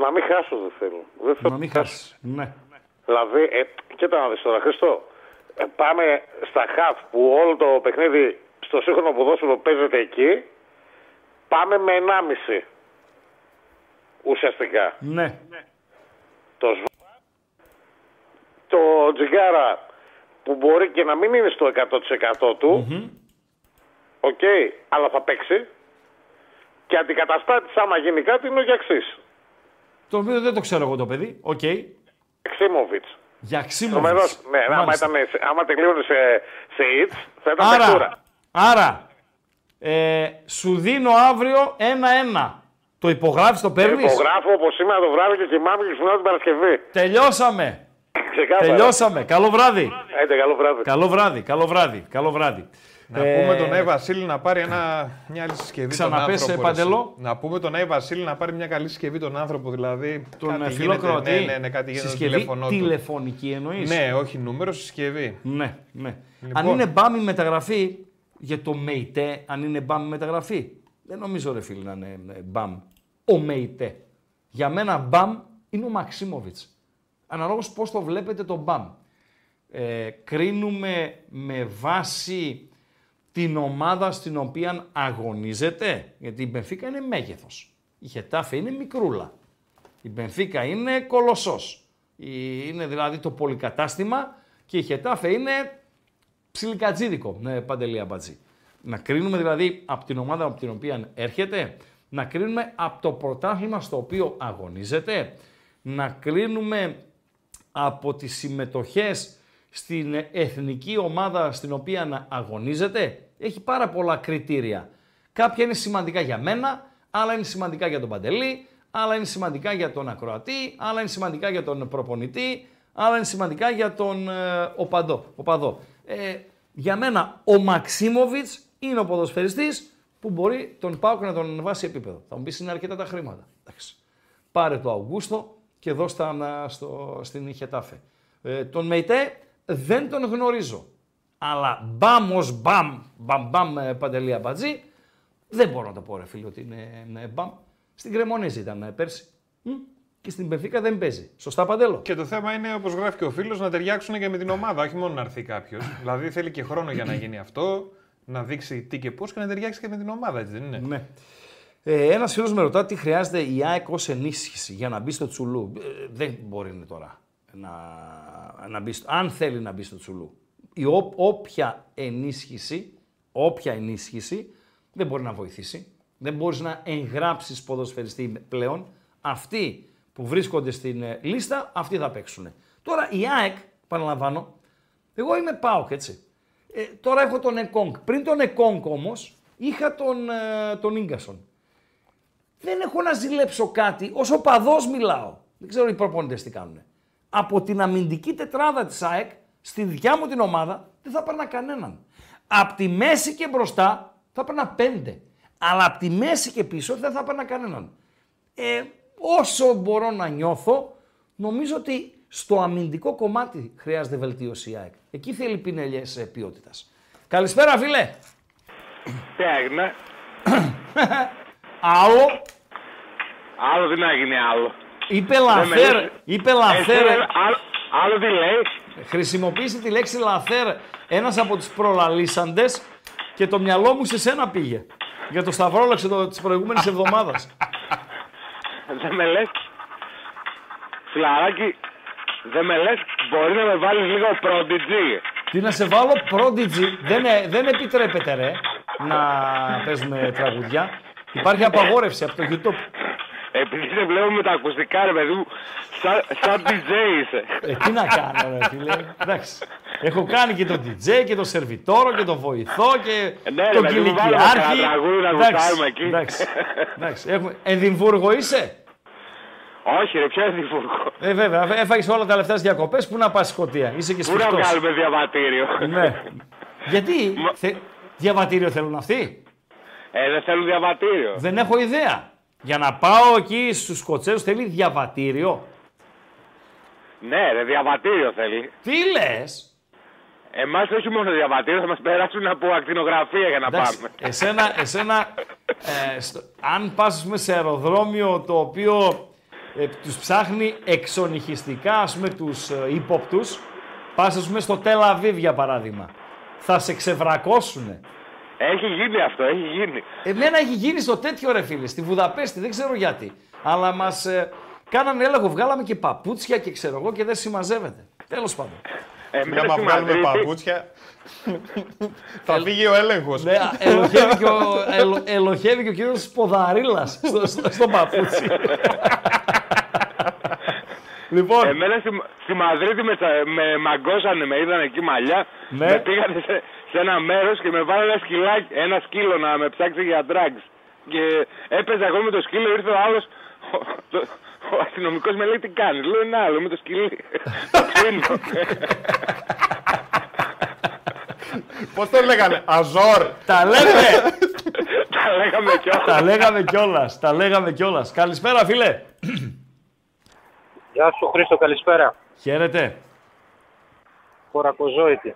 να μην χάσω δεν θέλω. Δεν θέλω να μην χάσεις, ναι. Δηλαδή, ε, κοίτα να δεις τώρα Χριστό, ε, πάμε στα χαφ που όλο το παιχνίδι στο σύγχρονο ποδόσφαιρο παίζεται εκεί, πάμε με ενάμιση ουσιαστικά. Ναι. Το σβάρ, το Τζιγκάρα. Που μπορεί και να μην είναι στο εκατό τοις εκατό του, mm-hmm. okay, αλλά θα παίξει. Και αντικαταστάτης άμα γίνει κάτι είναι ο Γιαξής. Το οποίο δεν το ξέρω εγώ το παιδί, οκ. Okay. Μαξίμοβιτς. Μαξίμοβιτς. Ναι, άμα, ήταν, άμα τελείωνε σε, σε ιτς, θα ήταν άρα, τεκούρα. Άρα, ε, σου δίνω αύριο ένα-ένα. Το υπογράφεις, το παίρνεις? Το υπογράφω όπως σήμερα το βράδυ και κοιμάμαι και ξυπνάω την Παρασκευή. Τελειώσαμε. Ξεκάθαρα. Τελειώσαμε. Καλό βράδυ. Άντε, καλό βράδυ. Καλό βράδυ, καλό βράδυ, καλό βράδυ. Να ε... πούμε τον Άι Βασίλη να πάρει ένα... μια άλλη συσκευή τον άνθρωπο. Παντελό. Να πούμε τον Άι Βασίλη να πάρει μια καλή συσκευή τον άνθρωπο. Δηλαδή, τον φιλοκροτή. Ναι, ναι, ναι, κάτι γίνεται στο τηλέφωνο του. Τηλεφωνική εννοείς? Ναι, όχι νούμερο, συσκευή. Ναι, ναι. Λοιπόν... Αν είναι μπάμι μεταγραφή για το ΜΕΙΤΕ, αν είναι μπάμι μεταγραφή. Δεν νομίζω ρε φίλοι να είναι μπάμ. Ο ΜΕΙΤΕ. Για μένα μπάμ είναι ο Μαξίμοβιτς. Αναλόγως πώς το βλέπετε το μπαμ. Ε, κρίνουμε με βάση την ομάδα στην οποία αγωνίζεται. Γιατί η Μπενφίκα είναι μέγεθος. Η Χετάφε είναι μικρούλα. Η Μπενφίκα είναι κολοσσός. Είναι δηλαδή το πολυκατάστημα και η Χετάφε είναι ψιλικατζίδικο. Ναι, Παντελία Μπατζή. Να κρίνουμε δηλαδή από την ομάδα από την οποία έρχεται. Να κρίνουμε από το πρωτάθλημα στο οποίο αγωνίζεται. Να κρίνουμε... από τις συμμετοχές στην εθνική ομάδα στην οποία αγωνίζεται, έχει πάρα πολλά κριτήρια. Κάποια είναι σημαντικά για μένα, άλλα είναι σημαντικά για τον Παντελή, άλλα είναι σημαντικά για τον ακροατή, άλλα είναι σημαντικά για τον προπονητή, άλλα είναι σημαντικά για τον ε, οπαδό. οπαδό. Ε, για μένα ο Μαξίμοβιτς είναι ο ποδοσφαιριστής που μπορεί τον ΠΑΟΚ να τον ανεβάσει επίπεδο. Θα μου πεις είναι αρκετά τα χρήματα. Εντάξει. Πάρε το Αυγούστο και εδώ στα, στο, στην Χετάφε. Ε, τον ΜΕΙΤΕ δεν τον γνωρίζω. Αλλά μπαμ ως μπαμ, μπαμ μπαμ Παντελή Αμπατζή, δεν μπορώ να το πω ρε φίλοι ότι είναι, είναι μπαμ. Στην Κρεμονέζη ήταν πέρσι Μ? και στην Μπενφίκα δεν παίζει. Σωστά Παντέλο? Και το θέμα είναι όπως γράφει και ο φίλος να ταιριάξουν και με την ομάδα, όχι μόνο να έρθει κάποιος. Δηλαδή θέλει και χρόνο για να γίνει αυτό, να δείξει τι και πώς και να ταιριάξει και με την ομάδα, έτσι δεν είναι? Ναι. Ε, ένας φίλος με ρωτά τι χρειάζεται η ΑΕΚ ως ενίσχυση για να μπει στο τσουλού. Ε, δεν μπορεί τώρα να, να μπει, αν θέλει να μπει στο τσουλού. Η ό, όποια, ενίσχυση, όποια ενίσχυση δεν μπορεί να βοηθήσει. Δεν μπορείς να εγγράψεις ποδοσφαιριστή πλέον. Αυτοί που βρίσκονται στην λίστα, αυτοί θα παίξουν. Τώρα η ΑΕΚ, παραλαμβάνω, εγώ είμαι ΠΑΟΚ έτσι. Ε, τώρα έχω τον Εκόνγκ. Πριν τον Εκόνγκ όμως είχα τον, τον Ίγκασον. Δεν έχω να ζηλέψω κάτι, ως οπαδός μιλάω. Δεν ξέρω οι προπονητές τι κάνουν. Από την αμυντική τετράδα της ΑΕΚ, στη δικιά μου την ομάδα, δεν θα παίρνα κανέναν. Απ' τη μέση και μπροστά θα έπαιρνα πέντε. Αλλά απ' τη μέση και πίσω δεν θα έπαιρνα κανέναν. Ε, όσο μπορώ να νιώθω, νομίζω ότι στο αμυντικό κομμάτι χρειάζεται βελτίωση η ΑΕΚ. Εκεί θέλει πινελιές ποιότητας. Καλησπέρα, φίλε. Τι έγινε. Άλλο. Άλλο τι να γίνει άλλο. Είπε λαθέρ. Είπε λαθέρ. Άλλο τι λέει. Χρησιμοποίησε τη λέξη λαθέρ ένας από τους προλαλήσαντες και το μυαλό μου σε σένα πήγε. Για το σταυρόλεξο της προηγούμενης εβδομάδας. Δεν με λες. Φιλαράκι, δεν με λες. Μπορεί να με βάλεις λίγο προντιτζή. Τι να σε βάλω προντιτζή. Δεν, δεν επιτρέπεται ρε να παίζουμε τραγουδιά. Υπάρχει απαγόρευση από το YouTube. Επειδή σε βλέπω με τα ακουστικά ρε παιδί μου, σαν, σαν ντι τζέι είσαι. Ε, τι να κάνω ρε φίλε, εντάξει. Έχω κάνει και τον ντι τζέι και τον σερβιτόρο και τον βοηθό και ναι, τον κυλικιάρχη. Εντάξει, εντάξει, εντάξει. Έχουμε... Εδιμβούργο είσαι. Όχι ρε, ποιο Εδιμβούργο. Ε, βέβαια, έφαγες όλα τα λεφτά στις διακοπές, πού να πας Σκωτία, είσαι και σφιχτός. Πού να κάνουμε διαβατήριο. Ναι. Γιατί, θε... διαβατήριο θέλουν αυτοί. Ε, δεν θέλουν διαβατήριο. Δεν έχω ιδέα. Για να πάω εκεί στους Σκοτσέζους θέλει διαβατήριο. Ναι ρε, διαβατήριο θέλει. Τι λες. Εμάς όχι μόνο διαβατήριο, θα μας περάσουν από ακτινογραφία για να εντάξει, πάμε. Εσένα, εσένα ε, στο, αν πας πούμε, σε αεροδρόμιο το οποίο ε, τους ψάχνει εξονυχιστικά ας πούμε τους ε, ύποπτους, πας ας πούμε στο Τελ Αβίβ για παράδειγμα, θα σε ξεβρακώσουνε. Έχει γίνει αυτό, έχει γίνει. Εμένα έχει γίνει στο τέτοιο ρε φίλε, στη Βουδαπέστη, δεν ξέρω γιατί. Αλλά μας ε, κάνανε έλεγχο, βγάλαμε και παπούτσια και ξέρω εγώ και δεν συμμαζεύεται. Τέλος πάντων. Εμένα μα βγάλουμε παπούτσια, θα φύγει ο έλεγχος. Ναι, ελοχεύει και ο, ελο, ελοχεύει και ο κύριος Ποδαρίλας στο, στο, στο παπούτσι. Λοιπόν. Εμένα στη, στη Μαδρίτη με, με μαγκώσανε, με είδαν εκεί μαλλιά, ναι. Με πήγανε σε, σε ένα μέρος και με βάλανε ένα, ένα σκύλο να με ψάξει για drugs. Και έπαιζα εγώ με το σκύλο, ήρθε ο άλλος, ο, το, ο αστυνομικός με λέει τι κάνεις, λέω είναι άλλο με το σκυλί, το σκύλο. Πώς το λέγανε, Αζόρ. Τα λέμε. Τα λέγαμε κιόλας. Τα λέγαμε κιόλας, τα λέγαμε κιόλας. Καλησπέρα φίλε. Γεια σου Χρήστο, καλησπέρα. Χαίρετε. Κορακοζόητη.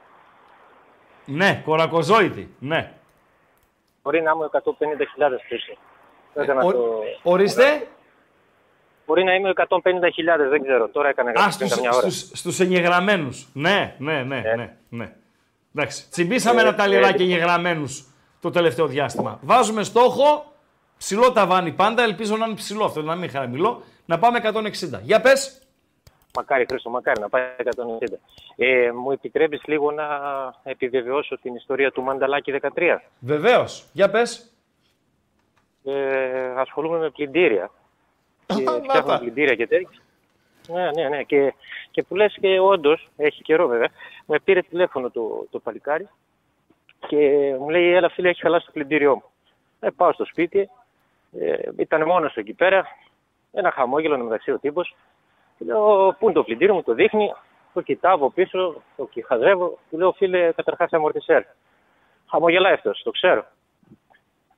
Ναι, κορακοζόητη, ναι. Μπορεί να είμαι εκατόν πενήντα χιλιάδες Χρήστο. Ε, ο... το... Ορίστε. Μπορεί να είμαι εκατόν πενήντα χιλιάδες, δεν ξέρω, τώρα έκανα γραφή. Α, στους, μια ώρα. Στους, στους εγγεγραμμένους. Ναι, ναι, ναι, ε. ναι, ναι. Εντάξει, τσιμπήσαμε ε, ένα ταλιράκι ε, εγγεγραμμένους το τελευταίο διάστημα. Βάζουμε στόχο, ψηλό ταβάνι πάντα, ελπίζω να είναι ψηλό αυτό, να μην χαμηλό. Να πάμε εκατόν εξήντα. Για πες. Μακάρι Χρήστο, μακάρι να πάει εκατόν εξήντα. Ε, μου επιτρέπεις λίγο να επιβεβαιώσω την ιστορία του Μανταλάκη δεκατρία. Βεβαίως. Για πες. Ε, ασχολούμαι με πλυντήρια. Και φτιάχνω πλυντήρια και τέτοια. Ναι, ναι, ναι. Και, και που λες και όντως, έχει καιρό βέβαια, με πήρε τηλέφωνο το, το παλικάρι και μου λέει, έλα φίλε, έχει χαλάσει το πλυντήριό μου. Ε, πάω στο σπίτι, ε, ήταν μόνος εκεί πέρα. Ένα χαμόγελο μεταξύ ο τύπος. Λέω, πού είναι το πλυντήριο μου, το δείχνει. Το κοιτάω από πίσω, το χαζεύω. Του λέω, φίλε, καταρχάς αμορτισέρ. Χαμογελάει αυτός, το ξέρω.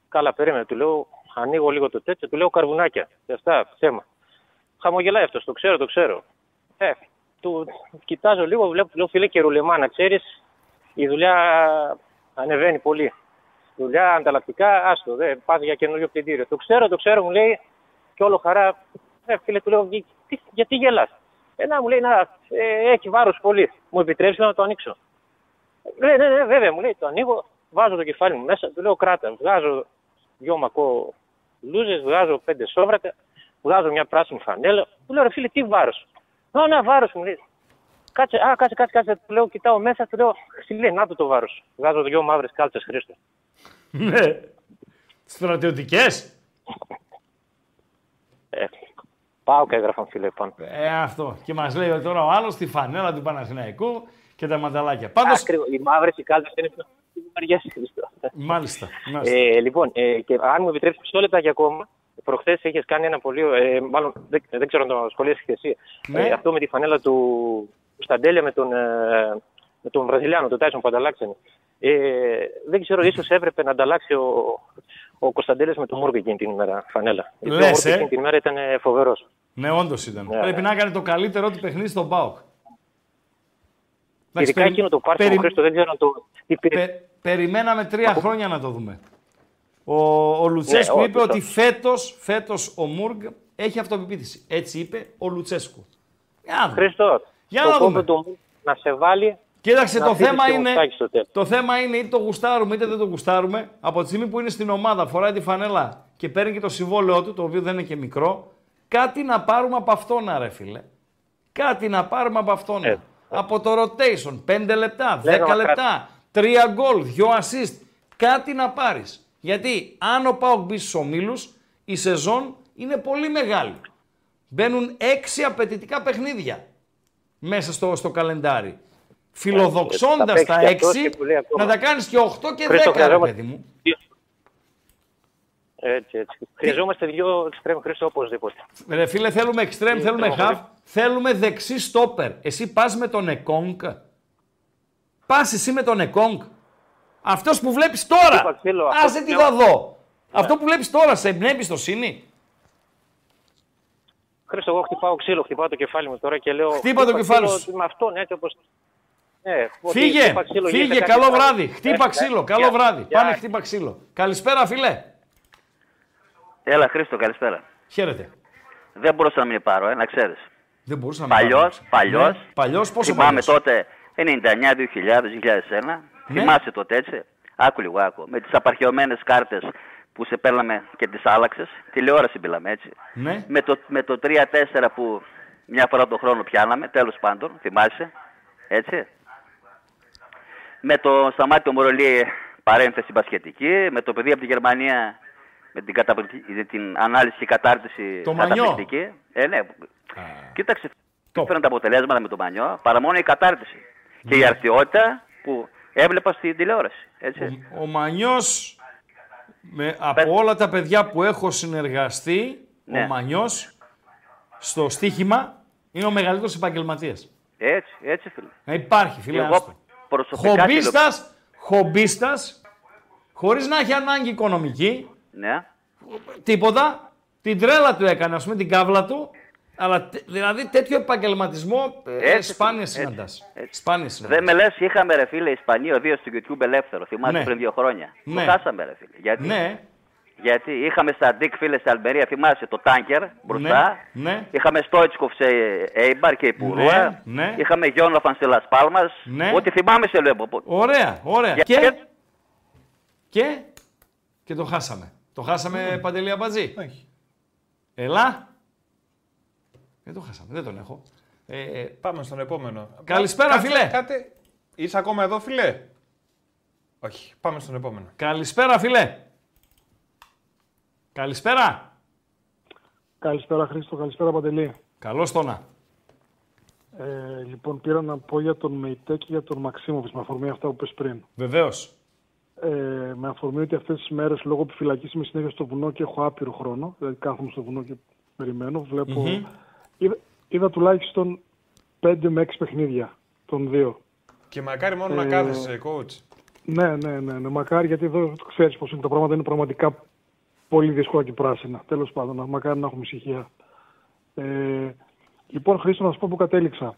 Καλά, περίμενε. Του λέω, ανοίγω λίγο το τέτοιο. Του λέω, καρβουνάκια. Και αυτά, θέμα. Χαμογελάει αυτός, το ξέρω, το ξέρω. Ε, του κοιτάζω λίγο, βλέπω, του λέω, φίλε, και ρουλεμά, να ξέρεις, η δουλειά ανεβαίνει πολύ. Δουλειά ανταλλακτικά, άστο, δε, πας για καινούριο πλυντήριο. Το ξέρω, το ξέρω, μου λέει. Και όλο χαρά, ε, φίλε, του λέω, τι, γιατί γελάς. Ένα μου λέει, να, ε, έχει βάρος πολύ, μου επιτρέψει να το ανοίξω. Ναι, ναι, ναι, βέβαια, μου λέει, το ανοίγω, βάζω το κεφάλι μου μέσα, του λέω, κράτα, βγάζω δυο μακό λούζες, βγάζω πέντε σόβρατα, βγάζω μια πράσινη φανέλα, του λέω, ρε φίλε, τι βάρος. Να, να, βάρος, μου λέει. Κάτσε, α, κάτσε, κάτσε, κάτσε, του λέω, κοιτάω μέσα, του λέω, λέει, να το το βάρος. Βγάζω δυο μαύρες κάλτσες, Χρήστο. Ναι, στρατιωτικές. Ε, πάω και έγραφαν φίλε πάνω. Ε, αυτό. Και μας λέει τώρα ο άλλος τη φανέλα του Παναθηναϊκού και τα μανταλάκια. Πάντως... Ακριβώς. Οι μαύρες οι κάλτσες είναι πιο μαριές. Μάλιστα. Μάλιστα. Ε, λοιπόν, ε, και αν μου επιτρέψεις μισό λεπτά και ακόμα, προχθές είχες κάνει ένα πολύ, ε, μάλλον δεν, δεν ξέρω αν το σχολίασες και εσύ, ναι. ε, αυτό με τη φανέλα του Σταντέλια με τον, ε, με τον Βραζιλιάνο, τον Τάισον που ανταλλάξανε. Ε, δεν ξέρω, ίσως έπρεπε να ανταλλάξει ο, ο Κωνσταντέλης με τον Μούργο εκείνη την ημέρα, φανέλα. Λες, ε? Ο Μούργο εκείνη την ημέρα ήταν φοβερός. Ναι, όντως ήταν. Ναι, πρέπει ναι. να έκανε το καλύτερο του παιχνίδι στον ΠΑΟΚ. Ειδικά περι... εκείνο το πάρτι περι... Χρήστο, δεν ξέρω να το... Πε... Περιμέναμε τρία Ακού... χρόνια να το δούμε. Ο, ο Λουτσέσκου ναι, είπε ότι φέτος, φέτος ο Μούργ έχει αυτοπεποίθηση. Έτσι είπε ο Λουτσέσκου. Χρήστο, για να το δούμε. Του, να σε βάλει... Κοίταξε, το θέμα, είναι, το θέμα είναι είτε το γουστάρουμε είτε δεν το γουστάρουμε. Από τη στιγμή που είναι στην ομάδα, φοράει τη φανέλα και παίρνει και το συμβόλαιό του, το οποίο δεν είναι και μικρό, κάτι να πάρουμε από αυτόν, ρε φίλε. Κάτι να πάρουμε από αυτόν. Ε, από το rotation, πέντε λεπτά, δέκα λεπτά, τρία γκολ, δύο ασίστ. Κάτι να πάρεις. Γιατί αν ο ΠΑΟΚ μπει στους ομίλους, η σεζόν είναι πολύ μεγάλη. Μπαίνουν έξι απαιτητικά παιχνίδια μέσα στο, στο καλεντάρι. Φιλοδοξώντας τα έξι, να τα κάνεις και οκτώ και Χρήστο, δέκα, χρειαζόμαστε... ρε παιδί μου. Έτσι, έτσι. Χρειαζόμαστε δύο εξτρέμ, Χρήστο, οπωσδήποτε. Ρε φίλε, θέλουμε εξτρέμ, θέλουμε χαφ, θέλουμε δεξί στόπερ. Εσύ πας με τον Εκόνγκ. Πας εσύ με τον Εκόνγκ. Αυτός που βλέπεις τώρα. Άσε τι θα δω. Αυτό που βλέπεις τώρα, σε εμπνέει εμπιστοσύνη. Χρήστο, εγώ χτυπάω ξύλο, χτυπάω το κεφάλι μου τώρα και λέω... Χτύπα το κεφάλι σου. Με αυτόν, έτσι όπως... Ε, φύγε, ξύλο, φύγε, καλό βράδυ. Χτύπα ξύλο, καλό βράδυ. Πάνε χτύπα ξύλο. Καλησπέρα, φίλε. Έλα, Χρήστο, καλησπέρα. Χαίρετε. Δεν μπορούσα να μην πάρω, ε, να ξέρεις. Δεν μπορούσα να μην πάρω. Παλιός, παλιός. Ναι. Παλιός, πόσο θυμάμαι παλιός. Τότε, ενενήντα εννιά, δύο χιλιάδες, δύο χιλιάδες ένα. Ναι. Θυμάσαι τότε έτσι. Άκου λίγο, άκου. Με τις απαρχαιωμένες κάρτες που σε παίρναμε και τις άλλαξες. Τηλεόραση μπήλαμε έτσι. Ναι. Με το, με το τρία τέσσερα που μια φορά τον χρόνο πιάναμε, τέλος πάντων, θυμάσαι. Έτσι. Με το Σταμάτιο Μωρολί παρένθεση μπασχετική, με το παιδί από τη Γερμανία, με την, καταπλη... την ανάλυση και κατάρτιση το καταπληκτική. Μανιό. Ε, ναι. Α... Κοίταξε, το φέρνουν τα αποτελέσματα με το Μανιό, παρά μόνο η κατάρτιση. Ναι. Και η αρτιότητα που έβλεπα στην τηλεόραση. Έτσι. Ο, ο Μανιός, με, από Πες... όλα τα παιδιά που έχω συνεργαστεί, ναι. ο Μανιός, στο στοίχημα, είναι ο μεγαλύτερος επαγγελματίας. Έτσι, έτσι φίλε. Να υπάρχει φίλε, άστο. Χομπίστας, χομπίστας, χωρίς να έχει ανάγκη οικονομική, ναι. τίποτα, την τρέλα του έκανε, ας πούμε, την κάβλα του, αλλά δηλαδή τέτοιο επαγγελματισμό σπάνια συναντάς. Δεν με λες, είχαμε ρε φίλε Ισπανία, ο δύο στο YouTube ελεύθερο, θυμάσαι ναι. πριν δύο χρόνια. Ναι. Το χάσαμε ρε φίλε, γιατί, ναι. γιατί είχαμε στα Ντίκ φίλε στην Αλμπερία, θυμάσαι το τάνκερ μπροστά, ναι. Ναι. είχαμε Στόιτσκοφ σε Έιμπαρ και Υπουρούα, ναι. ναι. είχαμε Γιόναφαν σε Λας Πάλμας, ναι. ό,τι θυμάμαι σε λέω. Ωραία, ωραία. Για... Και... και... και το χάσαμε. Το χάσαμε mm. Παντελή Αμπατζή. Όχι. Έλα. Δεν το χάσαμε, δεν τον έχω. Ε, ε... Πάμε στον επόμενο. Καλησπέρα Κάτσε, φίλε. Κάτε... Είσαι ακόμα εδώ φίλε. Όχι, πάμε στον επόμενο. Καλησπέρα φίλε. Καλησπέρα. Καλησπέρα Χρήστο, καλησπέρα Παντελή. Καλώς τόνα. Ε, λοιπόν, πήρα να πω για τον ΜΕΙΤΕ και για τον Μαξίμοβιτς με αφορμή αυτά που πες πριν. Βεβαίως. Ε, με αφορμή ότι αυτές τις μέρες λόγω επιφυλακής είμαι συνέχεια στο βουνό και έχω άπειρο χρόνο. Δηλαδή κάθομαι στο βουνό και περιμένω. Βλέπω... Mm-hmm. Είδα, είδα τουλάχιστον πέντε με έξι παιχνίδια των δύο. Και μακάρι μόνο ε, να κάθεσαι, coach. Ναι, ναι, ναι, ναι. Μακάρι, γιατί εδώ ξέρεις πως είναι τα πράγματα, είναι πραγματικά πολύ δύσκολα και πράσινα. Τέλος πάντων, μακάρι να έχουμε ησυχία. Ε, λοιπόν, Χρήστο, να σου πω που κατέληξα.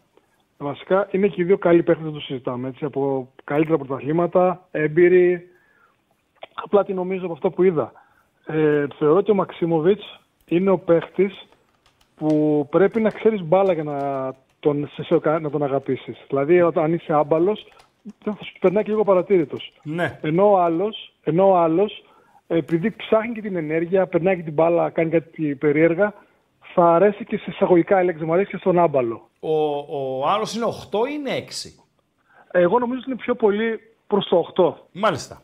Βασικά, είναι και οι δύο καλοί παίκτες, το συζητάμε. Έτσι, από καλύτερα πρωταθλήματα, έμπειροι. Απλά τι νομίζω από αυτό που είδα. Ε, θεωρώ ότι ο Μαξίμοβιτς είναι ο παίκτης που πρέπει να ξέρεις μπάλα για να τον, να τον αγαπήσεις. Δηλαδή, αν είσαι άμπαλος, θα σου περνάει και λίγο παρατήρητος. Ναι. Ενώ ο άλλος, ενώ ο άλλος επειδή ψάχνει και την ενέργεια, περνάει και την μπάλα, κάνει κάτι περίεργα, θα αρέσει και σε εισαγωγικά, λέξη, μου αρέσει και στον άμπαλο. Ο, ο άλλος είναι οκτώ ή είναι έξι? Εγώ νομίζω ότι είναι πιο πολύ προς το οκτώ. Μάλιστα.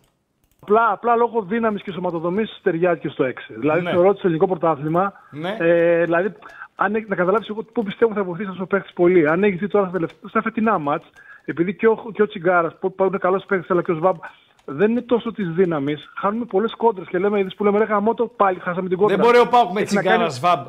Απλά, απλά λόγω δύναμης και σωματοδομής ταιριάζει και στο έξι. Δηλαδή ναι. θεωρώ ότι στο ελληνικό πρωτάθλημα, ναι. ε, δηλαδή, αν, να καταλάβεις εγώ πού πιστεύω θα βοηθήσει να σου παίξει πολύ. Αν έχει δει τώρα στα φετινά μάτς, επειδή και ο, και ο Τσιγκάρας, που είναι καλός παίκτης, αλλά και ο Σβάμπ, δεν είναι τόσο τη δύναμη. Χάνουμε πολλές κόντρες και λέμε είδες που λέμε ρε γαμώτο, πάλι χάσαμε την κόντρα. Δεν μπορεί ο ΠΑΟΚ με Τσιγκάρα κάνει... Σβάμπ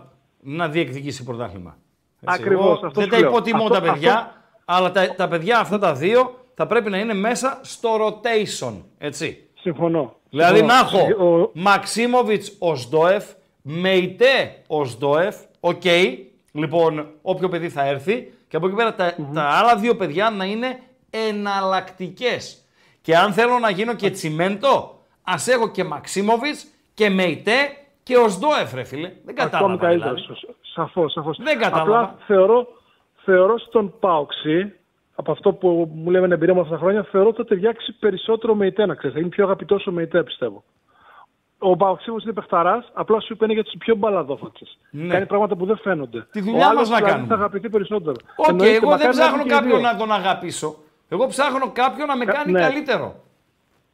να διεκδικήσει πρωτάθλημα. Ακριβώς. Δεν τα υποτιμώ αυτό, τα παιδιά, αυτό... αλλά τα, τα παιδιά αυτά τα δύο θα πρέπει να είναι μέσα στο rotation, έτσι. Συμφωνώ. Δηλαδή να έχω ο... Μαξίμοβιτς ως ΔΟΕΦ, ΜΕΙΤΕ ως ΔΟΕΦ, οκ, okay. Λοιπόν, όποιο παιδί θα έρθει και από εκεί πέρα τα, mm-hmm. τα άλλα δύο παιδιά να είναι εναλλακτικές. Και αν θέλω να γίνω και τσιμέντο, ας έχω και Μαξίμοβιτς και ΜΕΙΤΕ και ως ΔΟΕΦ, ρε φίλε. Δεν κατάλαβα δηλαδή. Σαφώς, σαφώς. Δεν κατάλαβα. Απλά θεωρώ, θεωρώ στον ΠΑΟΚΣΗ, από αυτό που μου λέμε εμπειρία μου αυτά τα χρόνια, θεωρώ ότι θα ταιριάξει περισσότερο ΜΕΙΤΕ, να ξέρεις. Θα είναι πιο αγαπητός ο ΜΕΙΤΕ, πιστεύω. Ο Παοξίμος είναι παιχταράς, απλά σου είπε είναι για τους πιο μπαλαδόφατσες. Ναι. Κάνει πράγματα που δεν φαίνονται. Τη δουλειά μας να κάνουμε. Θα αγαπηθεί περισσότερο. Οκ, okay, εγώ δεν ψάχνω κάποιον να τον αγαπήσω. Εγώ ψάχνω κάποιον να με κάνει Κα, ναι. καλύτερο.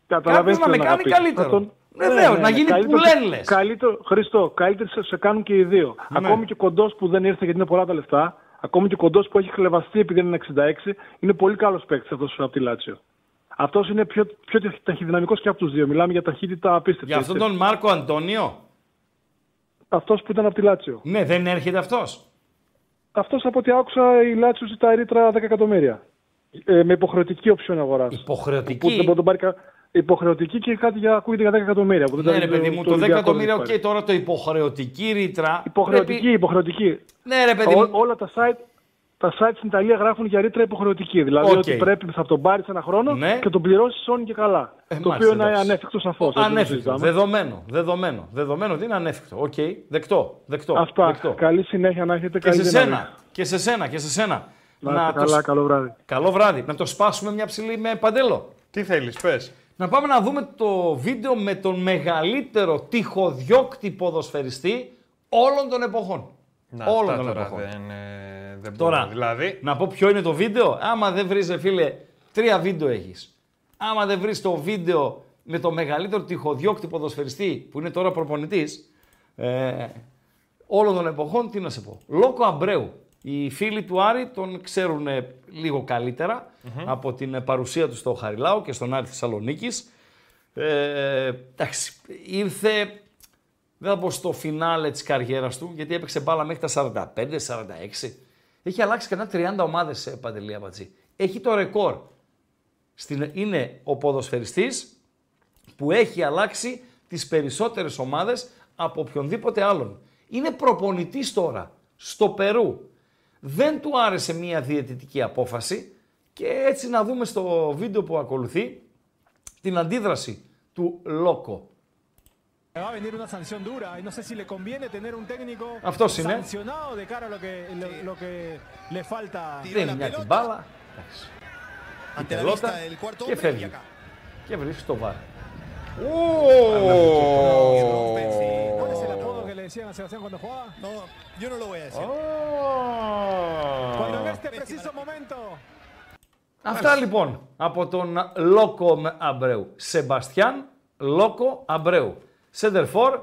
Κάποιον να με κάνει καλύτερο. Τον... Βεβαίως, ναι, να γίνει που λένε λες. Καλύτερο, Χριστό, καλύτεροι σε, σε κάνουν και οι δύο. Ναι. Ακόμη και ο Κοντός που δεν ήρθε γιατί είναι πολλά τα λεφτά, ακόμη και ο Κοντός που έχει χλεβαστεί επειδή είναι εξήντα έξι, είναι πολύ καλός παίκτης αυτός από τη Λάτσιο. Αυτός είναι πιο, πιο ταχυδυναμικός και από τους δύο. Μιλάμε για ταχύτητα απίστευτη. Για αυτόν τον Μάρκο Αντώνιο. Αυτός που ήταν από τη Λάτσιο. Ναι, δεν έρχεται αυτός. Αυτός από ό,τι άκουσα η Λάτσιο ζητάει ρήτρα δέκα εκατομμύρια. Ε, με υποχρεωτική option αγοράς. Υποχρεωτική. Που, πάρει, υποχρεωτική και κάτι για, ακούγεται για δέκα εκατομμύρια. Που δεν ναι, ρε παιδί μου, το δέκα εκατομμύρια, οκ, okay, τώρα το υποχρεωτική ρήτρα. Υποχρεωτική, πρέπει... υποχρεωτική. Ναι, ρε παιδί μου. Ό, όλα τα site. Τα site στην Ιταλία γράφουν για ρήτρα υποχρεωτική. Δηλαδή okay. ότι πρέπει να τον πάρει ένα χρόνο ναι. και τον πληρώσει όνει και καλά. Ε, το οποίο είναι ανέφικτο σαφώς. Ανέφικτο. Δεδομένο. Δεδομένο. Δεδομένο ότι είναι ανέφικτο. Οκ. Okay. Δεκτό. Δεκτό. Αυτά. Δεκτό. Καλή συνέχεια να έχετε. Και καλή σε σένα. Και σε σένα. Και σε σένα. Να, να καλά. Το... Καλό βράδυ. Καλό βράδυ. Να το σπάσουμε μια ψηλή με παντέλο. Τι θέλει, πες. Να πάμε να δούμε το βίντεο με τον μεγαλύτερο τυχοδιώκτη ποδοσφαιριστή όλων των εποχών. Να, όλων των εποχών. Δεν, ε, δεν τώρα, μπορώ, δηλαδή. Να πω ποιο είναι το βίντεο. Άμα δεν βρεις, φίλε, τρία βίντεο έχεις. Άμα δεν βρεις το βίντεο με το μεγαλύτερο τυχοδιώκτη ποδοσφαιριστή, που είναι τώρα προπονητής, ε, όλων των εποχών, τι να σε πω. Λόκο Αμπρέου. Οι φίλοι του Άρη τον ξέρουν λίγο καλύτερα mm-hmm. από την παρουσία του στο Χαριλάου και στον Άρη Θεσσαλονίκης. Ε, εντάξει, ήρθε... Δεν θα πω στο φινάλε της καριέρας του, γιατί έπαιξε μπάλα μέχρι τα σαράντα πέντε σαράντα έξι. Έχει αλλάξει κανένα τριάντα ομάδες, Παντελή Αμπατζή. Έχει το ρεκόρ. Στην... Είναι ο ποδοσφαιριστής που έχει αλλάξει τις περισσότερες ομάδες από οποιονδήποτε άλλον. Είναι προπονητής τώρα, στο Περού. Δεν του άρεσε μία διαιτητική απόφαση και έτσι να δούμε στο βίντεο που ακολουθεί την αντίδραση του Λόκο. Αυτός είναι. Δίνει μια την μπάλα, η πελότα και φεύγει. Και βρίσκει το βάρ. Αυτά λοιπόν από τον Λόκο Αμπρέου. Σεμπαστιάν Λόκο Αμπρέου. Σέντερφορ,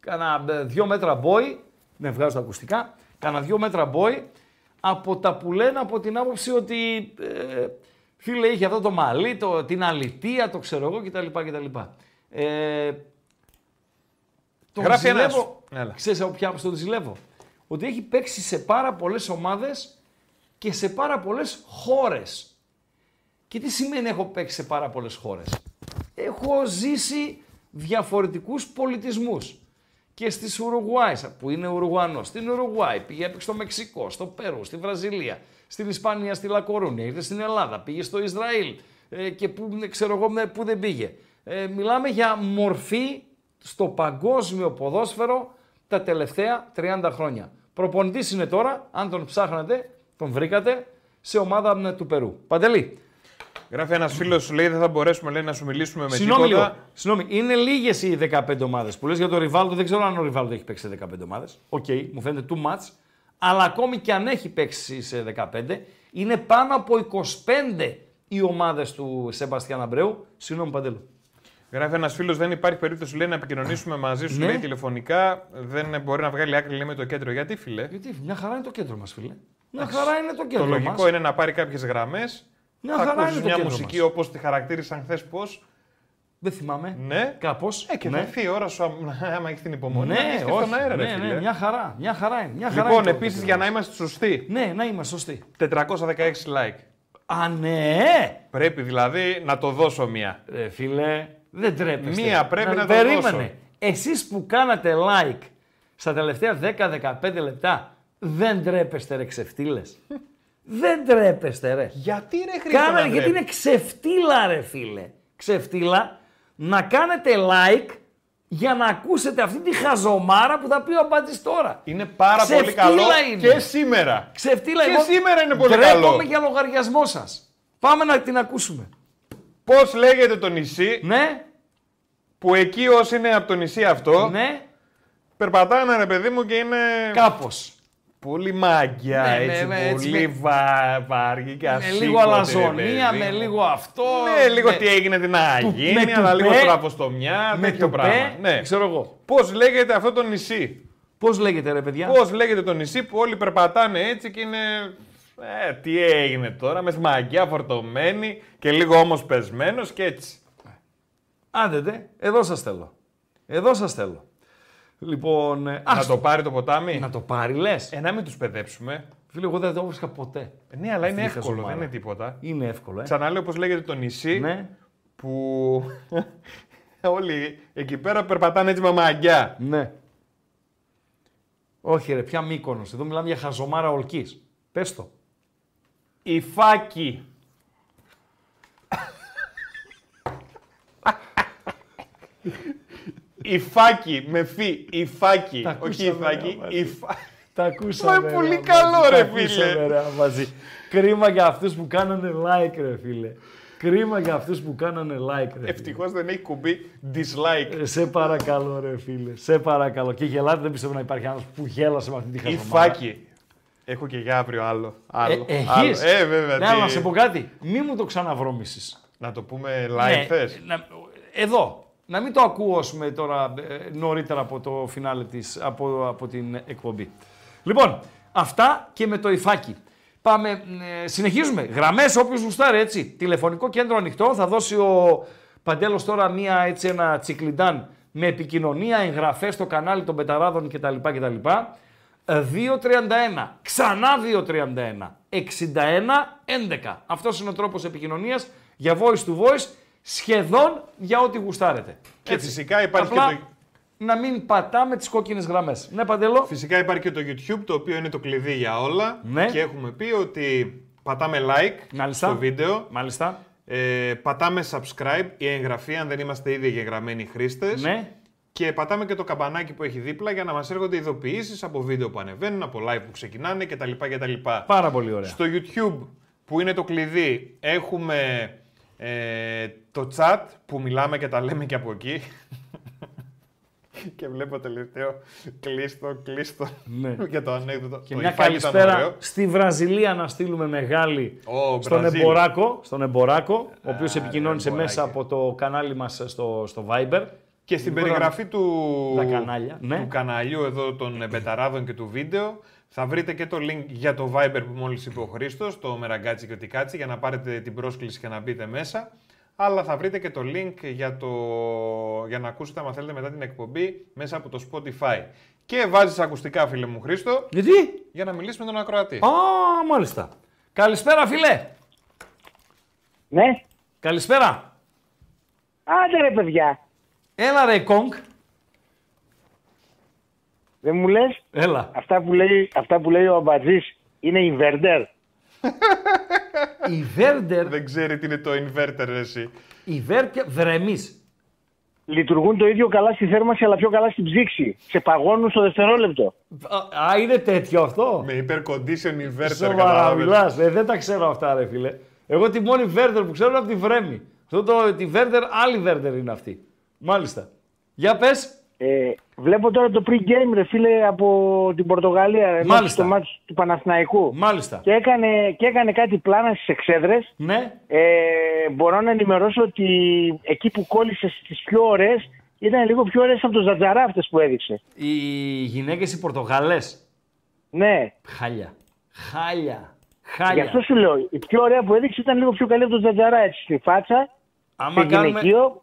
κάνα δύο μέτρα μπόι, ναι βγάζω τα ακουστικά, κάνα δύο μέτρα μπόι, από τα που λένε από την άποψη ότι ε, φίλε είχε αυτό το μαλλί, το, την αλητεία, το ξέρω εγώ κτλ. κτλ. Ε, τον γράφει ζηλεύω, ένας. Ξέρεις από ποια άποψη τον ζηλεύω, ότι έχει παίξει σε πάρα πολλές ομάδες και σε πάρα πολλές χώρες. Και τι σημαίνει έχω παίξει σε πάρα πολλές χώρες. Έχω ζήσει... διαφορετικούς πολιτισμούς. Και στις Ουρουγουάης, που είναι Ουρουγουανός, στην Ουρουγουάη, πήγε έπαιξε στο Μεξικό, στο Περού, στη Βραζιλία, στην Ισπανία, στη Λακορούνια, ήρθε στην Ελλάδα, πήγε στο Ισραήλ ε, και που, ξέρω εγώ που δεν πήγε. Ε, μιλάμε για μορφή στο παγκόσμιο ποδόσφαιρο τα τελευταία τριάντα χρόνια. Προπονητής είναι τώρα, αν τον ψάχνατε, τον βρήκατε, σε ομάδα του Περού. Παντελή. Γράφει ένας φίλος, λέει δεν θα μπορέσουμε λέει, να σου μιλήσουμε με τίποτα. Συγγνώμη, είναι λίγες οι δεκαπέντε ομάδες που λες για το Ριβάλντο. Δεν ξέρω αν ο Ριβάλντο έχει παίξει σε δεκαπέντε ομάδες. Οκ, okay, μου φαίνεται too much. Αλλά ακόμη και αν έχει παίξει σε δεκαπέντε, είναι πάνω από είκοσι πέντε οι ομάδες του Σεμπαστιάν Αμπρέου. Συγγνώμη, Παντέλου. Γράφει ένας φίλος, δεν υπάρχει περίπτωση λέει, να επικοινωνήσουμε μαζί σου ναι. λέει, τηλεφωνικά. Δεν μπορεί να βγάλει άκρη λέει, με το κέντρο. Γιατί, φίλε. Γιατί, μια χαρά είναι το κέντρο μας, φίλε. Μια χαρά είναι το κέντρο. Το λογικό μας. Είναι να πάρει κάποιες γραμμές. Μια θα ακούσεις μια μουσική μας. Όπως τη χαρακτήρισαν χθες πώς. Δεν θυμάμαι. Ναι. Κάπως. Ε, και ναι. Βρεθεί η ώρα σου άμα έχει την υπομονή. Ναι, να όχι. Αέρα, ναι, ναι, μια χαρά. Μια χαρά είναι. Μια χαρά λοιπόν, επίσης για να είμαστε σωστοί. Ναι, να είμαστε σωστοί. τετρακόσια δεκαέξι like. Α, ναι! Πρέπει δηλαδή να το δώσω μία. Ε, φίλε, δεν τρέπεστε. Μία πρέπει να, να το περίμενε. Δώσω. Εσείς που κάνατε like στα τελευταία δέκα με δεκαπέντε λεπτά, δεν τρέπεστε ρε ξεφτύλες. Δεν τρέπεστε ρε. Γιατί ρε Χρήστο? Κάμε, γιατί πρέπει. Είναι ξεφτύλα ρε φίλε. Ξεφτύλα να κάνετε like για να ακούσετε αυτή τη χαζομάρα που θα πει ο Μπάντζης τώρα. Είναι πάρα ξεφτύλα πολύ καλό είναι. Και σήμερα. Ξεφτύλα και εγώ... σήμερα είναι πολύ καλό. Ντρέπομαι για λογαριασμό σας. Πάμε να την ακούσουμε. Πώς λέγεται το νησί, ναι, που εκεί όσοι είναι από το νησί αυτό, ναι, περπατάνε ρε παιδί μου και είναι... Κάπως. Πολύ μάγκια, ναι, έτσι, ναι, ναι, πολύ με... βα... βαργή και ασύγκοτη. Με λίγο αλαζονία, με λίγο αυτό. Ναι, λίγο με... τι έγινε, τι να γίνει, του... αλλά λίγο τραβοστομιά, με τέτοιο πράγμα. Ναι. Ξέρω εγώ. Πώς λέγεται αυτό το νησί. Πώς λέγεται ρε παιδιά. Πώς λέγεται το νησί που όλοι περπατάνε έτσι και είναι... Ε, τι έγινε τώρα, με μαγκιά φορτωμένη και λίγο όμως πεσμένος και έτσι. Άντε, εδώ σας θέλω. Εδώ σας θέλω. Λοιπόν, ας... Να το πάρει το ποτάμι. Να το πάρει, λες. Ε, να μην τους παιδέψουμε. Φίλε, εγώ δεν το έβρισκα ποτέ. Ναι, αλλά είναι εύκολο, σομάρα. Δεν είναι τίποτα. Είναι εύκολο. Ε. Ξαναλέω πως λέγεται το νησί, ναι, που όλοι εκεί πέρα περπατάνε έτσι με μαγκιά. Ναι. Όχι ρε, πια Μύκονος. Εδώ μιλάμε για χαζομάρα ολκής. Πες το. Η Φάκη. Η Φάκη, με φύ, η Φάκη. Όχι η Φάκη, η Φάκη. Τα ακούσαμε. Μα είναι πολύ καλό ρε φίλε. Κρίμα για αυτούς που κάνανε like ρε φίλε. Κρίμα για αυτούς που κάνανε like ρε. Ευτυχώς δεν έχει κουμπί dislike. Σε παρακαλώ ρε φίλε, σε παρακαλώ. Και γελάτε, δεν πιστεύω να υπάρχει ένας που γέλασε με αυτή τη χαζομάρα. Η Φάκη. Έχω και για αύριο άλλο. άλλο, ε, έχεις. Άλλο. Ε, βέβαια. Ναι, αλλά να σε πω κάτι. Μη μου το ξαναβρώμησες. Να το πούμε live, ναι, θες. Να, εδώ. Να μην το ακούσουμε τώρα νωρίτερα από το φινάλε της, από, από την εκπομπή. Λοιπόν, αυτά και με το Ιφάκι. Πάμε, ε, συνεχίζουμε. Γραμμές, όποιος γουστάρει, έτσι. Τηλεφωνικό κέντρο ανοιχτό. Θα δώσει ο Παντέλος τώρα μία, έτσι, ένα τσικλιντάν με επικοινωνία, εγγραφές στο κανάλι των Πεταράδων κτλ. κτλ. δύο τριάντα ένα, ξανά δύο τριάντα ένα, εξήντα ένα έντεκα. Αυτός είναι ο τρόπος επικοινωνίας για voice to voice, σχεδόν για ό,τι γουστάρετε. Και έτσι, φυσικά υπάρχει απλά και το... να μην πατάμε τις κόκκινες γραμμές. Ναι, Παντελό. Φυσικά υπάρχει και το YouTube, το οποίο είναι το κλειδί για όλα. Ναι. Και έχουμε πει ότι πατάμε like, μάλιστα, στο βίντεο. Μάλιστα. Ε, πατάμε subscribe ή εγγραφή, αν δεν είμαστε ήδη εγγεγραμμένοι χρήστες. Ναι. Και πατάμε και το καμπανάκι που έχει δίπλα για να μας έρχονται ειδοποιήσεις από βίντεο που ανεβαίνουν, από live που ξεκινάνε κτλ. κτλ. Πάρα πολύ ωραία. Στο YouTube, που είναι το κλειδί, έχουμε ε, το chat που μιλάμε και τα λέμε και από εκεί. Και βλέπω τελευταίο κλείστο, κλείστο για το ανέκδοτο. Και το μια καλησπέρα στη Βραζιλία να στείλουμε μεγάλη oh, στον, εμποράκο, στον Εμποράκο, ο οποίος ah, επικοινώνησε μέσα από το κανάλι μας στο, στο Viber. Και στην λοιπόν, περιγραφή του, ναι, του καναλιού εδώ των Μπεταράδων και του βίντεο θα βρείτε και το link για το Viber που μόλις είπε ο Χρήστος, το Μεραγκάτσι και ο Τικάτσι, για να πάρετε την πρόσκληση και να μπείτε μέσα. Αλλά θα βρείτε και το link για, το... για να ακούσετε, αν θέλετε, μετά την εκπομπή μέσα από το Spotify. Και βάζεις ακουστικά, φίλε μου Χρήστο. Γιατί? Για να μιλήσουμε με τον ακροατή. Α, μάλιστα. Καλησπέρα, φίλε. Ναι. Καλησπέρα. Άντε ρε, παιδιά. Έλα ρε Κόγκ. Δεν μου λες. Έλα. Αυτά που λέει, αυτά που λέει ο Αμπατζής είναι inverter. Inverter. Δεν ξέρει τι είναι το inverter εσύ. Inverter βρεμής. Λειτουργούν το ίδιο καλά στη θέρμανση αλλά πιο καλά στην ψήξη. Σε παγώνουν στο δευτερόλεπτο. Α, είναι τέτοιο αυτό. Με hypercondition inverter. Σοβαρά μιλάς. Ε, δεν τα ξέρω αυτά ρε φίλε. Εγώ τη μόνη inverter που ξέρω είναι από τη βρέμη. Αυτό το τη inverter, άλλη inverter είναι αυτή. Μάλιστα. Για πες. Ε, βλέπω τώρα το pre-game, ρε φίλε, από την Πορτογαλία. Μάλιστα. Το μάτι του Παναθηναϊκού. Μάλιστα. Και έκανε, και έκανε κάτι πλάνα στις εξέδρες. Ναι. Ε, μπορώ να ενημερώσω ότι εκεί που κόλλησε στις πιο ωραίες, ήταν λίγο πιο ωραίες από το Ζατζαρά αυτές που έδειξε. Οι γυναίκες οι Πορτογαλές. Ναι. Χάλια. Χάλια. Χάλια. Γι' αυτό σου λέω, η πιο ωραία που έδειξε ήταν λίγο πιο καλή από το Ζατζαρά, έτσι, στη φάτσα. Άμα κάνουμε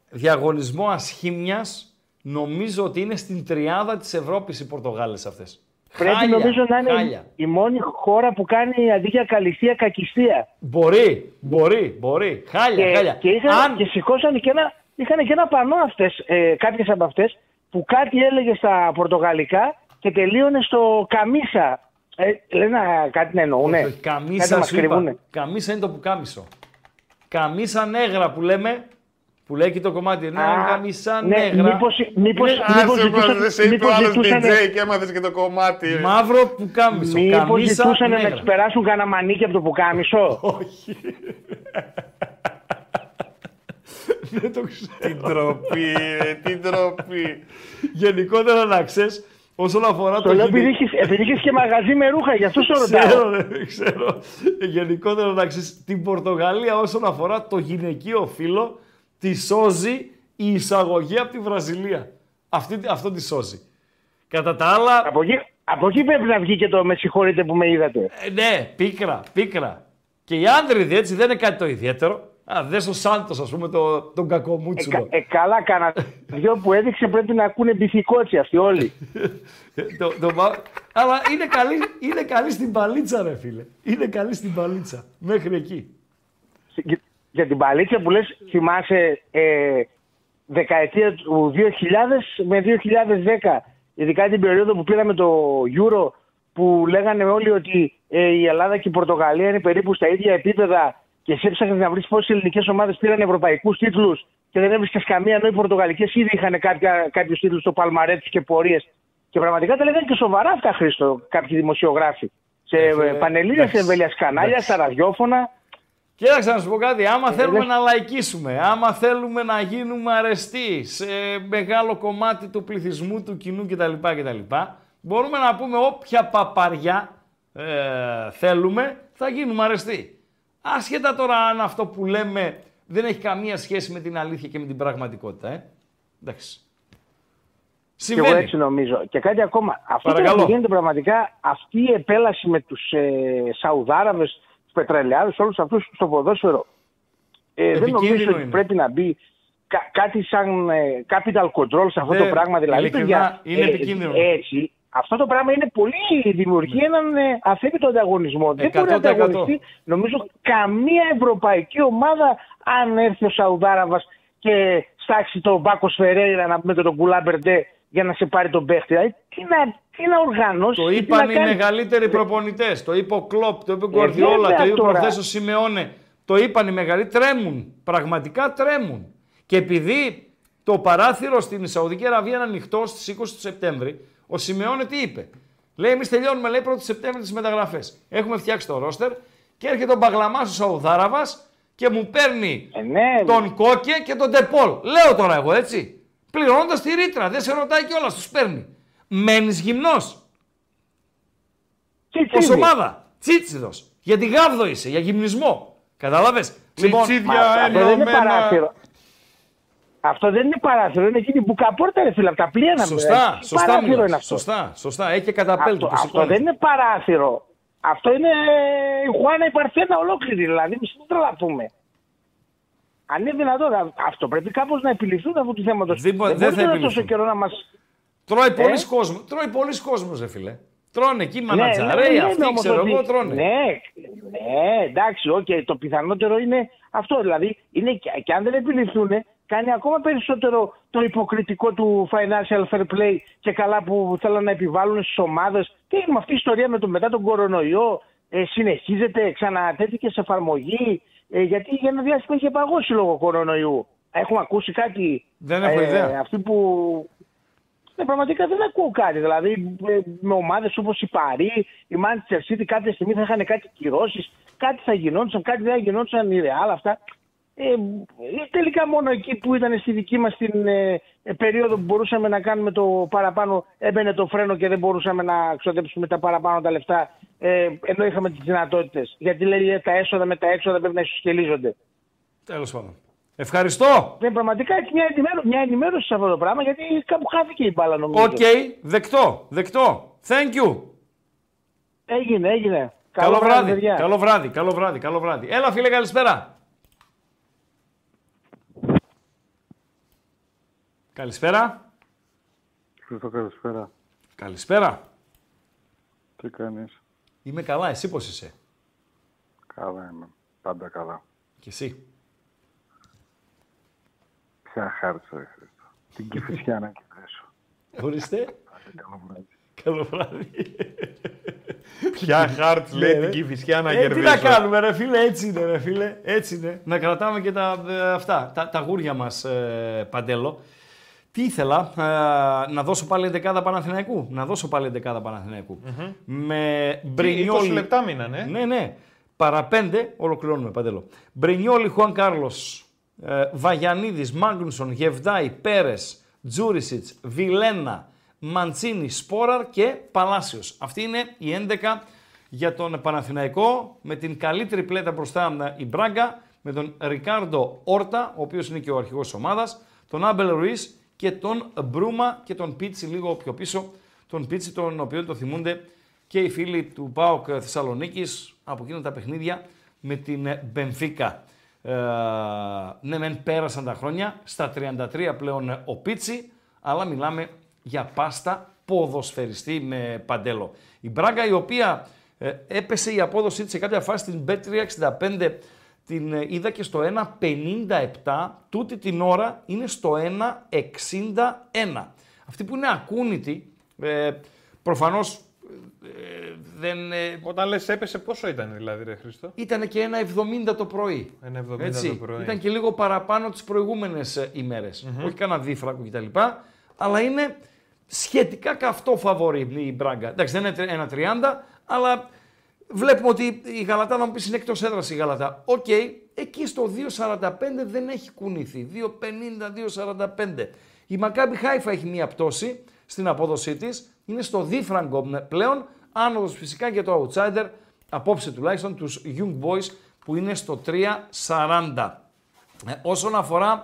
διαγωνισμό ασχήμιας, νομίζω ότι είναι στην τριάδα της Ευρώπης οι Πορτογάλες αυτές. Πρέπει χάλια, νομίζω να είναι χάλια. Η μόνη χώρα που κάνει αντίγεια καλυστία κακιστία. Μπορεί, μπορεί, μπορεί. Χάλια, και, χάλια. Και, είχαν, Αν... και σηκώσαν και ένα, είχαν και ένα πανό αυτές, ε, κάποιες από αυτές, που κάτι έλεγε στα πορτογαλικά και τελείωνε στο καμίσα. Ε, λένε κάτι να εννοούνε. Ναι. Καμίσα, καμίσα είναι το πουκάμισο. Καμίσα νέγρα που λέμε. Που λέει και το κομμάτι, ναι, καμίσα νέγρα. Μήπως, μήπως, μήπως ζητούσαν... Μήπως ζητούσαν... και έμαθες και το κομμάτι. Μαύρο πουκάμισο, μήπως ζητούσαν να ξεπεράσουν γαναμανίκι από το πουκάμισο. Όχι. Δεν το ξέρω. Την τροπή, την τροπή. Γενικότερα να ξέρεις, όσον αφορά το... Το λέω επειδή είχες και μαγαζί με ρούχα, γι' αυτό σου ρωτάω. Δεν ξέρω. Γενικότερα να ξέρεις, την Πορτογαλία όσον αφορά το γυναικείο φύλο, τη σώζει η εισαγωγή από τη Βραζιλία. Αυτή, αυτό τη σώζει. Κατά τα άλλα... Από εκεί, από εκεί πρέπει να βγει και το «με συγχωρείτε που με είδατε». Ε, ναι, πίκρα, πίκρα. Και οι άνδριδοι έτσι δεν είναι κάτι το ιδιαίτερο. Α, δες ο Σάντος, ας πούμε, το, τον κακομούτσουλο. Ε, ε, καλά κάνα. Δυο που έδειξε πρέπει να ακούνε μπιθικότσι αυτοί όλοι. το, το, αλλά είναι καλή, είναι καλή στην παλίτσα, ρε φίλε. Είναι καλή στην παλίτσα. Μέχρι εκεί. Για την παλίτσα που λες, θυμάσαι ε, δεκαετία του δύο χιλιάδες με δύο χιλιάδες δέκα, ειδικά την περίοδο που πήραμε το Euro, που λέγανε όλοι ότι ε, η Ελλάδα και η Πορτογαλία είναι περίπου στα ίδια επίπεδα και εσύ ψάχνες να βρεις πόσες ελληνικές ομάδες πήραν ευρωπαϊκούς τίτλους και δεν έβρισκες καμία, ενώ οι Πορτογαλικές ήδη είχαν κάποιους τίτλους στο παλμαρέ τους και πορείες. Και πραγματικά τα λέγανε και σοβαρά αυτά, Χρήστο, κάποιοι δημοσιογράφοι. Σε ε, πανελλήνια, σε εμβέλεια κανάλια, στα ραδιόφωνα. Κοίταξε να σου πω κάτι, άμα ε, θέλουμε δε... να λαϊκίσουμε, άμα θέλουμε να γίνουμε αρεστοί σε μεγάλο κομμάτι του πληθυσμού, του κοινού κτλ. κτλ μπορούμε να πούμε όποια παπαριά ε, θέλουμε, θα γίνουμε αρεστοί. Άσχετα τώρα αν αυτό που λέμε δεν έχει καμία σχέση με την αλήθεια και με την πραγματικότητα. Ε. Εντάξει. Συμβαίνει. Και εγώ έτσι νομίζω. Και κάτι ακόμα. Αυτό που γίνεται πραγματικά, αυτή η επέλαση με τους ε, Σαουδάραβες, πετρελαιάδες, όλους αυτούς στο ποδόσφαιρο. Ε, δεν νομίζω ότι πρέπει να μπει κα, κάτι σαν ε, capital control σε αυτό δεν, το πράγμα. Δηλαδή, παιδιά, είναι ε, επικίνδυνο. Έτσι, αυτό το πράγμα είναι πολύ δημιουργεί ναι. έναν ε, αθέμητο ανταγωνισμό. εκατό τοις εκατό. Δεν μπορεί να ανταγωνιστεί, νομίζω, καμία ευρωπαϊκή ομάδα αν έρθει ο Σαουδάραβας και στάξει τον Μπάκο Φερέιρα να πούμε και τον Κουλάμπερντε για να σε πάρει τον παίχτη. Δηλαδή, τι να, τι να οργανώσει. Το είπαν οι μεγαλύτεροι προπονητές. Το είπε ο Κλόπ, το είπε ο Γκουαρδιόλα, το είπε προχθές ο Σιμεώνε. Το είπαν οι μεγαλύτεροι. Τρέμουν. Πραγματικά τρέμουν. Και επειδή το παράθυρο στην Σαουδική Αραβία είναι ανοιχτό στις είκοσι του Σεπτέμβρη, ο Σιμεώνε τι είπε. Λέει: εμείς τελειώνουμε, λέει, πρώτη Σεπτέμβρη τις μεταγραφές. Έχουμε φτιάξει το ρόστερ και έρχεται ο Μπαγλαμάς ο Σαουδάραβας και μου παίρνει ε, ναι, τον Κόκε και τον Ντεπόλ. Λέω τώρα εγώ έτσι. Πληρώνοντας τη ρήτρα, δεν σε ρωτάει κιόλας, τους παίρνει. Μένεις γυμνός. Ως ομάδα. Τσίτσιδος. Για τη γάβδο είσαι, για γυμνισμό. Καταλάβες. Τσιτσίδια ενωμένα. Αυτό δεν είναι παράθυρο, είναι εκείνη η μπουκαπόρτα, ρε φίλε, από τα πλοία. Σωστά, σωστά, σωστά, σωστά. Έχει και καταπέλτο. Αυτό, αυτό δεν είναι παράθυρο. Αυτό είναι η Χουάνα η Παρθένα ολόκληρη, δηλαδή. Μη τρελαθούμε. Αν είναι δυνατόν, αυτό πρέπει κάπως να επιληφθούν αυτού του θέματος. Δεν μπορεί να τόσο καιρό να μας... Τρώει πολλοί ε? κόσμο, τρώει πολλοί κόσμος, ρε φίλε. Τρώνε εκεί, μανατζαρέοι, ναι, ναι, ναι, αυτοί, όμως, ξέρω ότι... εγώ, τρώνε. Ναι, ναι, εντάξει, okay. Το πιθανότερο είναι αυτό, δηλαδή, είναι και, και αν δεν επιληφθούν, κάνει ακόμα περισσότερο το υποκριτικό του financial fair play και καλά που θέλουν να επιβάλλουν στις ομάδες. Και με αυτή η ιστορία με το, μετά τον κορονοϊό, ε, συνεχίζεται, ξανατέθηκε σε εφαρμογή, ε, γιατί για ένα διάστημα είχε παγώσει λόγω κορονοϊού. Έχουμε ακούσει κάτι... Δεν έχω ε, ιδέα. Αυτοί που... Ναι, πραγματικά δεν ακούω κάτι. Δηλαδή, με ομάδες όπως η Παρί, η Manchester City, κάποια στιγμή θα είχαν κάτι κυρώσεις, κάτι θα γινόντουσαν, κάτι δεν θα γινόντουσαν, η Real, αυτά. Ε, τελικά μόνο εκεί που ήταν στη δική μας την ε, περίοδο που μπορούσαμε να κάνουμε το παραπάνω, έμπαινε το φρένο και δεν μπορούσαμε να ξοδέψουμε τα παραπάνω τα λεφτά, ε, ενώ είχαμε τις δυνατότητες. Γιατί λέει τα έσοδα με τα έξοδα πρέπει να ισοσκελίζονται. Τέλος πάντων. Ευχαριστώ. Ναι, πραγματικά έχει μια, ενημέρω... μια ενημέρωση σε αυτό το πράγμα, γιατί κάπου χάθηκε η μπάλα, νομίζω. Οκ, okay, δεκτό, δεκτό. Thank you. Έγινε, έγινε. Καλό, καλό βράδυ, βράδυ καλό βράδυ, καλό βράδυ, καλό βράδυ. Έλα, φίλε, καλησπέρα. Καλησπέρα. Καλησπέρα. Καλησπέρα. Τι κάνεις? Είμαι καλά, εσύ πώς είσαι? Καλά είμαι, πάντα καλά. Και εσύ? Ποια χάρτσα έχεις? Την Κηφισιά να κοιτάσω. Ορίστε. Καλό βράδυ. Καλό βράδυ. Ποια Χαρτς λέει την Κηφισιά να κερδίσω. Τι να κάνουμε ρε φίλε, έτσι είναι ρε φίλε, έτσι είναι. Να κρατάμε και τα, αυτά, τα, τα γούρια μας, ε, Παντέλο. Τι ήθελα, ε, να δώσω πάλι εντεκάδα Παναθηναϊκού, να δώσω πάλι εντεκάδα Παναθηναϊκού. Mm-hmm. Με Μπρινιόλι... είκοσι λεπτά μήνα, ναι. Ναι, ναι. Παραπέντε, ολοκληρώνουμε Παντέλο. Μπρινιόλι, Χουάν Κάρλος, ε, Βαγιανίδης, Μάγνουσον, Γεβδάη, Πέρες, Τζούρισιτς, Βιλένα, Μαντσίνη, Σπόραρ και Παλάσιος. Αυτή είναι η έντεκα για τον Παναθηναϊκό, με την καλύτερη πλέτα μπροστά η Μπράγκα, με τον Ρικάρντο Όρτα, ο οποίος είναι και ο αρχηγός ομάδας, τον Άμπελ Ρουίς και τον Μπρούμα και τον Πίτσι λίγο πιο πίσω, τον Πίτσι τον οποίο το θυμούνται και οι φίλοι του ΠΑΟΚ Θεσσαλονίκης από εκείνα τα παιχνίδια με την Μπενφίκα. Ε, ναι μεν πέρασαν τα χρόνια, στα τριάντα τρία πλέον ο Πίτσι, αλλά μιλάμε για πάστα ποδοσφαιριστή με Παντέλο. Η Μπράγκα η οποία ε, έπεσε η απόδοσή της σε κάποια φάση στην μπετ τριακόσια εξήντα πέντε, την ε, είδα και στο ένα κόμμα πενήντα επτά, τούτη την ώρα είναι στο ένα κόμμα εξήντα ένα. Αυτοί που είναι ακούνητοι, ε, προφανώς ε, δεν... Ε, όταν λες έπεσε πόσο ήταν δηλαδή ρε Χρήστο? Ήτανε και ένα κόμμα εβδομήντα το πρωί. ένα κόμμα εβδομήντα έτσι, το πρωί. Ήταν και λίγο παραπάνω τις προηγούμενες ημέρες. Mm-hmm. Όχι κανένα δίφρακο κτλ. Αλλά είναι σχετικά καυτό φαβορί η Μπράγκα. Εντάξει, δεν είναι ένα κόμμα τριάντα, αλλά βλέπουμε ότι η Γαλατά, να μου πεις, είναι εκτός έδρας η Γαλατά. Οκ, okay, εκεί στο δύο κόμμα σαράντα πέντε δεν έχει κουνηθεί. δύο κόμμα πενήντα, δύο κόμμα σαράντα πέντε. Η Μακάμπι Χάιφα έχει μία πτώση στην απόδοσή της. Είναι στο δίφραγκο πλέον. Άνοδος φυσικά για το outsider, απόψε τουλάχιστον, τους Young Boys που είναι στο τρία κόμμα σαράντα. Ε, όσον αφορά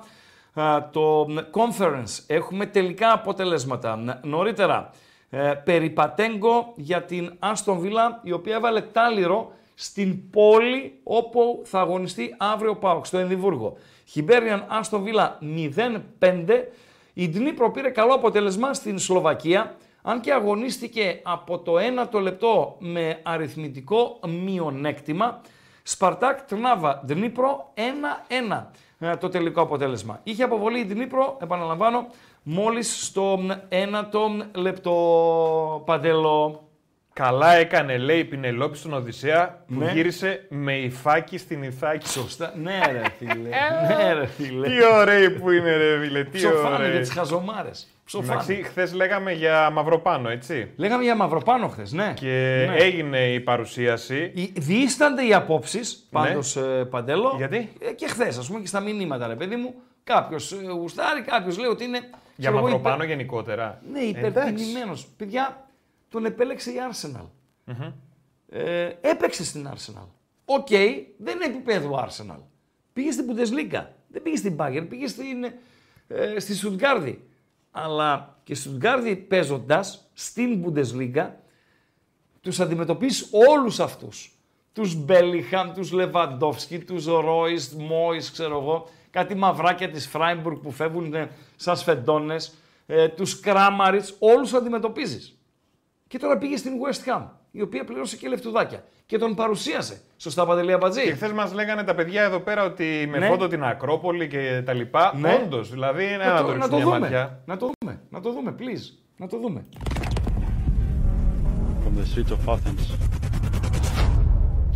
Uh, το conference, έχουμε τελικά αποτελέσματα. Νωρίτερα, ε, περιπατέγκο για την Aston Villa, η οποία έβαλε τάλιρο στην πόλη όπου θα αγωνιστεί αύριο ΠΑΟΚ, στο Εδιμβούργο. Χιμπέρνιαν Aston Villa μηδέν πέντε. Η Ντνίπρο πήρε καλό αποτέλεσμα στην Σλοβακία, αν και αγωνίστηκε από το ένατο λεπτό με αριθμητικό μειονέκτημα. Σπαρτάκ Τρνάβα, Ντνίπρο ένα ένα. Το τελικό αποτέλεσμα. Είχε αποβολή η Ντνίπρο, επαναλαμβάνω, μόλις στο ένατο λεπτό. Παντέλο. Καλά έκανε, λέει η Πινελόπη στον Οδυσσέα, ναι, που γύρισε με υφάκι στην Ιθάκη. Σωστά. Ναι, ρε φίλε. Ναι, ρε φίλε. Τι ωραίοι που είναι, ρε φίλε. Ψοφάνε για τις χαζομάρες. Εντάξει, χθες λέγαμε για Μαυροπάνο, έτσι. Λέγαμε για Μαυροπάνο χθες, ναι. Και ναι, έγινε η παρουσίαση. Οι, διήστανται οι απόψεις, πάντως, ναι. ε, Παντέλο. Γιατί? Ε, και χθες, ας πούμε, και στα μηνύματα, ρε παιδί μου, κάποιος ε, γουστάρει, κάποιος λέει ότι είναι. Για Μαυροπάνο υπε... γενικότερα. Ναι, υπερτιμημένος. Παιδιά, τον επέλεξε η Arsenal. Mm-hmm. Ε, έπαιξε στην Arsenal. Οκ, okay, δεν είναι επίπεδο Arsenal. Πήγε στην Bundesliga. Δεν πήγε στην Bayern, πήγε στην, ε, στη Στουτγκάρδη. Αλλά και στον Γκάρδη παίζοντας στην Bundesliga, τους αντιμετωπίσεις όλους αυτούς. Τους Μπέλιχαμ, τους Λεβαντόφσκι, τους Ρόις, Μόις, ξέρω εγώ, κάτι μαυράκια της Φράιμπουργκ που φεύγουν σαν σφεντώνες, ε, τους Κράμαριτς, όλους τους αντιμετωπίζεις. Και τώρα πήγε στην West Ham, η οποία πληρώσε και λεφτουδάκια και τον παρουσίασε. Σωστά, Παντελία Μπατζή. Και χθες μας λέγανε τα παιδιά εδώ πέρα ότι με φόντο, ναι, την Ακρόπολη και τα λοιπά. Ναι. Όντως, δηλαδή είναι να, να το, να το δούμε. Ματιά. Να το δούμε, να το δούμε, please. Να το δούμε. From the streets of Athens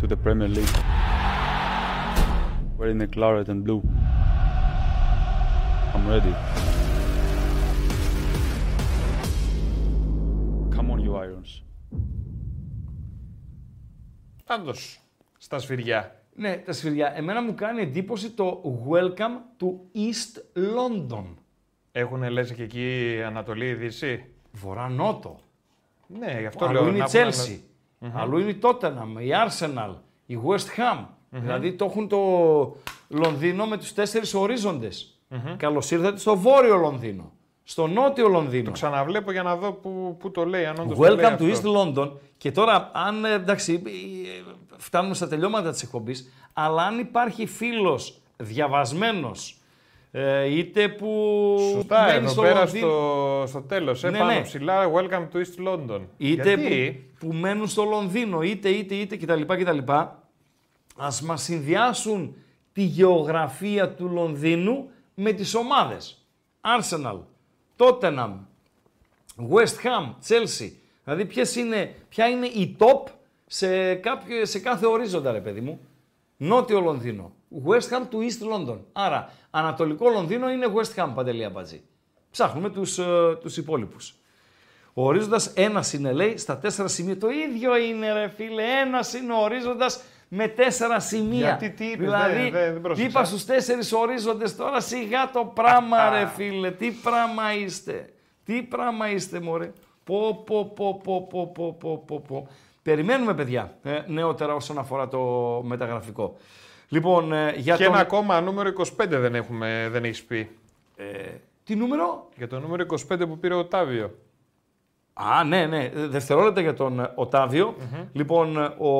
to the Premier League. We're in the claret and blue. I'm ready. Come on, you Irons. Πάντως, στα σφυριά. Ναι, τα σφυριά. Εμένα μου κάνει εντύπωση το welcome του East London. Έχουνε, λες, και εκεί Ανατολή-Δύση. Βορρά-Νότο. Ναι, γι' αυτό αλλού λέω. Αλλού είναι η Chelsea, να... mm-hmm. αλλού είναι η Tottenham, η Arsenal, η West Ham. Mm-hmm. Δηλαδή το έχουν το Λονδίνο με τους τέσσερις ορίζοντες. Mm-hmm. Καλώς ήρθατε στο Βόρειο Λονδίνο, στο Νότιο Λονδίνο. Το ξαναβλέπω για να δω που, που το λέει, αν όντως το λέει αυτό. Welcome to East London. Και τώρα, αν, εντάξει, φτάνουμε στα τελειώματα της εκπομπής, αλλά αν υπάρχει φίλος διαβασμένος Ε, είτε που. Σωστά, εδώ στο πέρα Λονδίνο... στο, στο τέλος. Ε, ναι, πάνω ναι. ψηλά, welcome to East London. Είτε γιατί... που, που μένουν στο Λονδίνο, είτε είτε είτε κτλ. κτλ. Ας μας συνδυάσουν τη γεωγραφία του Λονδίνου με τις ομάδες. Arsenal, Tottenham, West Ham, Chelsea. Δηλαδή ποιες είναι, ποια είναι η top σε, κάποιο, σε κάθε ορίζοντα, ρε παιδί μου. Νότιο Λονδίνο. West Ham του East London. Άρα, Ανατολικό Λονδίνο είναι West Ham, Παντελή Αμπατζή. Ψάχνουμε τους, ε, τους υπόλοιπους. Ο ορίζοντας ένας είναι, λέει, στα τέσσερα σημεία. Το ίδιο είναι, ρε φίλε, ένας είναι ο ορίζοντας με τέσσερα σημεία. Γιατί τι είπες, δηλαδή, δε, δε, δε, είπα στους τέσσερις ορίζοντες τώρα, σιγά το πράγμα, ρε φίλε. Τι πράγμα είστε. Τι πράγμα είστε, μωρέ. Πω, πω, πω, πω, πω, πω, πω, πω, πω. Περιμένουμε, παιδιά, ε, νεότερα όσον αφορά το μεταγραφικό. Λοιπόν, ε, για και τον... ένα ακόμα νούμερο είκοσι πέντε δεν, έχουμε, δεν έχεις πει. Ε, τι νούμερο? Για το νούμερο είκοσι πέντε που πήρε ο Οτάβιο. Α, ναι, ναι. Δευτερόλεπτα για τον Οτάβιο. Mm-hmm. Λοιπόν, ο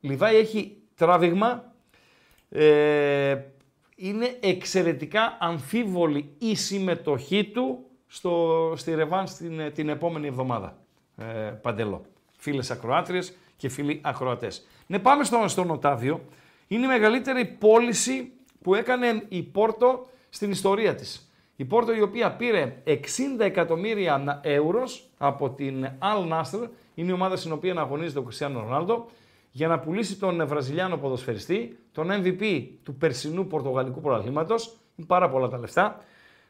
Λιβάη έχει τράβηγμα. Ε, είναι εξαιρετικά αμφίβολη η συμμετοχή του στο, στη Ρεβάν την, την επόμενη εβδομάδα. Ε, Παντελό. Φίλες ακροάτριες και φίλοι ακροατές. Ναι, πάμε στο, στον Οτάβιο. Είναι η μεγαλύτερη πώληση που έκανε η Πόρτο στην ιστορία της. Η Πόρτο η οποία πήρε εξήντα εκατομμύρια ευρώ από την Αλ Νάστρ, είναι η ομάδα στην οποία αγωνίζεται ο Κριστιάνο Ρονάλντο, για να πουλήσει τον Βραζιλιάνο ποδοσφαιριστή, τον εμ βι πι του περσινού Πορτογαλικού Πρωταθλήματος. Είναι πάρα πολλά τα λεφτά.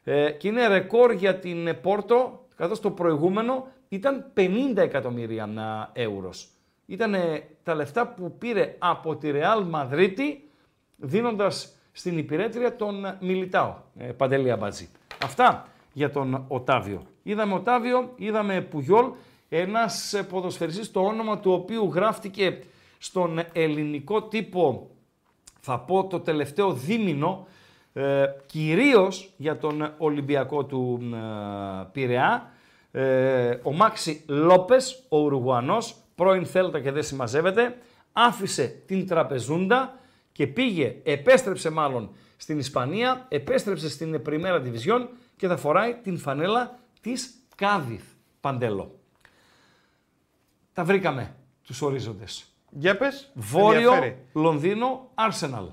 Ε, και είναι ρεκόρ για την Πόρτο, καθώς το προηγούμενο ήταν πενήντα εκατομμύρια ευρώ. Ήταν τα λεφτά που πήρε από τη Ρεάλ Μαδρίτη, δίνοντας στην υπηρέτρια τον Μιλιτάο, Παντελία Μπατζή. Αυτά για τον Οτάβιο. Είδαμε Οτάβιο, είδαμε Πουγιόλ, ένας ποδοσφαιριστής το όνομα του οποίου γράφτηκε στον ελληνικό τύπο, θα πω το τελευταίο δίμηνο, ε, κυρίως για τον Ολυμπιακό του ε, Πειραιά, ε, ο Μάξι Λόπες, ο Ουρουγουανός, πρώην Θέλτα και δεν συμμαζεύεται, άφησε την Τραπεζούντα και πήγε, επέστρεψε μάλλον στην Ισπανία, επέστρεψε στην Πριμέρα Division και θα φοράει την φανέλα της Κάδιθ, Παντέλο. Τα βρήκαμε, τους ορίζοντες. Για πες, Βόρειο, Λονδίνο, Arsenal.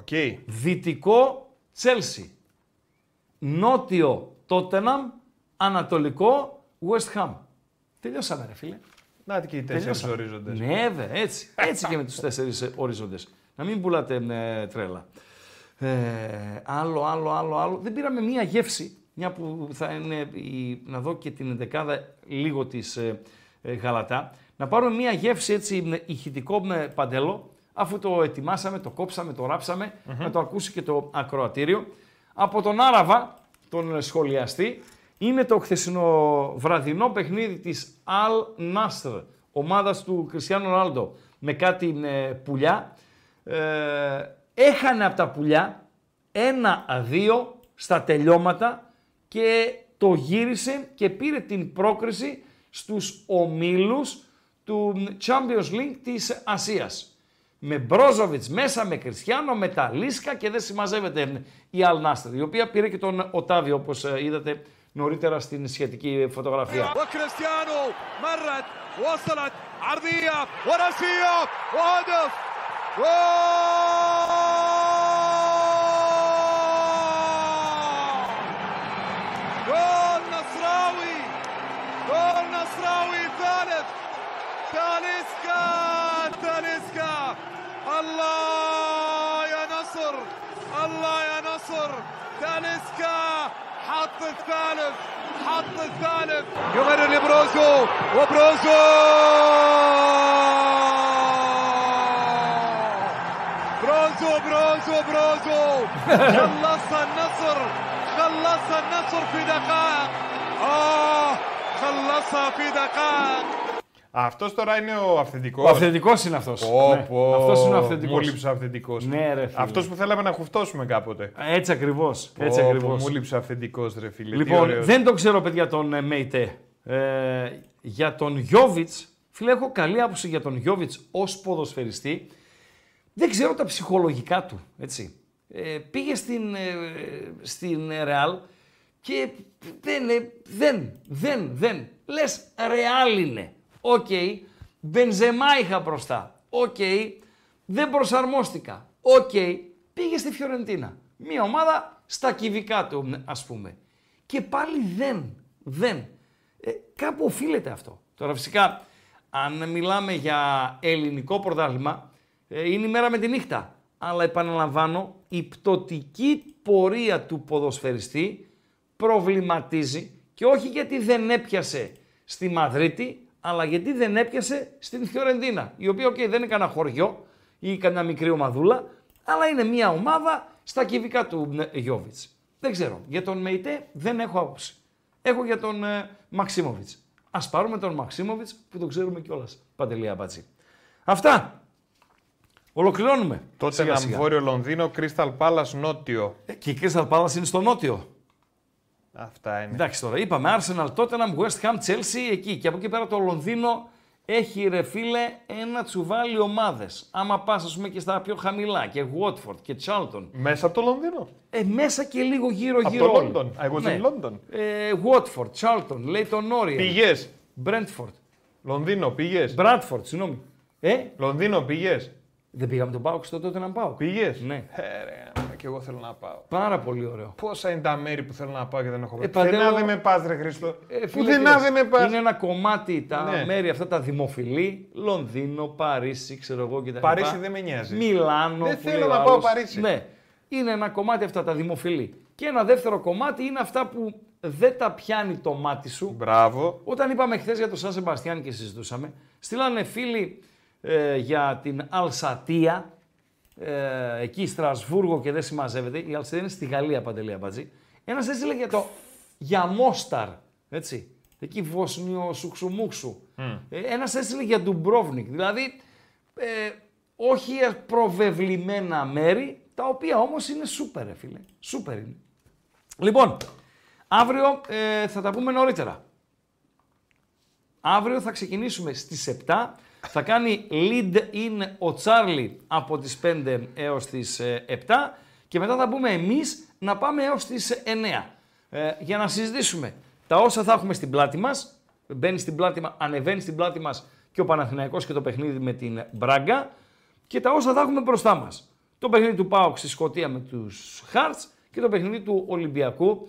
Okay. Δυτικό, Τσέλσι. Νότιο, Tottenham. Ανατολικό, West Ham. Τελειώσαμε, ρε φίλε. Να και οι τέσσερις ορίζοντες. Ναι, δε, έτσι. Έτσι και με τους τέσσερις ορίζοντες. Να μην πουλάτε ναι, τρέλα. Ε, άλλο, άλλο, άλλο, άλλο. Δεν πήραμε μία γεύση, μια που θα είναι, η, να δω και την εντεκάδα λίγο της ε, ε, Γαλατά. Να πάρουμε μία γεύση έτσι ηχητικό με Παντέλο, αφού το ετοιμάσαμε, το κόψαμε, το ράψαμε, mm-hmm. να το ακούσει και το ακροατήριο. Από τον Άραβα, τον σχολιαστή, είναι το χθεσινό βραδινό παιχνίδι της Al Nassr, ομάδας του Κριστιάνου Ρονάλντο, με κάτι ε, πουλιά. Ε, έχανε από τα πουλιά ένα δύο στα τελειώματα και το γύρισε και πήρε την πρόκριση στους ομίλους του Champions League της Ασίας. Με Μπρόζοβιτς μέσα, με Κριστιάνο, με τα Λίσκα και δεν συμμαζεύεται η Al Nassr, η οποία πήρε και τον Οτάβιο, όπως είδατε νωρίτερα στην σχετική φωτογραφία. حط الثالث حط الثالث يمر لبروزو وبروزو بروزو بروزو بروزو خلص النصر خلص النصر في دقائق اه خلصها في دقائق. Αυτός τώρα είναι ο αυθεντικός. Ο αυθεντικός είναι αυτός. Ω, ναι. Πω, αυτός είναι ο αυθεντικός. Μου λείψε αυθεντικός. Ναι, ρε φίλε. Αυτός που θέλαμε να χουφτώσουμε κάποτε. Έτσι ακριβώς. Πω, έτσι ακριβώς. Μου λείψε αυθεντικός, ρε φίλε. Λοιπόν, δεν το ξέρω, παιδιά, τον ΜΕΙΤΕ. Ε, για τον Γιόβιτς, φίλε, έχω καλή άποψη για τον Γιόβιτς ως ποδοσφαιριστή. Δεν ξέρω τα ψυχολογικά του, έτσι. Ε, πήγε στην, ε, στην Ρεάλ και δεν, δεν, δεν, δεν. Λες Ρεάλ είναι. Οκ. Okay. Μπενζεμά είχα μπροστά. Οκ. Okay. Δεν προσαρμόστηκα. Οκ. Okay. Πήγε στη Φιωρεντίνα. Μία ομάδα στα κυβικά του, ας πούμε. Και πάλι δεν, δεν. Ε, κάπου οφείλεται αυτό. Τώρα φυσικά, αν μιλάμε για ελληνικό πρωτάθλημα, ε, είναι η μέρα με τη νύχτα. Αλλά επαναλαμβάνω, η πτωτική πορεία του ποδοσφαιριστή προβληματίζει και όχι γιατί δεν έπιασε στη Μαδρίτη, αλλά γιατί δεν έπιασε στην Φιωρεντίνα, η οποία okay, δεν είναι κανένα χωριό ή κανένα μικρή ομαδούλα, αλλά είναι μια ομάδα στα κυβικά του Γιόβιτς. Δεν ξέρω. Για τον ΜΕΙΤΕ δεν έχω άποψη. Έχω για τον ε, Μαξίμοβιτς. Ας πάρουμε τον Μαξίμοβιτς που τον ξέρουμε κιόλας. Παντελή Αμπατζή. Αυτά. Ολοκληρώνουμε. Τότε ένα βόρειο Λονδίνο, Crystal Palace νότιο. Ε, και η Crystal Palace είναι στο νότιο. Αυτά είναι. Εντάξει τώρα, είπαμε Arsenal, Tottenham, West Ham, Chelsea εκεί. Και από εκεί πέρα το Λονδίνο έχει ρε φίλε ένα τσουβάλι ομάδες. Άμα πας ας πούμε και στα πιο χαμηλά και Watford και Charlton. Μέσα από το Λονδίνο. Ε, μέσα και λίγο γύρω από γύρω. Από το London. I was ναι. in London. Ε, Watford, Charlton, Leyton Orient. Πηγές. Brentford. Λονδίνο, πηγές. Bradford, συγγνώμη. Ε? Λονδίνο, πηγές. Δεν πήγαμε τον ΠΑΟΚ στο τότε να πάω. Πήγες. Ναι. Ε, ρε, και εγώ θέλω να πάω. Πάρα πολύ ωραίο. Πόσα είναι τα μέρη που θέλω να πάω και δεν έχω πάει. Πουθενά δεν με πας, ρε Χρήστο. Ε, Πουθενά δεν με πας. Είναι ένα κομμάτι τα ναι. μέρη αυτά τα δημοφιλή. Λονδίνο, Παρίσι, ξέρω εγώ κτλ. Παρίσι δεν με νοιάζει. Μιλάνο. Δεν θέλω να πάω Παρίσι. Ναι. Είναι ένα κομμάτι αυτά τα δημοφιλή. Και ένα δεύτερο κομμάτι είναι αυτά που δεν τα πιάνει το μάτι σου. Μπράβο. Όταν είπαμε χθες για το Σαν Σεμπαστιάν και συζητούσαμε, στείλανε φίλοι. Ε, για την Αλσατία, ε, εκεί Στρασβούργο και δεν συμμαζεύεται. Η Αλσατία είναι στη Γαλλία, Παντελή Αμπατζή. Ένας έστειλε για το για Μόσταρ, έτσι, εκεί Βόσνιο Σουξουμούξου. Mm. Ε, ένας έστειλε για Ντουμπρόβνικ, δηλαδή ε, όχι προβεβλημένα μέρη, τα οποία όμως είναι σούπερ, φίλε, σούπερ είναι. Λοιπόν, αύριο ε, θα τα πούμε νωρίτερα. Αύριο θα ξεκινήσουμε στις επτά. Θα κάνει lead-in ο Τσάρλι από τις πέντε έως τις επτά και μετά θα μπούμε εμείς να πάμε έως τις εννιά ε, για να συζητήσουμε τα όσα θα έχουμε στην πλάτη μας. Μπαίνει στην πλάτη, ανεβαίνει στην πλάτη μας και ο Παναθηναϊκός και το παιχνίδι με την Πράγκα και τα όσα θα έχουμε μπροστά μας. Το παιχνίδι του ΠΑΟΚ στη Σκωτία με τους Χαρτς και το παιχνίδι του Ολυμπιακού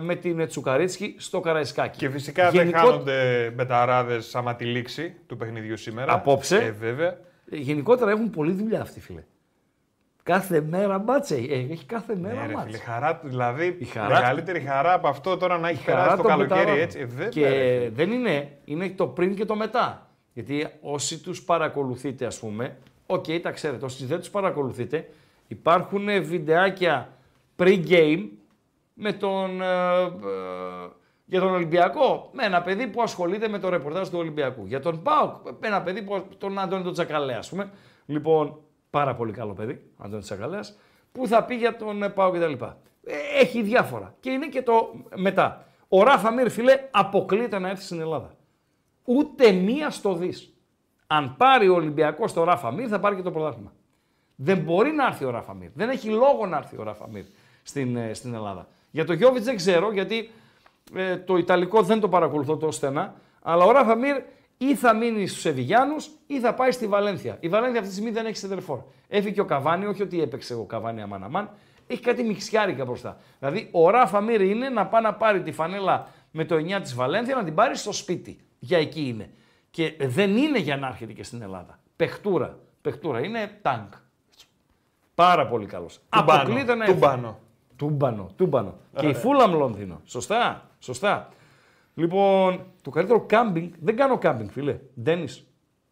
με την Τσουκαρίτσκι στο Καραϊσκάκι. Και φυσικά Γενικό... δεν χάνονται μπεταράδες άμα τη λήξη του παιχνιδιού σήμερα. Απόψε. Ε, βέβαια. Γενικότερα έχουν πολλή δουλειά αυτοί, φίλε. Κάθε μέρα μπάτσε. Έχει κάθε μέρα ναι, μπάτσε. Χαρά, δηλαδή η χαρά... μεγαλύτερη χαρά από αυτό τώρα να έχει η χαρά στο καλοκαίρι. Μπεταράδο. Έτσι. Ε, βέβαια, και ρε, δεν είναι. Είναι το πριν και το μετά. Γιατί όσοι τους παρακολουθείτε, ας πούμε, οκ, okay, τα ξέρετε. Όσοι δεν τους παρακολουθείτε, υπάρχουν βιντεάκια pre-game. Με τον, ε, ε, για τον Ολυμπιακό, με ένα παιδί που ασχολείται με το ρεπορτάζ του Ολυμπιακού. Για τον ΠΑΟΚ, με ένα παιδί που τον Αντώνη τον Τσακαλέα, ας πούμε. Λοιπόν, πάρα πολύ καλό παιδί, Αντώνη Τσακαλέας, που θα πει για τον ΠΑΟΚ κτλ. Έχει διάφορα. Και είναι και το μετά. Ο Ράφα Μύρ, φίλε, αποκλείται να έρθει στην Ελλάδα. Ούτε μία στο δις. Αν πάρει ο Ολυμπιακός το Ράφα Μύρ, θα πάρει και το πρωτάθλημα. Δεν μπορεί να έρθει ο Ράφα Μύρ. Δεν έχει λόγο να έρθει ο Ράφα Μύρ στην, ε, στην Ελλάδα. Για το Γιόβιτς δεν ξέρω, γιατί ε, το Ιταλικό δεν το παρακολουθώ τόσο στενά, αλλά ο Ράφα Μύρ ή θα μείνει στους Σεβιγιάνους ή θα πάει στη Βαλένθια. Η Βαλένθια αυτή τη στιγμή δεν έχει σεντερφόρ. Έφυγε ο Καβάνι, όχι ότι έπαιξε ο Καβάνι αμάν αμάν, έχει κάτι μιξιάρικα μπροστά. Δηλαδή ο Ράφα Μύρ είναι να πάει να πάρει τη φανέλα με το εννιά της Βαλένθια, να την πάρει στο σπίτι. Για εκεί είναι. Και δεν είναι για να έρχεται και στην Ελλάδα. Παιχτούρα. Παιχτούρα. Είναι τάγκ. Πάρα πολύ καλός. Αποκλείται να έρθει. Τούμπανο, τούμπανο. Άρα. Και η Φούλαμ Λονδίνο. Σωστά, σωστά. Λοιπόν, το καλύτερο κάμπινγκ, δεν κάνω κάμπινγκ, φίλε. Ντένις,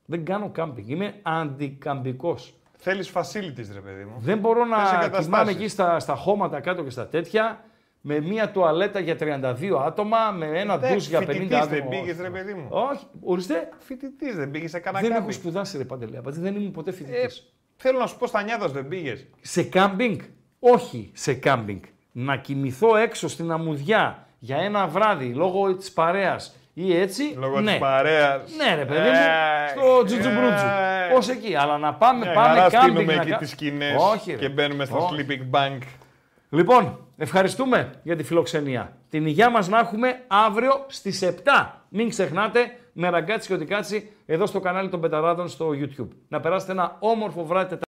δεν κάνω κάμπινγκ. Είμαι αντικαμπικός. Θέλεις facilities, ρε παιδί μου. Δεν μπορώ να κοιμάμαι εκεί στα, στα χώματα κάτω και στα τέτοια, με μία τουαλέτα για τριάντα δύο άτομα, με ένα ντους για πενήντα άτομα. Δεν πήγες, ρε παιδί μου. Όχι, ορίστε. Φοιτητής, δεν πήγες σε κανένα κάμπινγκ. Δεν έχω σπουδάσει, ρε Παντελή, δεν ήμουν ποτέ φοιτητής. Ε, θέλω να σου πω στα νιάδας δεν πήγες. Σε κάμπινγκ. Όχι σε κάμπινγκ. Να κοιμηθώ έξω στην αμμουδιά για ένα βράδυ λόγω της παρέας Ή έτσι. Λόγω ναι. της παρέας. Ναι, ρε παιδί μου, ε, στο τζιτζουμπρούτζου. Ε, Πώς εκεί. Αλλά να πάμε, ε, πάμε κάμπινγκ. Να στείλουμε εκεί τις σκηνές και μπαίνουμε στο όχι. sleeping bank. Λοιπόν, ευχαριστούμε για τη φιλοξενία. Την υγειά μας να έχουμε αύριο στις επτά. Μην ξεχνάτε, με ραγκάτσι και οτικάτσι εδώ στο κανάλι των Πεταράδων στο YouTube. Να περάσετε ένα όμορφο βράδυ.